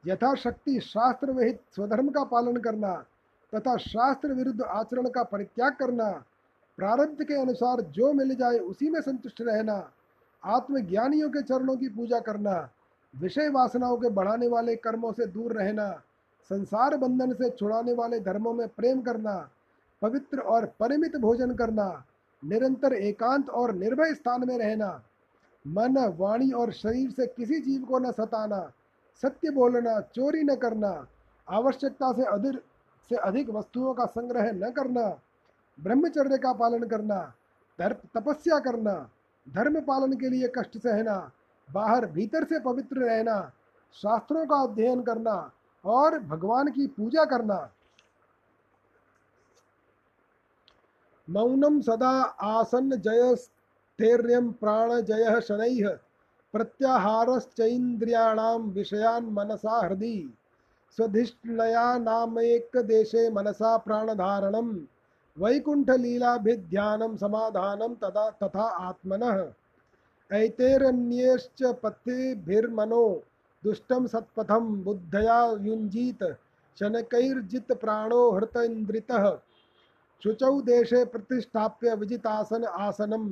यथाशक्ति शास्त्र विहित स्वधर्म का पालन करना तथा शास्त्र विरुद्ध आचरण का परित्याग करना, प्रारब्ध के अनुसार जो मिल जाए उसी में संतुष्ट रहना, आत्मज्ञानियों के चरणों की पूजा करना, विषय वासनाओं के बढ़ाने वाले कर्मों से दूर रहना, संसार बंधन से छुड़ाने वाले धर्मों में प्रेम करना, पवित्र और परिमित भोजन करना, निरंतर एकांत और निर्भय स्थान में रहना, मन वाणी और शरीर से किसी जीव को न सताना, सत्य बोलना, चोरी न करना, आवश्यकता से अधिक वस्तुओं का संग्रह न करना, ब्रह्मचर्य का पालन करना, तपस्या करना, धर्म पालन के लिए कष्ट सहना, बाहर भीतर से पवित्र रहना, शास्त्रों का अध्ययन करना और भगवान की पूजा करना। मौनम सदा आसन जय स्थैर्यं प्राण जय शनैः प्रत्याहारश्चैन्द्रियाणां विषयान् मनसा हृदि स्वधिष्ठया नामैक देशे मनसा प्राणधारणं वैकुंठ लीलाभिध्यानं समाधानं तदा तथा आत्मनः ऐतैरन्येश्च पथिभिर्मनो दुष्टं सत्पथं बुद्धया युञ्जीत शनकैर्जित प्राणो हृतेन्द्रितः शुचौ देशे प्रतिष्ठाप्य विजितासन आसनं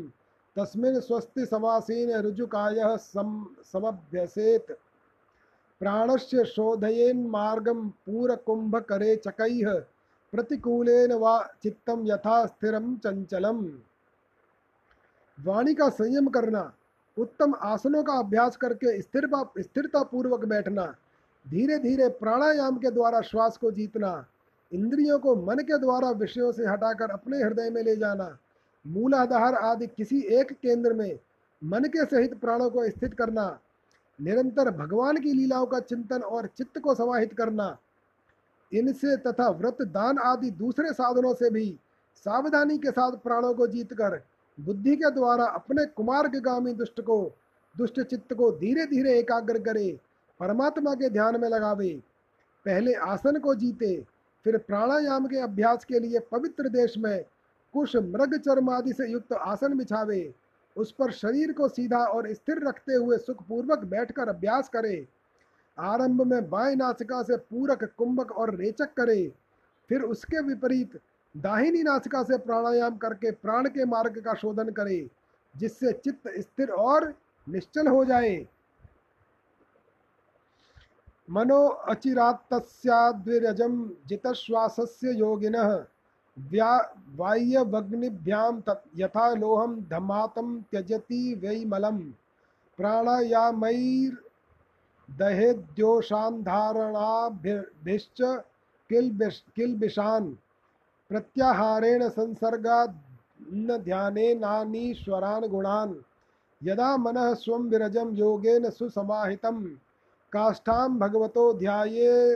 तस्मिन् स्वस्ति समासीन ऋजुकायः समभ्यसेत् प्राणस्य शोधयेन् मार्गं पूरकुम्भकरे चकैः प्रतिकूलेन वा चित्तं यथा स्थिरं चंचलम्। वाणी का संयम करना, उत्तम आसनों का अभ्यास करके स्थिरता पूर्वक बैठना, धीरे धीरे प्राणायाम के द्वारा श्वास को जीतना, इंद्रियों को मन के द्वारा विषयों से हटाकर अपने हृदय में ले जाना, मूलाधार आदि किसी एक केंद्र में मन के सहित प्राणों को स्थित करना, निरंतर भगवान की लीलाओं का चिंतन और चित्त को समाहित करना, इनसे तथा व्रत दान आदि दूसरे साधनों से भी सावधानी के साथ प्राणों को जीतकर बुद्धि के द्वारा अपने कुमार्गामी दुष्ट चित्त को धीरे धीरे एकाग्र करे, परमात्मा के ध्यान में लगावे, पहले आसन को जीते, फिर प्राणायाम के अभ्यास के लिए पवित्र देश में कुश मृग चर्म आदि से युक्त आसन बिछावे, उस पर शरीर को सीधा और स्थिर रखते हुए सुखपूर्वक बैठकर अभ्यास करे। आरंभ में बाएं नासिका से पूरक, कुंभक और रेचक करे, फिर उसके विपरीत दाहिनी नासिका से प्राणायाम करके प्राण के मार्ग का शोधन करे, जिससे चित्त स्थिर और निश्चल हो जाए। मनो अचिरात्तस्याद्विरजं जितश्वासस्य योगिनः वायवग्निभ्यां यथा लोहं धमातं त्यजति वैमलं प्राणायामैर्दहेद्योषान्धारणाभिश्च किल्बिषान् प्रत्याहारेण संसर्गान्ध्यानेनानीश्वरान् गुणान् यदा मनः स्वं विरजं योगेन सुसमाहितम् काष्ठां भगवतो ध्यायेत्स्व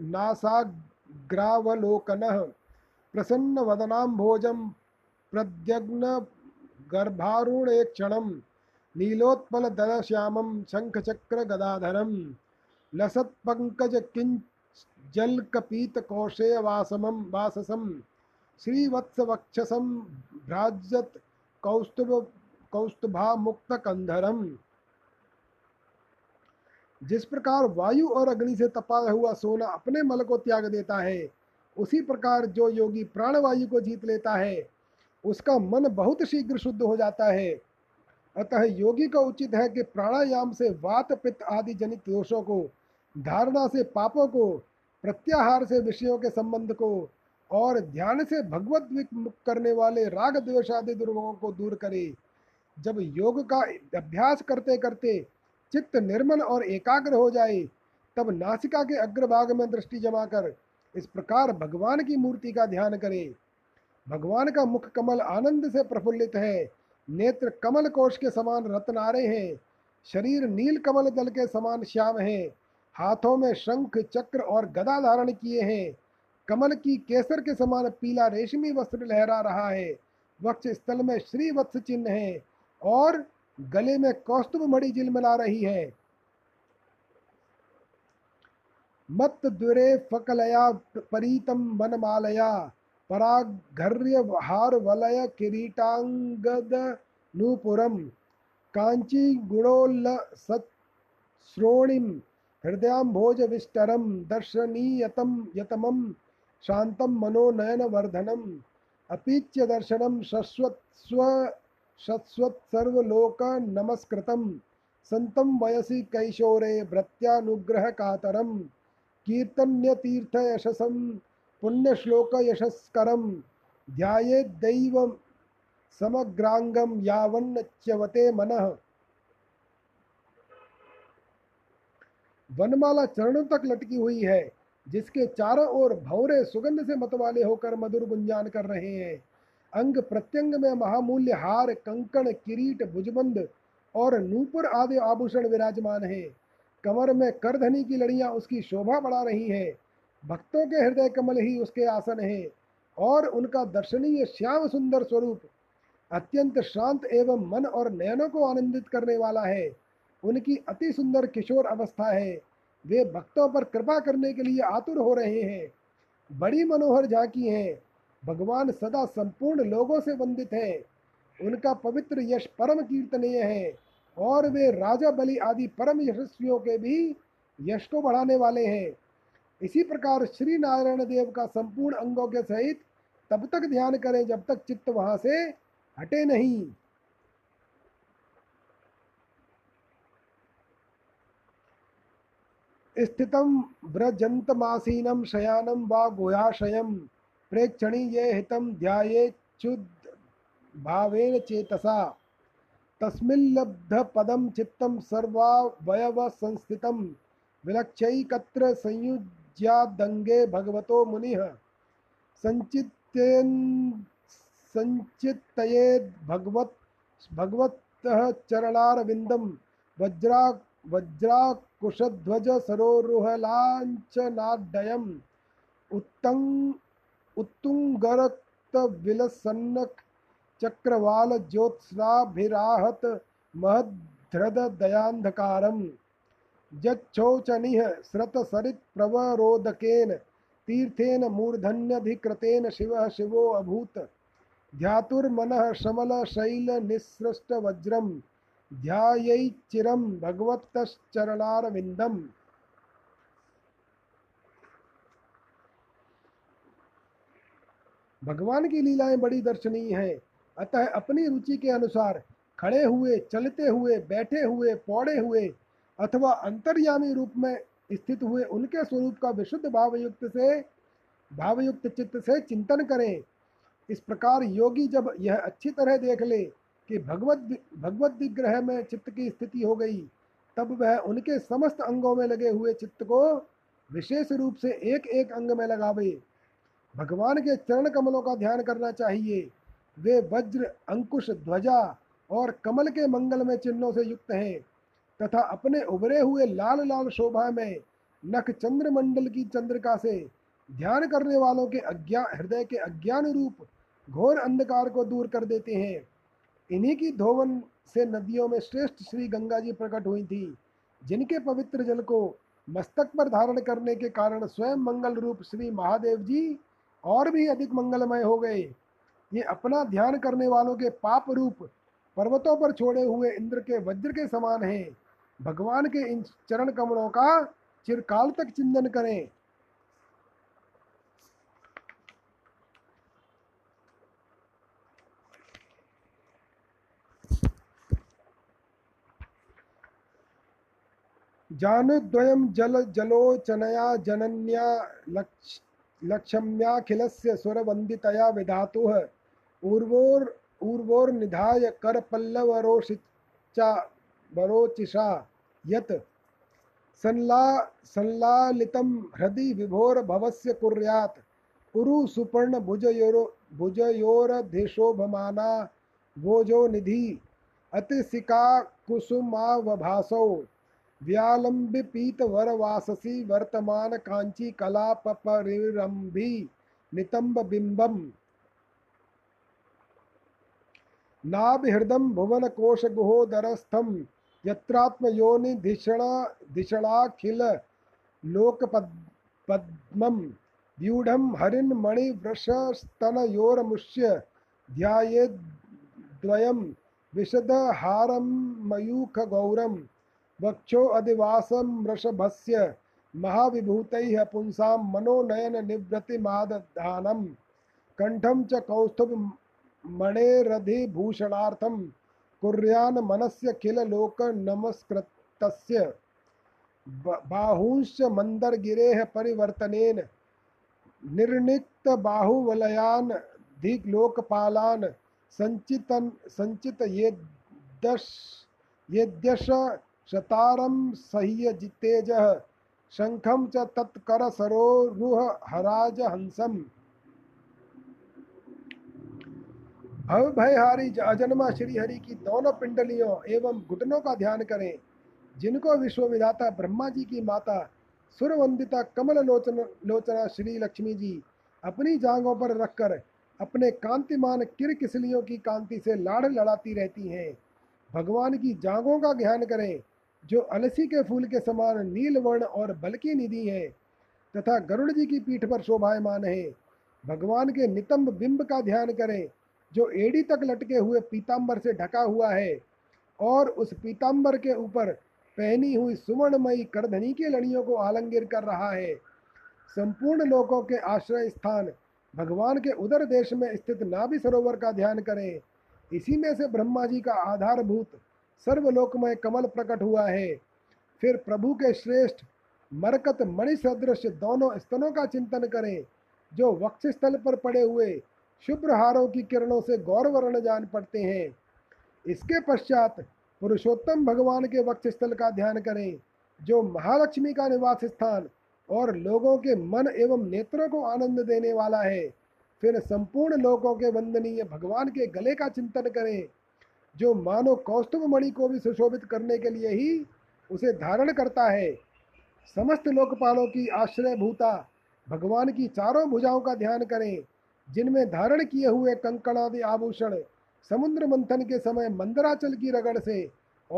नासाग्रावलोकनः प्रसन्नवदनां भोजं प्रद्यग्नगर्भारुणेक्षणं नीलोत्पलदलश्यामं शङ्खचक्रगदाधरं लसत्पङ्कजकिञ्जल्कपीतकोशेवासमं वाससं श्रीवत्सवक्षसं भ्राजत्कौस्तुभमुक्तकन्धरम्। जिस प्रकार वायु और अग्नि से तपा हुआ सोना अपने मल को त्याग देता है, उसी प्रकार जो योगी प्राणवायु को जीत लेता है उसका मन बहुत शीघ्र शुद्ध हो जाता है। अतः योगी को उचित है कि प्राणायाम से वात पित्त आदि जनित दोषों को, धारणा से पापों को, प्रत्याहार से विषयों के संबंध को और ध्यान से भगवत विमुक्त करने वाले राग द्वेष आदि दुर्गुणों को दूर करे। जब योग का अभ्यास करते करते चित्त निर्मल और एकाग्र हो जाए तब नासिका के अग्रभाग में दृष्टि जमा कर इस प्रकार भगवान की मूर्ति का ध्यान करें। भगवान का मुख कमल आनंद से प्रफुल्लित है, नेत्र कमल कोश के समान रत्नारे हैं, शरीर नील कमल दल के समान श्याम है, हाथों में शंख चक्र और गदा धारण किए हैं, कमल की केसर के समान पीला रेशमी वस्त्र लहरा रहा है, वक्ष स्थल में श्रीवत्स चिन्ह है और गले में कौस्तुभ मणि झिलमिला रही है। मत दुरे फकलया परीतम वनमालया पराघर्य हार वलय किरीटांगद नूपुरम कांची गुणोल सत्श्रोणिम हृदयांभोज विष्टरम दर्शनीयतम यतमम शांतम मनोनयन वर्धनम अपीच्य दर्शनम शश्वत सर्वलोक नमस्कृतम संतम वयसि कैशोरे भृत्यानुग्रह कातरम कीर्तन्य तीर्थ यशसम पुण्यश्लोक यशस्करम ध्याये दैव समग्रांगम यावन्नच्यवते मनः। वनमाला चरणों तक लटकी हुई है, जिसके चारों ओर भौरे सुगंध से मतवाले होकर मधुर गुंजान कर रहे हैं। अंग प्रत्यंग में महामूल्य हार, कंकण, किरीट, भुजबंद और नूपुर आदि आभूषण विराजमान हैं। कमर में करधनी की लड़ियां उसकी शोभा बढ़ा रही हैं। भक्तों के हृदय कमल ही उसके आसन हैं और उनका दर्शनीय श्याम सुंदर स्वरूप अत्यंत शांत एवं मन और नयनों को आनंदित करने वाला है। उनकी अति सुंदर किशोर अवस्था है, वे भक्तों पर कृपा करने के लिए आतुर हो रहे हैं। बड़ी मनोहर झांकी हैं, भगवान सदा संपूर्ण लोगों से वंदित हैं। उनका पवित्र यश परम कीर्तनीय है और वे राजा बलि आदि परम यशस्वियों के भी यश को बढ़ाने वाले हैं। इसी प्रकार श्री नारायण देव का संपूर्ण अंगों के सहित तब तक ध्यान करें जब तक चित्त वहाँ से हटे नहीं। स्थितं व्रजंतमासीनं शयानं वा गुहाशयं प्रेक्षणीये हितं ध्यायेच्छुद् भावेन चेतसा तस्मिल्लब्धपदं चित्तं सर्वावयवसंस्थितं विलक्षयैकत्र संयुज्यादङ्गे भगवतो मुनिः संचित्तयेद् भगवतः चरणारविन्दं वज्राकुशध्वज सरोरुहलांचनाड्डयम् उत्तुंगरक्तविलसन्नक चक्रवाल ज्योत्स्नाभिराहत महद्धृदयान्धकारम् जच्छोचनिः स्रतसरित प्रवरोदकेन तीर्थेन मूर्धन्यधिकृतेन शिवः शिवो अभूत् ध्यातुर्मनः शमल शैल निसृष्ट वज्रम् ध्यायै चिरं भगवतश्चरणारविन्दम्। भगवान की लीलाएं बड़ी दर्शनीय हैं, अतः अपनी रुचि के अनुसार खड़े हुए, चलते हुए, बैठे हुए, पौड़े हुए अथवा अंतर्यामी रूप में स्थित हुए उनके स्वरूप का विशुद्ध भावयुक्त चित्त से चिंतन करें। इस प्रकार योगी जब यह अच्छी तरह देख ले कि भगवत दिग्ग्रह में चित्त की स्थिति हो गई, तब वह उनके समस्त अंगों में लगे हुए चित्त को विशेष रूप से एक एक अंग में लगावे। भगवान के चरण कमलों का ध्यान करना चाहिए। वे वज्र, अंकुश, ध्वजा और कमल के मंगलमय चिन्हों से युक्त हैं तथा अपने उभरे हुए लाल लाल शोभा में नख चंद्रमंडल की चंद्रिका से ध्यान करने वालों के हृदय के अज्ञान रूप घोर अंधकार को दूर कर देते हैं। इन्हीं की धोवन से नदियों में श्रेष्ठ श्री गंगा जी प्रकट हुई थी, जिनके पवित्र जल को मस्तक पर धारण करने के कारण स्वयं मंगल रूप श्री महादेव जी और भी अधिक मंगलमय हो गए। ये अपना ध्यान करने वालों के पाप रूप पर्वतों पर छोड़े हुए इंद्र के वज्र के समान हैं। भगवान के इन चरण कमलों का चिरकाल तक चिंतन करें। जानुद्वयं जल जलोचनया जनन्या लक्ष्म्याखिलस्य स्वरवंदितया विधातुः उर्वोर निधाय कर पल्लव वरोचिषा यत संलालितं हृदि विभोर भवस्य कुर्यात उरु सुपर्ण भुजयोरधिशोभमाना भोजो निधि अतिसिका कुसुमावभासो व्यालंबि पीत वरवाससी वर्तमान कांची कला परिरंभी नितंब बिंबम नाभिहृदं भुवन कोश गुहोदरस्थम यत्रात्म योनि धिषणाखिल लोक पद्मम व्यूढ़म हरिन मणि वृषस्तन योरमुष्य ध्याये द्वयम विशद हारम मयूख गौरम वक्षो अधिवासम वृषभस्य महाविभूतैः पुंसां मनोनयन निवृत्ति मादधानम कंठम च कौस्तुभ मणेरधि भूषणार्थम कुर्यान मनस्य किल लोक नमस्कृतस्य बाहुंश्च मंदर गिरेह परिवर्तनेन निर्निक्त बाहुवलयान धिक लोकपालान संचित ये दश शतारम सह्य जितेज शंखम च तत्कर सरो रुह हराज हंसम भव भयहारी अजन्मा श्री हरि की दोनों पिंडलियों एवं घुटनों का ध्यान करें, जिनको विश्वविधाता ब्रह्मा जी की माता सुरवंदिता कमल लोचना श्री लक्ष्मी जी अपनी जांघों पर रखकर अपने कांतिमान किरकिसलियों की कांति से लाड़ लड़ाती रहती हैं। भगवान की जांघों का ध्यान करें जो अलसी के फूल के समान नीलवर्ण और बल्कि निधि है तथा गरुड़ जी की पीठ पर शोभायमान है। भगवान के नितंब बिंब का ध्यान करें जो एड़ी तक लटके हुए पीतांबर से ढका हुआ है और उस पीतांबर के ऊपर पहनी हुई सुवर्णमयी करधनी की लड़ियों को आलंगिर कर रहा है। संपूर्ण लोकों के आश्रय स्थान भगवान के उदर देश में स्थित नाभि सरोवर का ध्यान करें। इसी में से ब्रह्मा जी का आधारभूत सर्वलोकमय कमल प्रकट हुआ है। फिर प्रभु के श्रेष्ठ मरकत मणि सदृश दोनों स्तनों का चिंतन करें जो वक्षस्थल पर पड़े हुए शुभ्र हारों की किरणों से गौरवर्ण जान पड़ते हैं। इसके पश्चात पुरुषोत्तम भगवान के वक्षस्थल का ध्यान करें जो महालक्ष्मी का निवास स्थान और लोगों के मन एवं नेत्रों को आनंद देने वाला है। फिर संपूर्ण लोकों के वंदनीय भगवान के गले का चिंतन करें जो मानो कौस्तुभ मणि को भी सुशोभित करने के लिए ही उसे धारण करता है। समस्त लोकपालों की आश्रयभूता भगवान की चारों भुजाओं का ध्यान करें जिनमें धारण किए हुए कंकणादि आभूषण समुद्र मंथन के समय मंदराचल की रगड़ से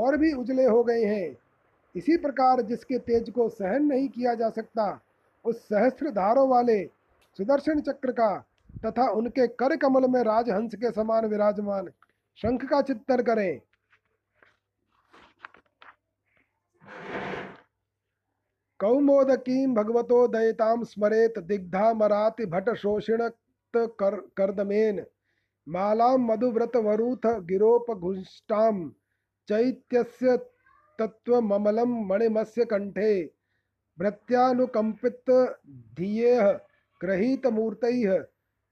और भी उजले हो गए हैं। इसी प्रकार जिसके तेज को सहन नहीं किया जा सकता उस सहस्त्र धारों वाले सुदर्शन चक्र का तथा उनके कर कमल में राजहंस के समान विराजमान शंख का चित्तन करें। कौमोदकीं भगवतो दयतां स्मरेत दिग्धामराति भट शोषिणक्त कर्दमेन मालां मधुव्रत वरूथ गिरोपघुष्टां चैत्यस्य तत्वममलं मणिमस्य कंठे भृत्यानुकंपित धियेह गृहीत मूर्तैः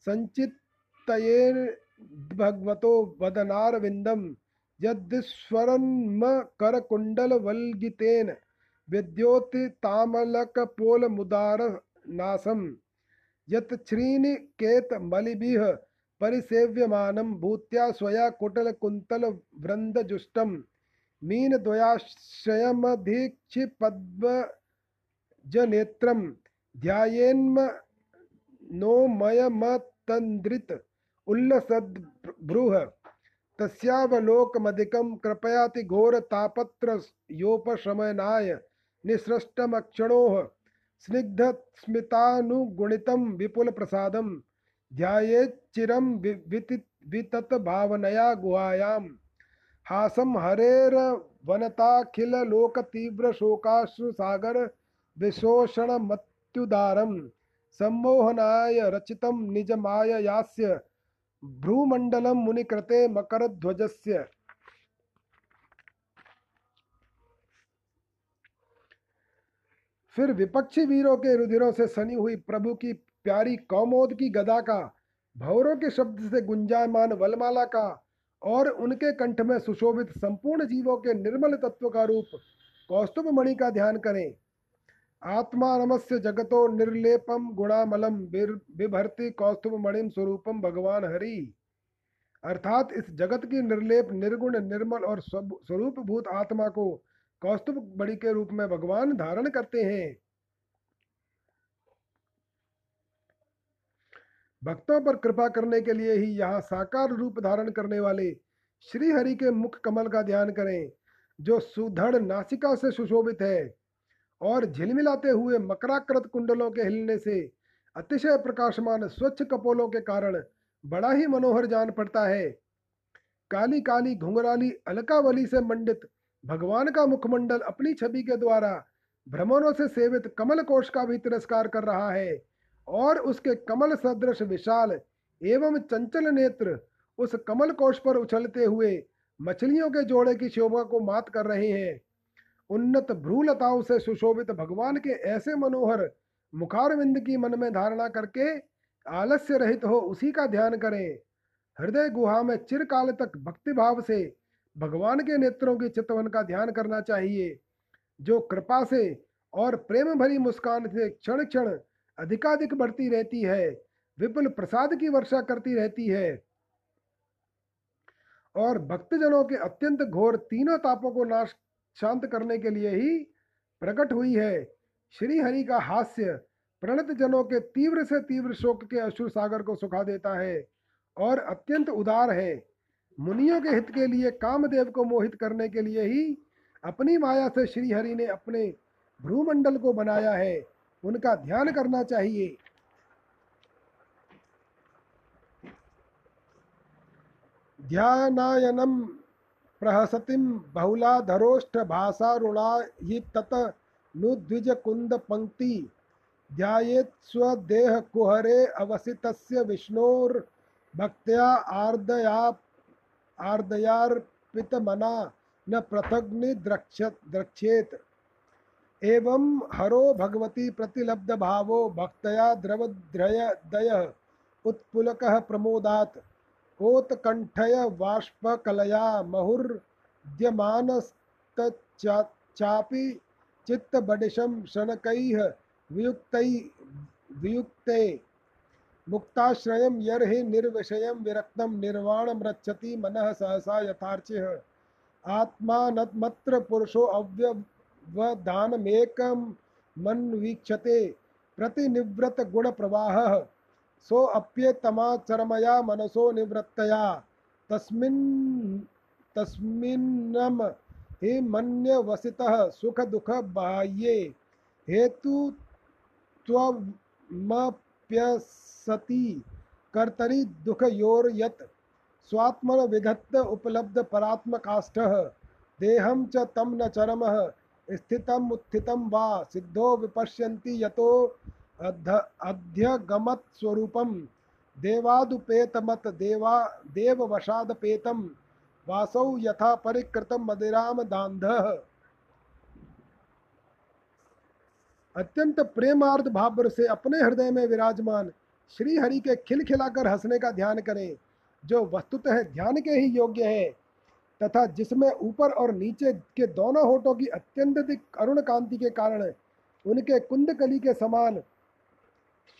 संचितये भगवतो वदनारविंदम यद्स्वरन्म करकुंडल वल्गितेन विद्योति तामलकपोल मुदार नासम यत्श्रीनि केत मलिभिः परिसेव्यमानं भूत्या स्वया कुटल कुंतल वृंद जुष्टम मीन द्वयाश्रयम दीक्षि पद्म जनेत्रम ध्यायेन्म नो मयमतंद्रित उल्लसद ब्रूह तस्यावलोकमदिकं कृपयाति घोर तापत्र योपशमनाय निसृष्टमक्षणोः स्निग्ध स्मितानुगुणितं विपुल प्रसादं ध्यायेत् चिरं वितत भावनया गुहायां हासं हरेर वनताखिल लोक तीव्र शोकाश्रु सागर विशोषण मत्युदारम सम्मोहनाय रचितम निज माययास्य भ्रूमंडलम मुनिकृते मकरध्वजस्य। फिर विपक्षी वीरों के रुधिरों से सनी हुई प्रभु की प्यारी कौमोद की गदा का, भौरों के शब्द से गुंजायमान वलमाला का और उनके कंठ में सुशोभित संपूर्ण जीवों के निर्मल तत्व का रूप कौस्तुभ मणि का ध्यान करें। आत्मानमस्य जगतो निर्लेपम गुणामलम बिभर्ति कौस्तुभ मणिम स्वरूपम भगवान हरि। अर्थात इस जगत की निर्लेप, निर्गुण, निर्मल और स्वरूप भूत आत्मा को कौस्तुभ मणि के रूप में भगवान धारण करते हैं। भक्तों पर कृपा करने के लिए ही यहाँ साकार रूप धारण करने वाले श्री हरि के मुख कमल का ध्यान करें, जो सुदृढ़ नासिका से सुशोभित है और झिलमिलाते हुए मकराकृत कुंडलों के हिलने से अतिशय प्रकाशमान स्वच्छ कपोलों के कारण बड़ा ही मनोहर जान पड़ता है। काली काली घुंघराली अलकावली से मंडित भगवान का मुखमंडल अपनी छवि के द्वारा भ्रमणों से सेवित कमल कोष का भी तिरस्कार कर रहा है और उसके कमल सदृश विशाल एवं चंचल नेत्र उस कमल कोष पर उछलते हुए मछलियों के जोड़े की शोभा को मात कर रहे हैं। उन्नत भ्रूलताओं से सुशोभित भगवान के ऐसे मनोहर मुखारविंद की मन में धारणा करके आलस्य रहित हो उसी का ध्यान करें। हृदय गुहा में चिरकाल तक भक्तिभाव से भगवान के नेत्रों की चितवन का ध्यान करना चाहिए, जो कृपा से और प्रेम भरी मुस्कान से क्षण क्षण अधिकाधिक बढ़ती रहती है, विपुल प्रसाद की वर्षा करती रहती है और भक्तजनों के अत्यंत घोर तीनों तापों को नाश शांत करने के लिए ही प्रकट हुई है। श्री हरि का हास्य प्रणत जनों के तीव्र से तीव्र शोक के अश्रु सागर को सुखा देता है और अत्यंत उदार है। मुनियों के हित के लिए, कामदेव को मोहित करने के लिए ही अपनी माया से श्री हरि ने अपने भ्रूमंडल को बनाया है, उनका ध्यान करना चाहिए। ध्यानायनम प्रहसतिम बहुलाधरोष्ठ भाषा रुणा ये तत नुद्विज कुंद पंक्ति ध्यायेत स्वदेह कुहरे अवसितस्य विष्णोर भक्त्या आर्दया आर्दयार्पित मना न पृथग्नि द्रक्षेत एवं हरो भगवती प्रतिलब्ध भावो भक्तया द्रवद्रय दय उत्पुलकः प्रमोदात् ओतकंठय बाष्पकलया महुर्द्यमानस्तच्चापि चित्तबडिशं शनकैः वियुक्ते मुक्ताश्रयं यर्हि निर्विषयं विरक्तं निर्वाणं रक्षति मनः सहसा यथार्चिः आत्मानमत्र पुरुषो अव्यवधानमेकं मन्वीक्षते प्रतिनिवृत्त गुण प्रवाहः सो अप्येतमा चरमया मनसो निवृत्तया तस्मिन्नम हे मन्य वसितः सुख दुख बाह्ये हेतु त्वमप्यसति कर्तरि दुख योर यत् स्वात्मन विधत्त उपलब्ध परात्मकाष्ठः देहं च तम न चरमः स्थितम उत्थितम वा सिद्धो विपश्यन्ति यतो अध्यगमत स्वरूपम देवादुपेतमत देववशादपेतम वासौ यथा परिकृतम मदिराम दान्धः। अत्यंत प्रेमार्थ भाव से अपने हृदय में विराजमान श्री हरि के खिलखिलाकर हंसने का ध्यान करें, जो वस्तुतः ध्यान के ही योग्य है तथा जिसमें ऊपर और नीचे के दोनों होठों की अत्यंत अरुण कांति के कारण उनके कुंदकली के समान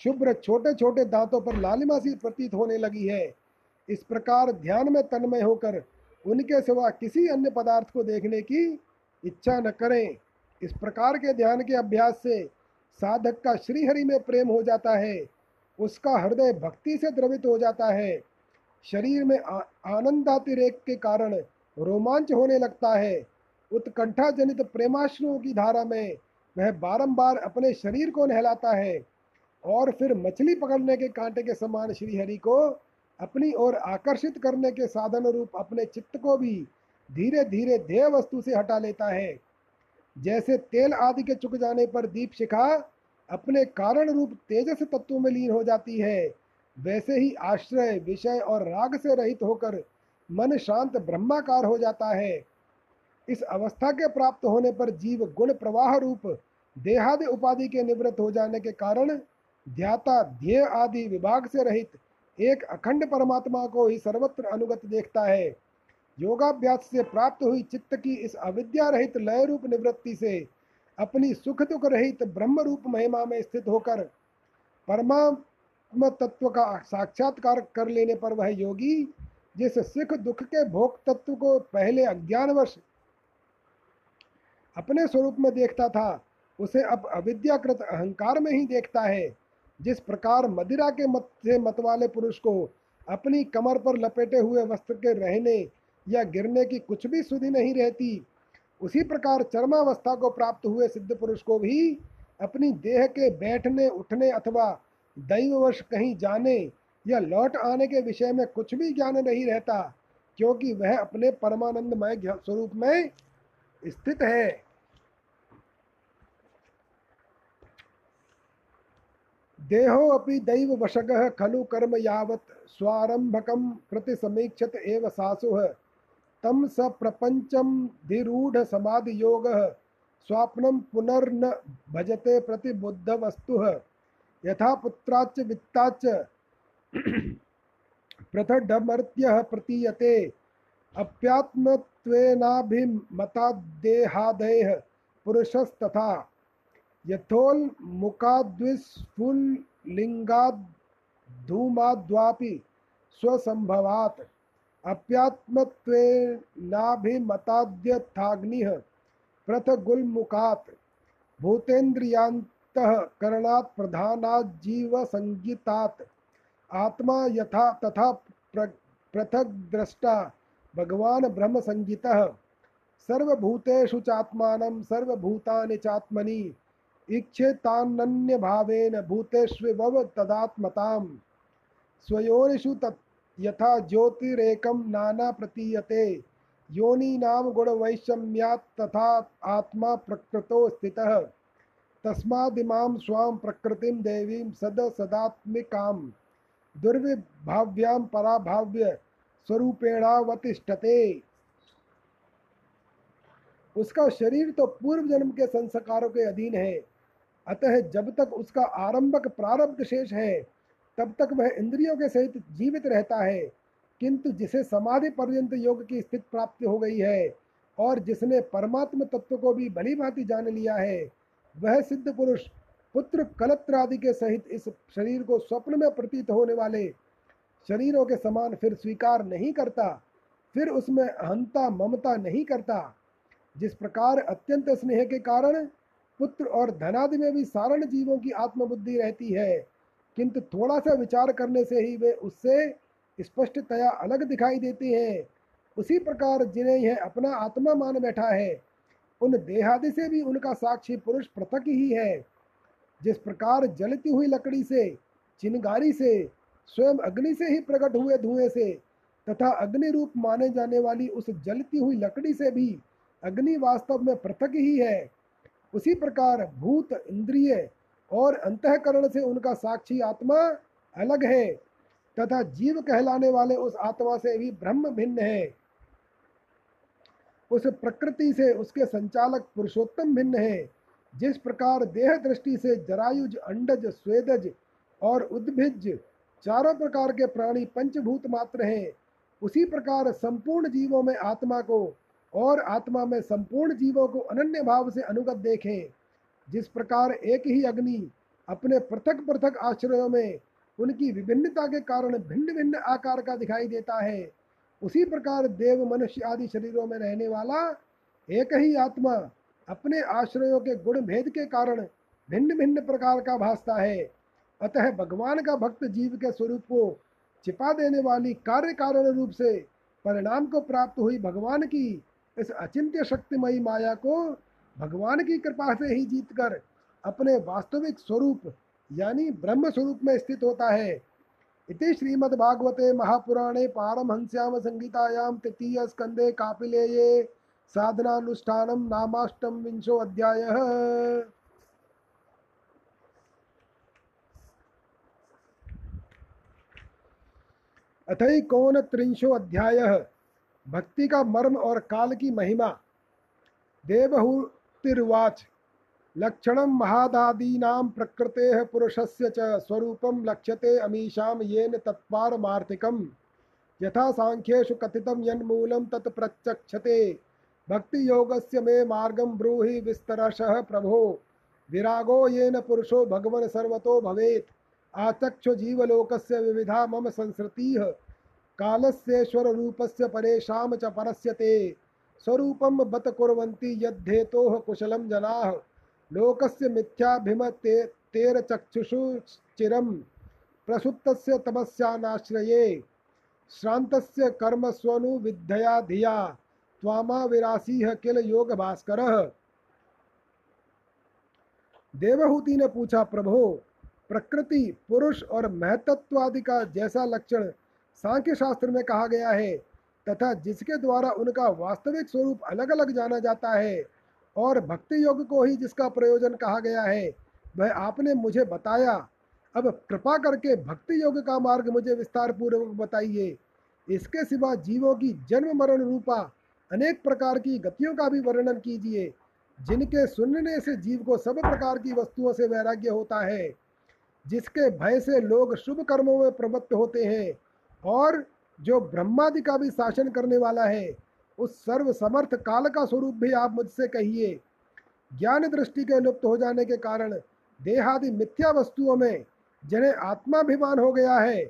शुभ्र छोटे छोटे दांतों पर लालिमा सी प्रतीत होने लगी है। इस प्रकार ध्यान में तन्मय होकर उनके सिवा किसी अन्य पदार्थ को देखने की इच्छा न करें। इस प्रकार के ध्यान के अभ्यास से साधक का श्रीहरि में प्रेम हो जाता है, उसका हृदय भक्ति से द्रवित हो जाता है, शरीर में आनंदातिरेक के कारण रोमांच होने लगता है। उत्कंठा जनित प्रेमाश्रुओं की धारा में वह बारंबार अपने शरीर को नहलाता है और फिर मछली पकड़ने के कांटे के समान श्रीहरि को अपनी ओर आकर्षित करने के साधन रूप अपने चित्त को भी धीरे धीरे देह वस्तु से हटा लेता है। जैसे तेल आदि के चुक जाने पर दीप शिखा अपने कारण रूप तेजस तत्व में लीन हो जाती है, वैसे ही आश्रय विषय और राग से रहित होकर मन शांत ब्रह्माकार हो जाता है। इस अवस्था के प्राप्त होने पर जीव गुण प्रवाह रूप देहादि उपाधि के निवृत्त हो जाने के कारण ध्याता ध्येय आदि विभाग से रहित एक अखंड परमात्मा को ही सर्वत्र अनुगत देखता है। योगाभ्यास से प्राप्त हुई चित्त की इस अविद्या रहित लय रूप निवृत्ति से अपनी सुख दुख रहित ब्रह्म रूप महिमा में स्थित होकर परमात्म तत्व का साक्षात्कार कर लेने पर वह योगी जिस सुख दुख के भोग तत्व को पहले अज्ञानवश अपने स्वरूप में देखता था, उसे अब अविद्याकृत अहंकार में ही देखता है। जिस प्रकार मदिरा के मत से मतवाले पुरुष को अपनी कमर पर लपेटे हुए वस्त्र के रहने या गिरने की कुछ भी सुधि नहीं रहती, उसी प्रकार चरमावस्था को प्राप्त हुए सिद्ध पुरुष को भी अपनी देह के बैठने उठने अथवा दैववश कहीं जाने या लौट आने के विषय में कुछ भी ज्ञान नहीं रहता, क्योंकि वह अपने परमानंदमय स्वरूप में स्थित है। देहोऽपि दैववशगः खलु कर्म यावत् स्वारंभकं कृति समीक्षत एव सासुः तम स प्रपंचम धिरूढ़ समाधि योगः स्वाप्नं पुनर्न भजते प्रतिबुद्ध वस्तुः यथा पुत्राच्च वित्ताच्च प्रथडमर्त्यः प्रतीयते अप्यात्मत्वेनाभिमतादेहादेह पुरुषस्तथा यथोल मुकाद्विस्फुलिंगाधूमाद्वापि स्वसंभवात् अप्यात्मत्वेनाभिमताद्यथाग्निः पृथगुल्मुकात् भूतेन्द्रियान्तःकरणात् प्रधानाज्जीवसंज्ञितात् आत्मा यथा तथा पृथग्द्रष्टा भगवान ब्रह्म संज्ञितः सर्वभूतेषु चात्मानं सर्वभूतानि चात्मनि इच्छेतानन्य भावेन भूतेष्वेव तदात्मतां स्वयोनिषु यथा ज्योतिरेकं नाना प्रतीयते योनीनां गुणवैषम्यात् तथा आत्मा प्रकृतो स्थितः तस्मादिमां स्वां प्रकृतिं देवीं सदा सदात्मिकां दुर्विभाव्यां पराभाव्य स्वरूपेणावतिष्ठते। उसका शरीर तो पूर्व जन्म के संस्कारों के अधीन है, अतः जब तक उसका आरंभक प्रारब्ध शेष है तब तक वह इंद्रियों के सहित जीवित रहता है, किंतु जिसे समाधि पर्यंत योग की स्थिति प्राप्त हो गई है और जिसने परमात्म तत्व को भी भली भांति जान लिया है, वह सिद्ध पुरुष पुत्र कलत्र आदि के सहित इस शरीर को स्वप्न में प्रतीत होने वाले शरीरों के समान फिर स्वीकार नहीं करता, फिर उसमें अहंता ममता नहीं करता। जिस प्रकार अत्यंत स्नेह के कारण पुत्र और धनादि में भी सारण जीवों की आत्मबुद्धि रहती है, किंतु थोड़ा सा विचार करने से ही वे उससे स्पष्टतया अलग दिखाई देते हैं, उसी प्रकार जिन्हें यह अपना आत्मा मान बैठा है उन देहादि से भी उनका साक्षी पुरुष पृथक ही है। जिस प्रकार जलती हुई लकड़ी से, चिनगारी से, स्वयं अग्नि से ही प्रकट हुए धुएं से तथा अग्नि रूप माने जाने वाली उस जलती हुई लकड़ी से भी अग्नि वास्तव में पृथक ही है, उसी प्रकार भूत इंद्रिय और अंतःकरण से उनका साक्षी आत्मा अलग है तथा जीव कहलाने वाले उस आत्मा से भी ब्रह्म भिन्न है। उस प्रकृति से उसके संचालक पुरुषोत्तम भिन्न है। जिस प्रकार देह दृष्टि से जरायुज, अंडज, स्वेदज और उद्भिज चारों प्रकार के प्राणी पंचभूत मात्र हैं, उसी प्रकार संपूर्ण जीवों में आत्मा को और आत्मा में संपूर्ण जीवों को अनन्य भाव से अनुगत देखें। जिस प्रकार एक ही अग्नि अपने पृथक पृथक आश्रयों में उनकी विभिन्नता के कारण भिन्न भिन्न आकार का दिखाई देता है, उसी प्रकार देव मनुष्य आदि शरीरों में रहने वाला एक ही आत्मा अपने आश्रयों के गुण भेद के कारण भिन्न भिन्न प्रकार का भासता है। अतः भगवान का भक्त जीव के स्वरूप को छिपा देने वाली कार्य कारण रूप से परिणाम को प्राप्त हुई भगवान की इस अचिंत्य शक्तिमयी माया को भगवान की कृपा से ही जीतकर अपने वास्तविक स्वरूप यानी ब्रह्म स्वरूप में स्थित होता है। इति श्रीमद्भागवते महापुराणे पारमहंस्याम संहितायां तृतीय स्कंदे कापिलेये साधनानुष्ठानं नामाष्टम विंशो अध्यायः। अथैकोनत्रिंशो अध्यायः। भक्ति का मर्म और काल की महिमा। देवहूतिर्वाच लक्षणं महादादीनां प्रकृतेः पुरुषस्य च स्वरूपं लक्ष्यते अमीशां येन तत्पारमार्थिकं यथा सांख्येषु कथितं यन्मूलं तत् प्रचक्षते। भक्तियोगस्य मे मार्गं ब्रूहि विस्तरशः प्रभो। विरागो येन पुरुषो भगवन् सर्वतो भवेत्। आचक्षु जीवलोकस्य विविधा मम संसृतिः कालस्येश्वररूपस्य परेषां च परस्यते। स्वरूपं बत कुर्वन्ति यद्धेतोः कुशलं जनाः। लोकस्य मिथ्याभिमते तेर चक्षुषु चिरं प्रसुप्तस्य तमस्यानाश्रये श्रान्तस्य कर्मस्वनुविद्धया धिया त्वामा विरासीह किल योग भास्करः। देवहूति ने पूछा, प्रभो प्रकृति पुरुष और महत्त्व आदि का जैसा लक्षण सांख्य शास्त्र में कहा गया है तथा जिसके द्वारा उनका वास्तविक स्वरूप अलग अलग जाना जाता है और भक्ति योग को ही जिसका प्रयोजन कहा गया है, वह आपने मुझे बताया। अब कृपा करके भक्ति योग का मार्ग मुझे विस्तार पूर्वक बताइए। इसके सिवा जीवों की जन्म मरण रूपा अनेक प्रकार की गतियों का भी वर्णन कीजिए, जिनके सुनने से जीव को सब प्रकार की वस्तुओं से वैराग्य होता है, जिसके भय से लोग शुभ कर्मों में प्रवृत्त होते हैं, और जो ब्रह्मादि का भी शासन करने वाला है उस सर्वसमर्थ काल का स्वरूप भी आप मुझसे कहिए। ज्ञान दृष्टि के लुप्त हो जाने के कारण देहादि मिथ्या वस्तुओं में जिन्हें आत्माभिमान हो गया है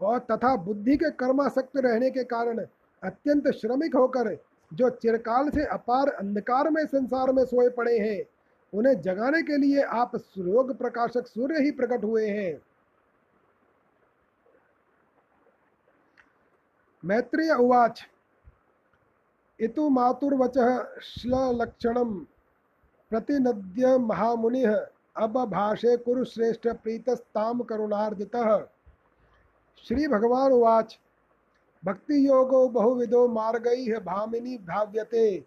और तथा बुद्धि के कर्मासक्त रहने के कारण अत्यंत श्रमिक होकर जो चिरकाल से अपार अंधकार में संसार में सोए पड़े हैं, उन्हें जगाने के लिए आप योग प्रकाशक सूर्य ही प्रकट हुए हैं। मैत्रेय उवाच, इतु मातुर्वचः श्लक्षणं प्रतिनद्य महामुनिः अबभाषे कुरुश्रेष्ठ प्रीतस्ताम करुणार्जितः। श्री भगवान उवाच, भक्तियोगो बहुविधो मार्गैः भामिनी भाव्यते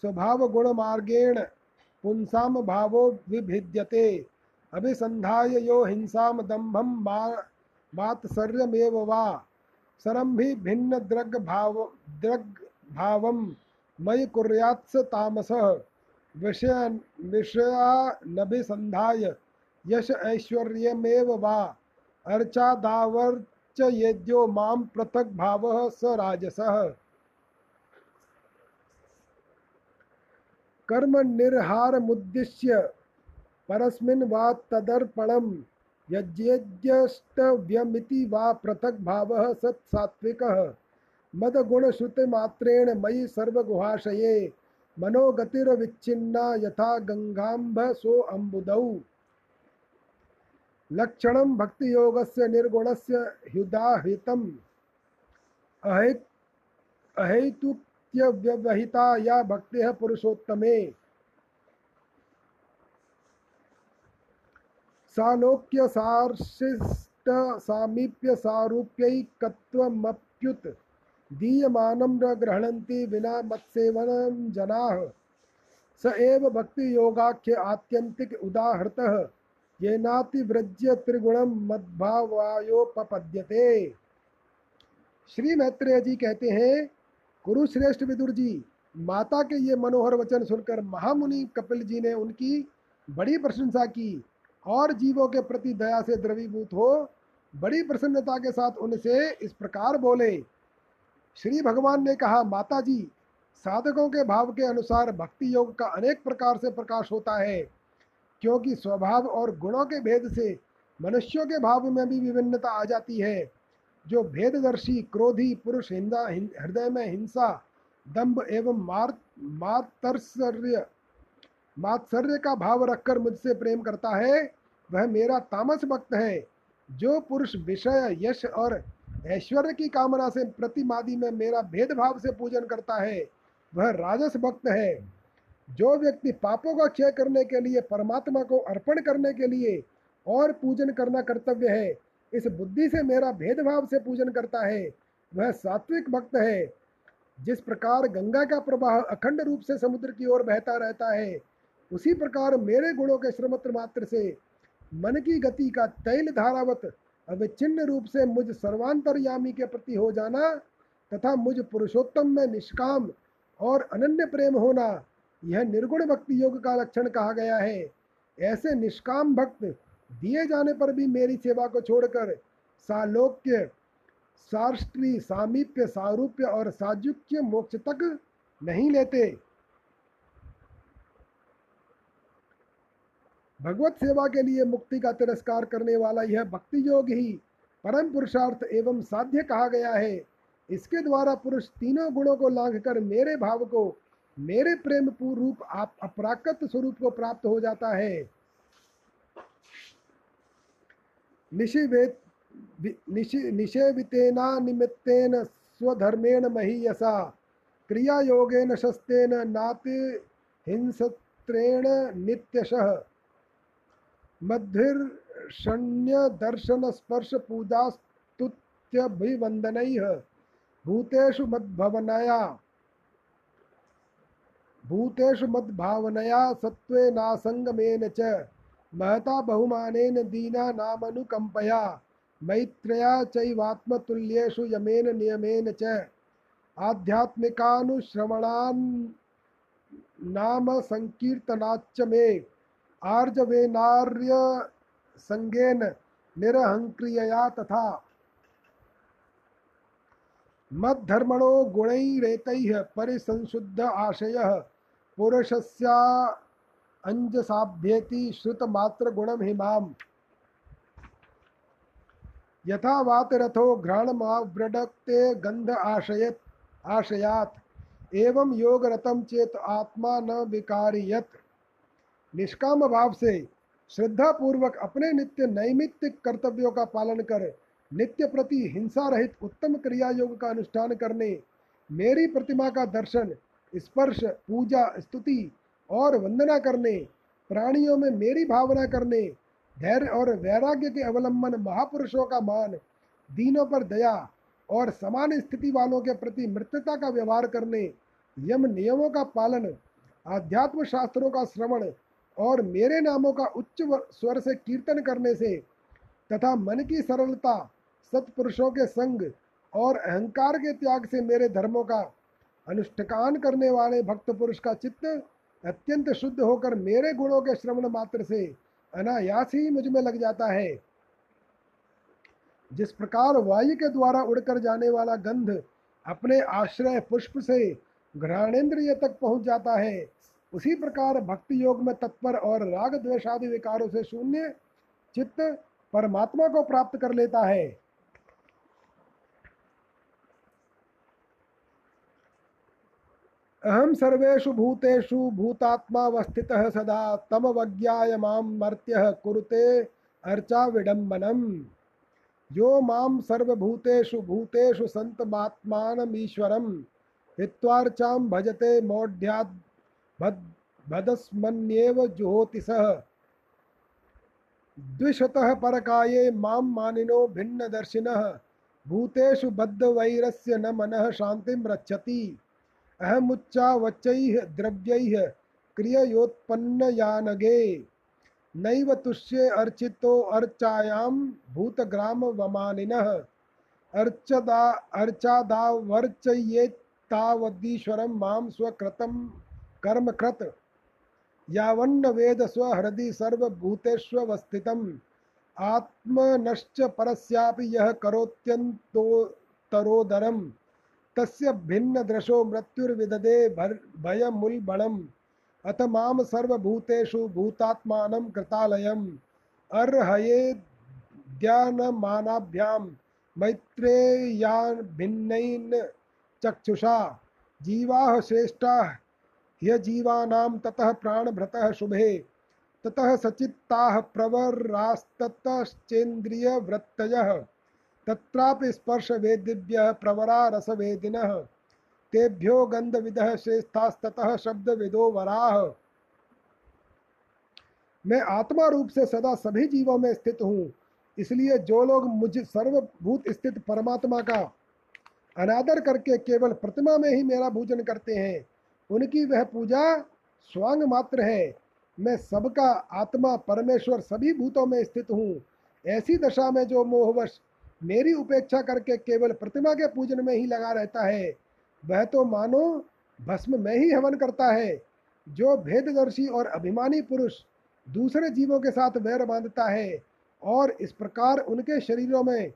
स्वभावगुणमार्गेण पुंसाम भावो विभिद्यते। अभिसंधाय यो हिंसाम दम्भं मात्सर्यमेव वा सरंभि भिन्न द्रग भावम मयि कुर्यात्स तामसः। विषयानभिसंधाय यश ऐश्वर्यमेव वा अर्चादावर्चयेद्यो माम पृथक् भावः स राजसः। कर्म निर्हारमुद्दिश्य परस्मिन् वा तदर्पणं यज्येद्यष्टव्यमिति वा पृथक् भावः सत्सात्विकः। मदगुणश्रुतिमात्रेण मयि सर्वगुहाशये मनोगतिरविच्छिन्ना यथा गंगाम्भसो अम्बुदौ। लक्षणं भक्तियोगस्य निर्गुणस्य ह्युदाहितम् अहेतुक व्यवहिता या भक्ति पुरुषोत्तमे। सालोक्य सार्शिष्ट सामीप्य सारूप्यैकत्वमप्युत दीयमानं न ग्रहणन्ति विना मत्सेवनं जनाः। स एव भक्ति योगाख्य आत्यंतिक उदाहृतः येनातिव्रज्य त्रिगुणं मद्भावायोपपद्यते। श्री मैत्रेय जी कहते हैं, कुरुश्रेष्ठ विदुर जी, माता के ये मनोहर वचन सुनकर महामुनि कपिल जी ने उनकी बड़ी प्रशंसा की और जीवों के प्रति दया से द्रवीभूत हो बड़ी प्रसन्नता के साथ उनसे इस प्रकार बोले। श्री भगवान ने कहा, माता जी, साधकों के भाव के अनुसार भक्ति योग का अनेक प्रकार से प्रकाश होता है, क्योंकि स्वभाव और गुणों के भेद से मनुष्यों के भाव में भी विभिन्नता आ जाती है। जो भेददर्शी क्रोधी पुरुष हृदय में हिंसा दंभ एवं मात्सर्य का भाव रखकर मुझसे प्रेम करता है, वह मेरा तामस भक्त है। जो पुरुष विषय यश और ऐश्वर्य की कामना से प्रतिमादि में मेरा भेदभाव से पूजन करता है, वह राजस भक्त है। जो व्यक्ति पापों का क्षय करने के लिए परमात्मा को अर्पण करने के लिए और पूजन करना कर्तव्य है, इस बुद्धि से मेरा भेदभाव से पूजन करता है वह सात्विक भक्त है। जिस प्रकार गंगा का प्रवाह अखंड रूप से समुद्र की ओर बहता रहता है, उसी प्रकार मेरे गुणों के श्रमत्र मात्र से मन की गति का तैल धारावत अविच्छिन्न रूप से मुझ सर्वांतरयामी के प्रति हो जाना तथा मुझ पुरुषोत्तम में निष्काम और अनन्य प्रेम होना, यह निर्गुण भक्ति योग का लक्षण कहा गया है। ऐसे निष्काम भक्त दिए जाने पर भी मेरी सेवा को छोड़कर सालोक्य, सार्ष्ट्री, सामीप्य, सारूप्य और साजुक्य मोक्ष तक नहीं लेते। भगवत सेवा के लिए मुक्ति का तिरस्कार करने वाला यह भक्ति योग ही परम पुरुषार्थ एवं साध्य कहा गया है। इसके द्वारा पुरुष तीनों गुणों को लांघकर मेरे भाव को, मेरे प्रेम रूप आप अपराकृत स्वरूप को प्राप्त हो जाता है। निषेवितेना निमित्तेन स्वधर्मेण महीयसा क्रिया योगेन शस्तेन नाति हिंसत्रेण नित्यशः मध्विर्षण्य दर्शन स्पर्श पूजा स्तुत्यभिवंदनैः भूतेषु मद्भवनया मद्भावनया सत्वे नासंगमेन च महता बहुमानेन दीना नामनुकंपया मैत्रेया चैवात्मतुल्येषु यमेन नियमेन च आध्यात्मिकानुश्रवणान् नाम संकीर्तनाच्च मे आर्जवेनार्य संगेन निरहंक्रियया तथा मद्धर्मणो गुणैरेतैः परिसंशुद्ध आशयः पुरुषस्या अंजसाभ्येति श्रुतमात्र गुणम हिमाम यथा वातरथो घ्राणमाव्रडक्ते गंध आशयात एवं योगरतम चेत आत्मा न विकारियत। निष्काम भाव से श्रद्धापूर्वक अपने नित्य नैमित्तिक कर्तव्यों का पालन कर नित्य प्रति हिंसा रहित उत्तम क्रिया योग का अनुष्ठान करने, मेरी प्रतिमा का दर्शन, स्पर्श, पूजा, स्तुति और वंदना करने, प्राणियों में मेरी भावना करने, धैर्य और वैराग्य के अवलंबन, महापुरुषों का मान, दीनों पर दया और समान स्थिति वालों के प्रति मित्रता का व्यवहार करने, यम नियमों का पालन, आध्यात्म शास्त्रों का श्रवण और मेरे नामों का उच्च स्वर से कीर्तन करने से तथा मन की सरलता, सत्पुरुषों के संग और अहंकार के त्याग से मेरे धर्मों का अनुष्ठान करने वाले भक्त पुरुष का चित्त अत्यंत शुद्ध होकर मेरे गुणों के श्रवण मात्र से अनायास ही मुझ में लग जाता है। जिस प्रकार वायु के द्वारा उड़कर जाने वाला गंध अपने आश्रय पुष्प से घ्राणेन्द्रिय तक पहुंच जाता है, उसी प्रकार भक्ति योग में तत्पर और राग द्वेष आदि विकारों से शून्य चित्त परमात्मा को प्राप्त कर लेता है। अहम सर्वेषु भूतेषु भूतात्मावस्थितः सदा तम वज्ञाय माम मर्त्यः कुरुते अर्चा विडम्बनम् यो माम सर्वभूतेषु भूतेषु संतमात्मानमीश्वरम् हित्वार्चां भजते मौढ्याद् भदस्मन्येव ज्योतिषः द्विशतः परकाये माम मानिनो भिन्नदर्शिनः भूतेषु बद्धवैरस्य न मनः शांतिं रक्षति अहमुच्चावचैः द्रव्यैः क्रिययोत्पन्नयानगे नैव तुष्ये अर्चितो अर्चायां भूतग्राम वमानिनः अर्चादावर्चयेत्तावदीश्वरं मां स्वकृतं कर्मकृत यावन्न वेद स्वहृदि सर्वभूतेष्वस्थितं आत्मनश्च परस्यापि यः करोत्यन्तोत्तरोदरम् तस्य भिन्न दृशो मृत्युर्विददे भयमुल्बणम् अथ माम सर्वभूतेषु भूतात्मानं कृतालयम् अर्हये ध्यानमानाभ्यां मैत्रेयान् भिन्नैन चक्षुषा जीवाः श्रेष्ठाः ह्य जीवानां ततः प्राणभृतः शुभे ततः सचित्ताः प्रवरास्ततश्चेन्द्रियवृत्तयः तत्रापि स्पर्शवेदिभ्यः प्रवरा रसवेदिनः तेभ्यो गंधविदः श्रेष्ठास्ततः शब्दविदो वराः। मैं आत्मा रूप से सदा सभी जीवों में स्थित हूँ इसलिए जो लोग मुझ सर्वभूत स्थित परमात्मा का अनादर करके केवल प्रतिमा में ही मेरा भोजन करते हैं, उनकी वह पूजा स्वांग मात्र है। मैं सबका आत्मा परमेश्वर सभी भूतों में स्थित हूँ। ऐसी दशा में जो मोहवश मेरी उपेक्षा करके केवल प्रतिमा के पूजन में ही लगा रहता है, वह तो मानो भस्म में ही हवन करता है। जो भेददर्शी और अभिमानी पुरुष दूसरे जीवों के साथ वैर बांधता है और इस प्रकार उनके शरीरों में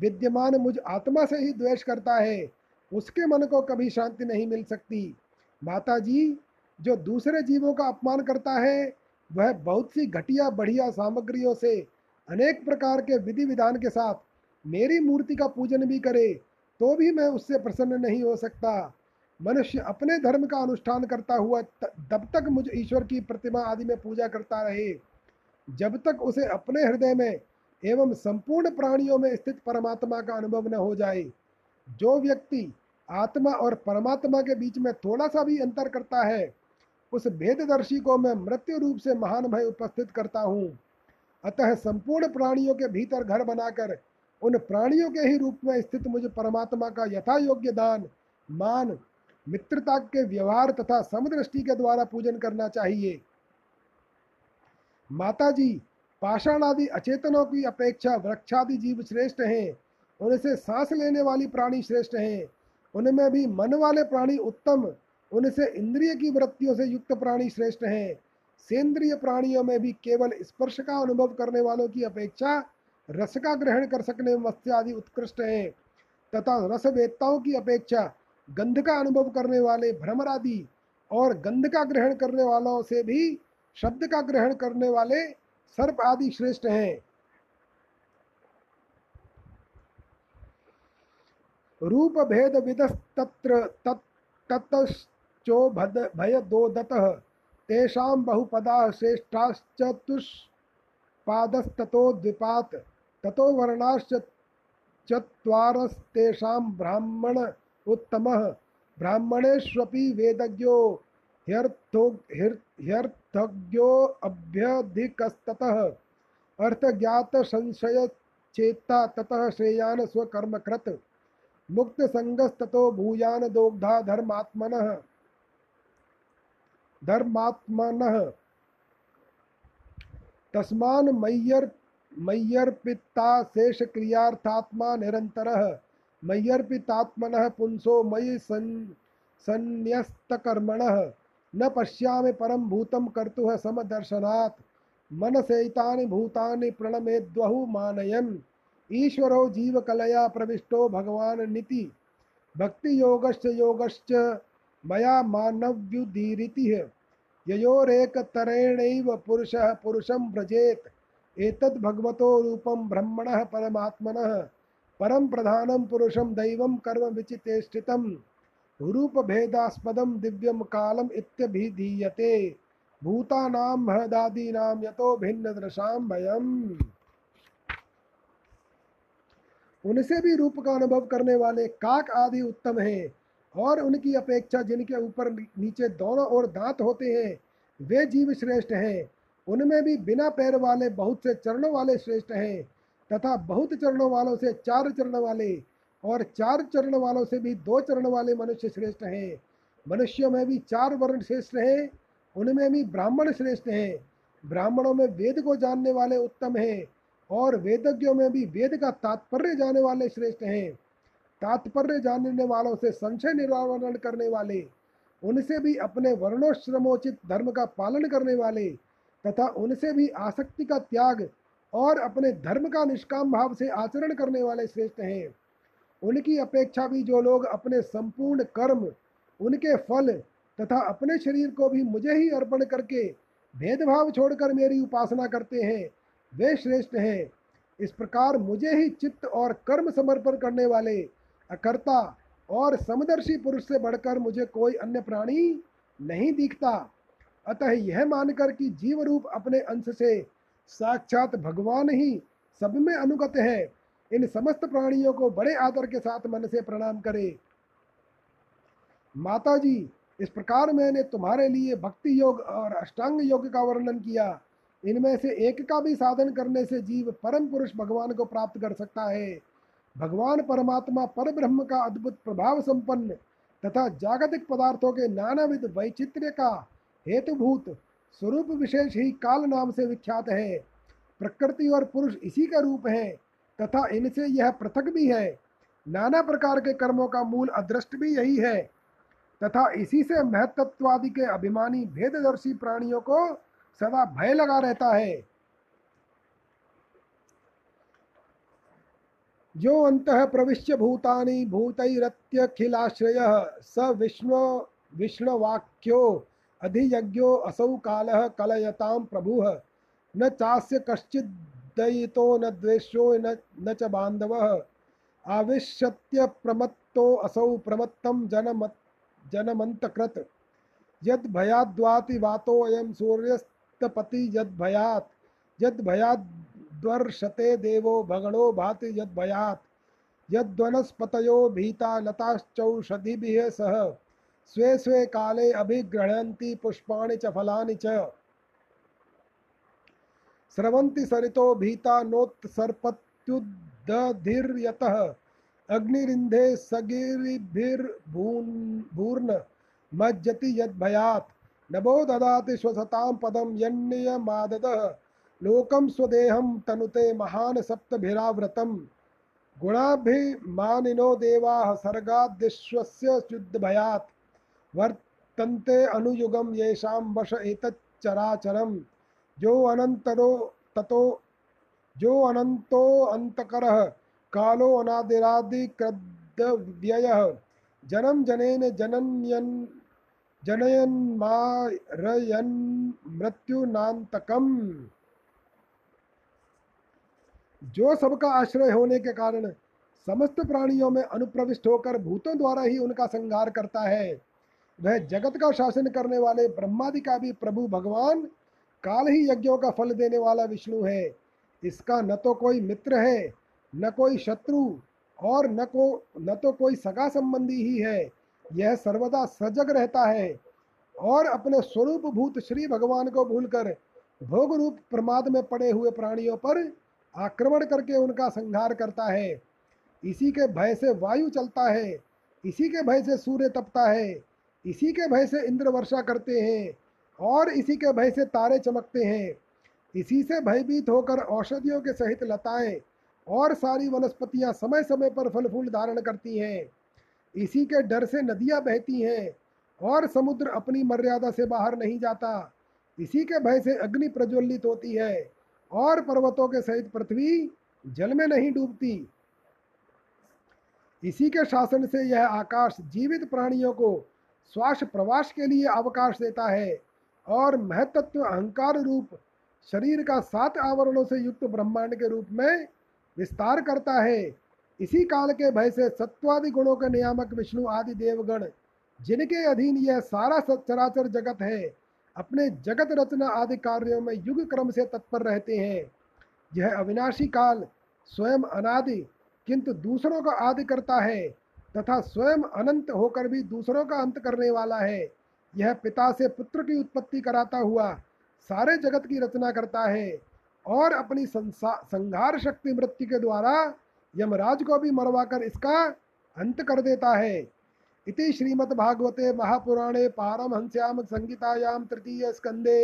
विद्यमान मुझ आत्मा से ही द्वेष करता है, उसके मन को कभी शांति नहीं मिल सकती। माता जी, जो दूसरे जीवों का अपमान करता है, वह बहुत सी घटिया बढ़िया सामग्रियों से अनेक प्रकार के विधि विधान के साथ मेरी मूर्ति का पूजन भी करे तो भी मैं उससे प्रसन्न नहीं हो सकता। मनुष्य अपने धर्म का अनुष्ठान करता हुआ तब तक मुझ ईश्वर की प्रतिमा आदि में पूजा करता रहे, जब तक उसे अपने हृदय में एवं संपूर्ण प्राणियों में स्थित परमात्मा का अनुभव न हो जाए। जो व्यक्ति आत्मा और परमात्मा के बीच में थोड़ा सा भी अंतर करता है, उस भेददर्शी को मैं मृत्यु रूप से महान भय उपस्थित करता हूँ। अतः संपूर्ण प्राणियों के भीतर घर बनाकर उन प्राणियों के ही रूप में स्थित मुझ परमात्मा का यथा योग्य दान, मान, मित्रता के व्यवहार तथा समदृष्टि के द्वारा पूजन करना चाहिए। माता जी, पाषाण आदि अचेतनों की अपेक्षा वृक्षादि जीव श्रेष्ठ हैं। उनसे सांस लेने वाली प्राणी श्रेष्ठ हैं। उनमें भी मन वाले प्राणी उत्तम, उनसे इंद्रिय की वृत्तियों से युक्त प्राणी श्रेष्ठ हैं। सेंद्रिय प्राणियों में भी केवल स्पर्श का अनुभव करने वालों की अपेक्षा रस का ग्रहण कर सकने मत्स्य आदि उत्कृष्ट हैं, तथा रसवेत्ताओं की अपेक्षा गंध का अनुभव करने वाले भ्रमर आदि और गंध का ग्रहण करने वालों से भी शब्द का ग्रहण करने वाले सर्प आदि श्रेष्ठ हैं। रूप भेद विदस्तत्र ततश्चो भय दोदतः तेषां बहुपदा श्रेष्ठाश्च तुष्पादस्ततो द्विपात ततो वर्णाश्च चत्वारस्तेषां ब्राह्मण उत्तमः ब्राह्मणेष्वपि वेदज्ञो ह्यर्थज्ञो अभ्यधिकस्ततः अर्थज्ञात संशय चेता ततः श्रेयान स्वकर्मकृत मुक्त संगस्ततो भूयान दोग्धा धर्मात्मनः तस्मान मय्यर्पिता शेष क्रियार्थात्मा निरंतरः मय्यर्पितात्मनः पुंसो मयि संन्यस्तकर्मणः न पश्यामि परम भूतम कर्तुः समदर्शनात् मनसैतानि भूतानि प्रणमेद्वहु मानयन् ईश्वरो जीवकलया प्रविष्टो भगवान् निति भक्तियोगश्च योगश्च मया मानव्युदीरितिः ययोरेकतरेणैव पुरुषः पुरुषं व्रजेत् एतद् भगवतो रूपं ब्रह्मणः परमात्मनः परं प्रधानं पुरुषं दैवं कर्म विचितेष्टितम् रूप भेदास्पदम दिव्यम कालम इत्यभिधीयते भूतानां हृदादीनां यतो भिन्न दृशां भयम। उनसे भी रूप का अनुभव करने वाले काक आदि उत्तम हैं, और उनकी अपेक्षा जिनके ऊपर नीचे दोनों ओर दांत होते हैं, वे जीव श्रेष्ठ हैं। उनमें भी बिना पैर वाले बहुत से चरणों वाले श्रेष्ठ हैं, तथा बहुत चरणों वालों से चार चरण वाले और चार चरण वालों से भी दो चरण वाले मनुष्य श्रेष्ठ हैं। मनुष्यों में भी चार वर्ण श्रेष्ठ हैं, उनमें भी ब्राह्मण श्रेष्ठ हैं। ब्राह्मणों में वेद को जानने वाले उत्तम हैं, और वेदज्ञों में भी वेद का तात्पर्य जानने वाले श्रेष्ठ हैं। तात्पर्य जानने वालों से संशय निवारण करने वाले, उनसे भी अपने वर्णोश्रमोचित धर्म का पालन करने वाले, तथा उनसे भी आसक्ति का त्याग और अपने धर्म का निष्काम भाव से आचरण करने वाले श्रेष्ठ हैं। उनकी अपेक्षा भी जो लोग अपने संपूर्ण कर्म, उनके फल तथा अपने शरीर को भी मुझे ही अर्पण करके भेदभाव छोड़कर मेरी उपासना करते हैं, वे श्रेष्ठ हैं। इस प्रकार मुझे ही चित्त और कर्म समर्पण करने वाले अकर्ता और समदर्शी पुरुष से बढ़कर मुझे कोई अन्य प्राणी नहीं दिखता। अतः यह मानकर कि जीव रूप अपने अंश से साक्षात भगवान ही सब में अनुगत है, इन समस्त प्राणियों को बड़े आदर के साथ मन से प्रणाम करें। माता जी, इस प्रकार मैंने तुम्हारे लिए भक्ति योग और अष्टांग योग का वर्णन किया। इनमें से एक का भी साधन करने से जीव परम पुरुष भगवान को प्राप्त कर सकता है। भगवान परमात्मा परब्रह्म का अद्भुत प्रभाव संपन्न तथा जागतिक पदार्थों के नानाविध वैचित्र्य का हेतुभूत स्वरूप विशेष ही काल नाम से विख्यात है। प्रकृति और पुरुष इसी का रूप है तथा इनसे यह पृथक भी है। नाना प्रकार के कर्मों का मूल अदृष्ट भी यही है तथा इसी से महत्त्वादि के अभिमानी भेददर्शी प्राणियों को सदा भय लगा रहता है। यो अंतः प्रविश्य भूतानि भूतैरत्यखिलाश्रयः स विष्णु विष्णुवाक्यो अधियज्ञो असौ कालः कलयतां प्रभुः न चास्य कश्चिद् दयितो न द्वेषो न च बान्धवः आविश्यत्य प्रमत्तो असौ प्रमत्तं जनमन्तकृत यद्भयाद्वाति वातोऽयं सूर्यस्तपति यद्भयात् द्वर्षते देवो भगणो भाति यद्भयात् यद्वनस्पतयो भीता लताश्चौषधिभिः सह स्वे स्वे काले अभिगृह्णन्ति पुष्पाणि च फलानि च स्रवन्ति सरितो भीता नोत्सर्पत्युदधिर्यतः अग्निरिन्धे सगिरिभिर्भूर्न मज्जति यद्भयात् नभो ददाति श्वसतां पदं यन्नियमाददः लोकम स्वदेहम तनुते महान सप्तभिराव्रतम गुणाभिमानिनो देवा सर्गादिश्वस्य शुद्धभयात् वर्तन्ते अनुयुगम येषां वश एतच्चराचरम जो अनंतो अंतकरः कालो अनादिरादिकृद्व्ययः जनम जनेन जनन्यन जनयन् मारयन् मृत्युनान्तकम्। जो सबका आश्रय होने के कारण समस्त प्राणियों में अनुप्रविष्ट होकर भूतों द्वारा ही उनका संहार करता है, वह जगत का शासन करने वाले ब्रह्मादि का भी प्रभु भगवान काल ही यज्ञों का फल देने वाला विष्णु है। इसका न तो कोई मित्र है, न कोई शत्रु और न तो कोई सगा संबंधी ही है। यह सर्वदा सजग रहता है और अपने स्वरूप भूत श्री भगवान को भूलकर भोग रूप प्रमाद में पड़े हुए प्राणियों पर आक्रमण करके उनका संहार करता है। इसी के भय से वायु चलता है, इसी के भय से सूर्य तपता है, इसी के भय से इंद्र वर्षा करते हैं और इसी के भय से तारे चमकते हैं। इसी से भयभीत होकर औषधियों के सहित लताएं और सारी वनस्पतियां समय समय पर फल फूल धारण करती हैं। इसी के डर से नदियां बहती हैं और समुद्र अपनी मर्यादा से बाहर नहीं जाता। इसी के भय से अग्नि प्रज्वलित होती है और पर्वतों के सहित पृथ्वी जल में नहीं डूबती। इसी के शासन से यह आकाश जीवित प्राणियों को श्वास प्रवास के लिए अवकाश देता है और महत्त्व अहंकार रूप शरीर का 7 आवरणों से युक्त ब्रह्मांड के रूप में विस्तार करता है। इसी काल के भय से सत्वादि गुणों के नियामक विष्णु आदि देवगण, जिनके अधीन यह सारा चराचर जगत है, अपने जगत रचना आदि कार्यों में युग क्रम से तत्पर रहते हैं। यह अविनाशी काल स्वयं अनादि किंतु दूसरों का आदि करता है तथा स्वयं अनंत होकर भी दूसरों का अंत करने वाला है। यह पिता से पुत्र की उत्पत्ति कराता हुआ सारे जगत की रचना करता है और अपनी संहार शक्ति मृत्यु के द्वारा यमराज को भी मरवाकर इसका अंत कर देता है। इति श्रीमद्भागवते महापुराणे पारमहंस्याम संहितायां 3 स्कंदे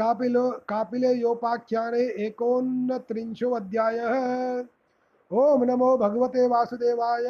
कापिले योपाख्याने 39 अध्यायः। ओम नमो भगवते वासुदेवाय।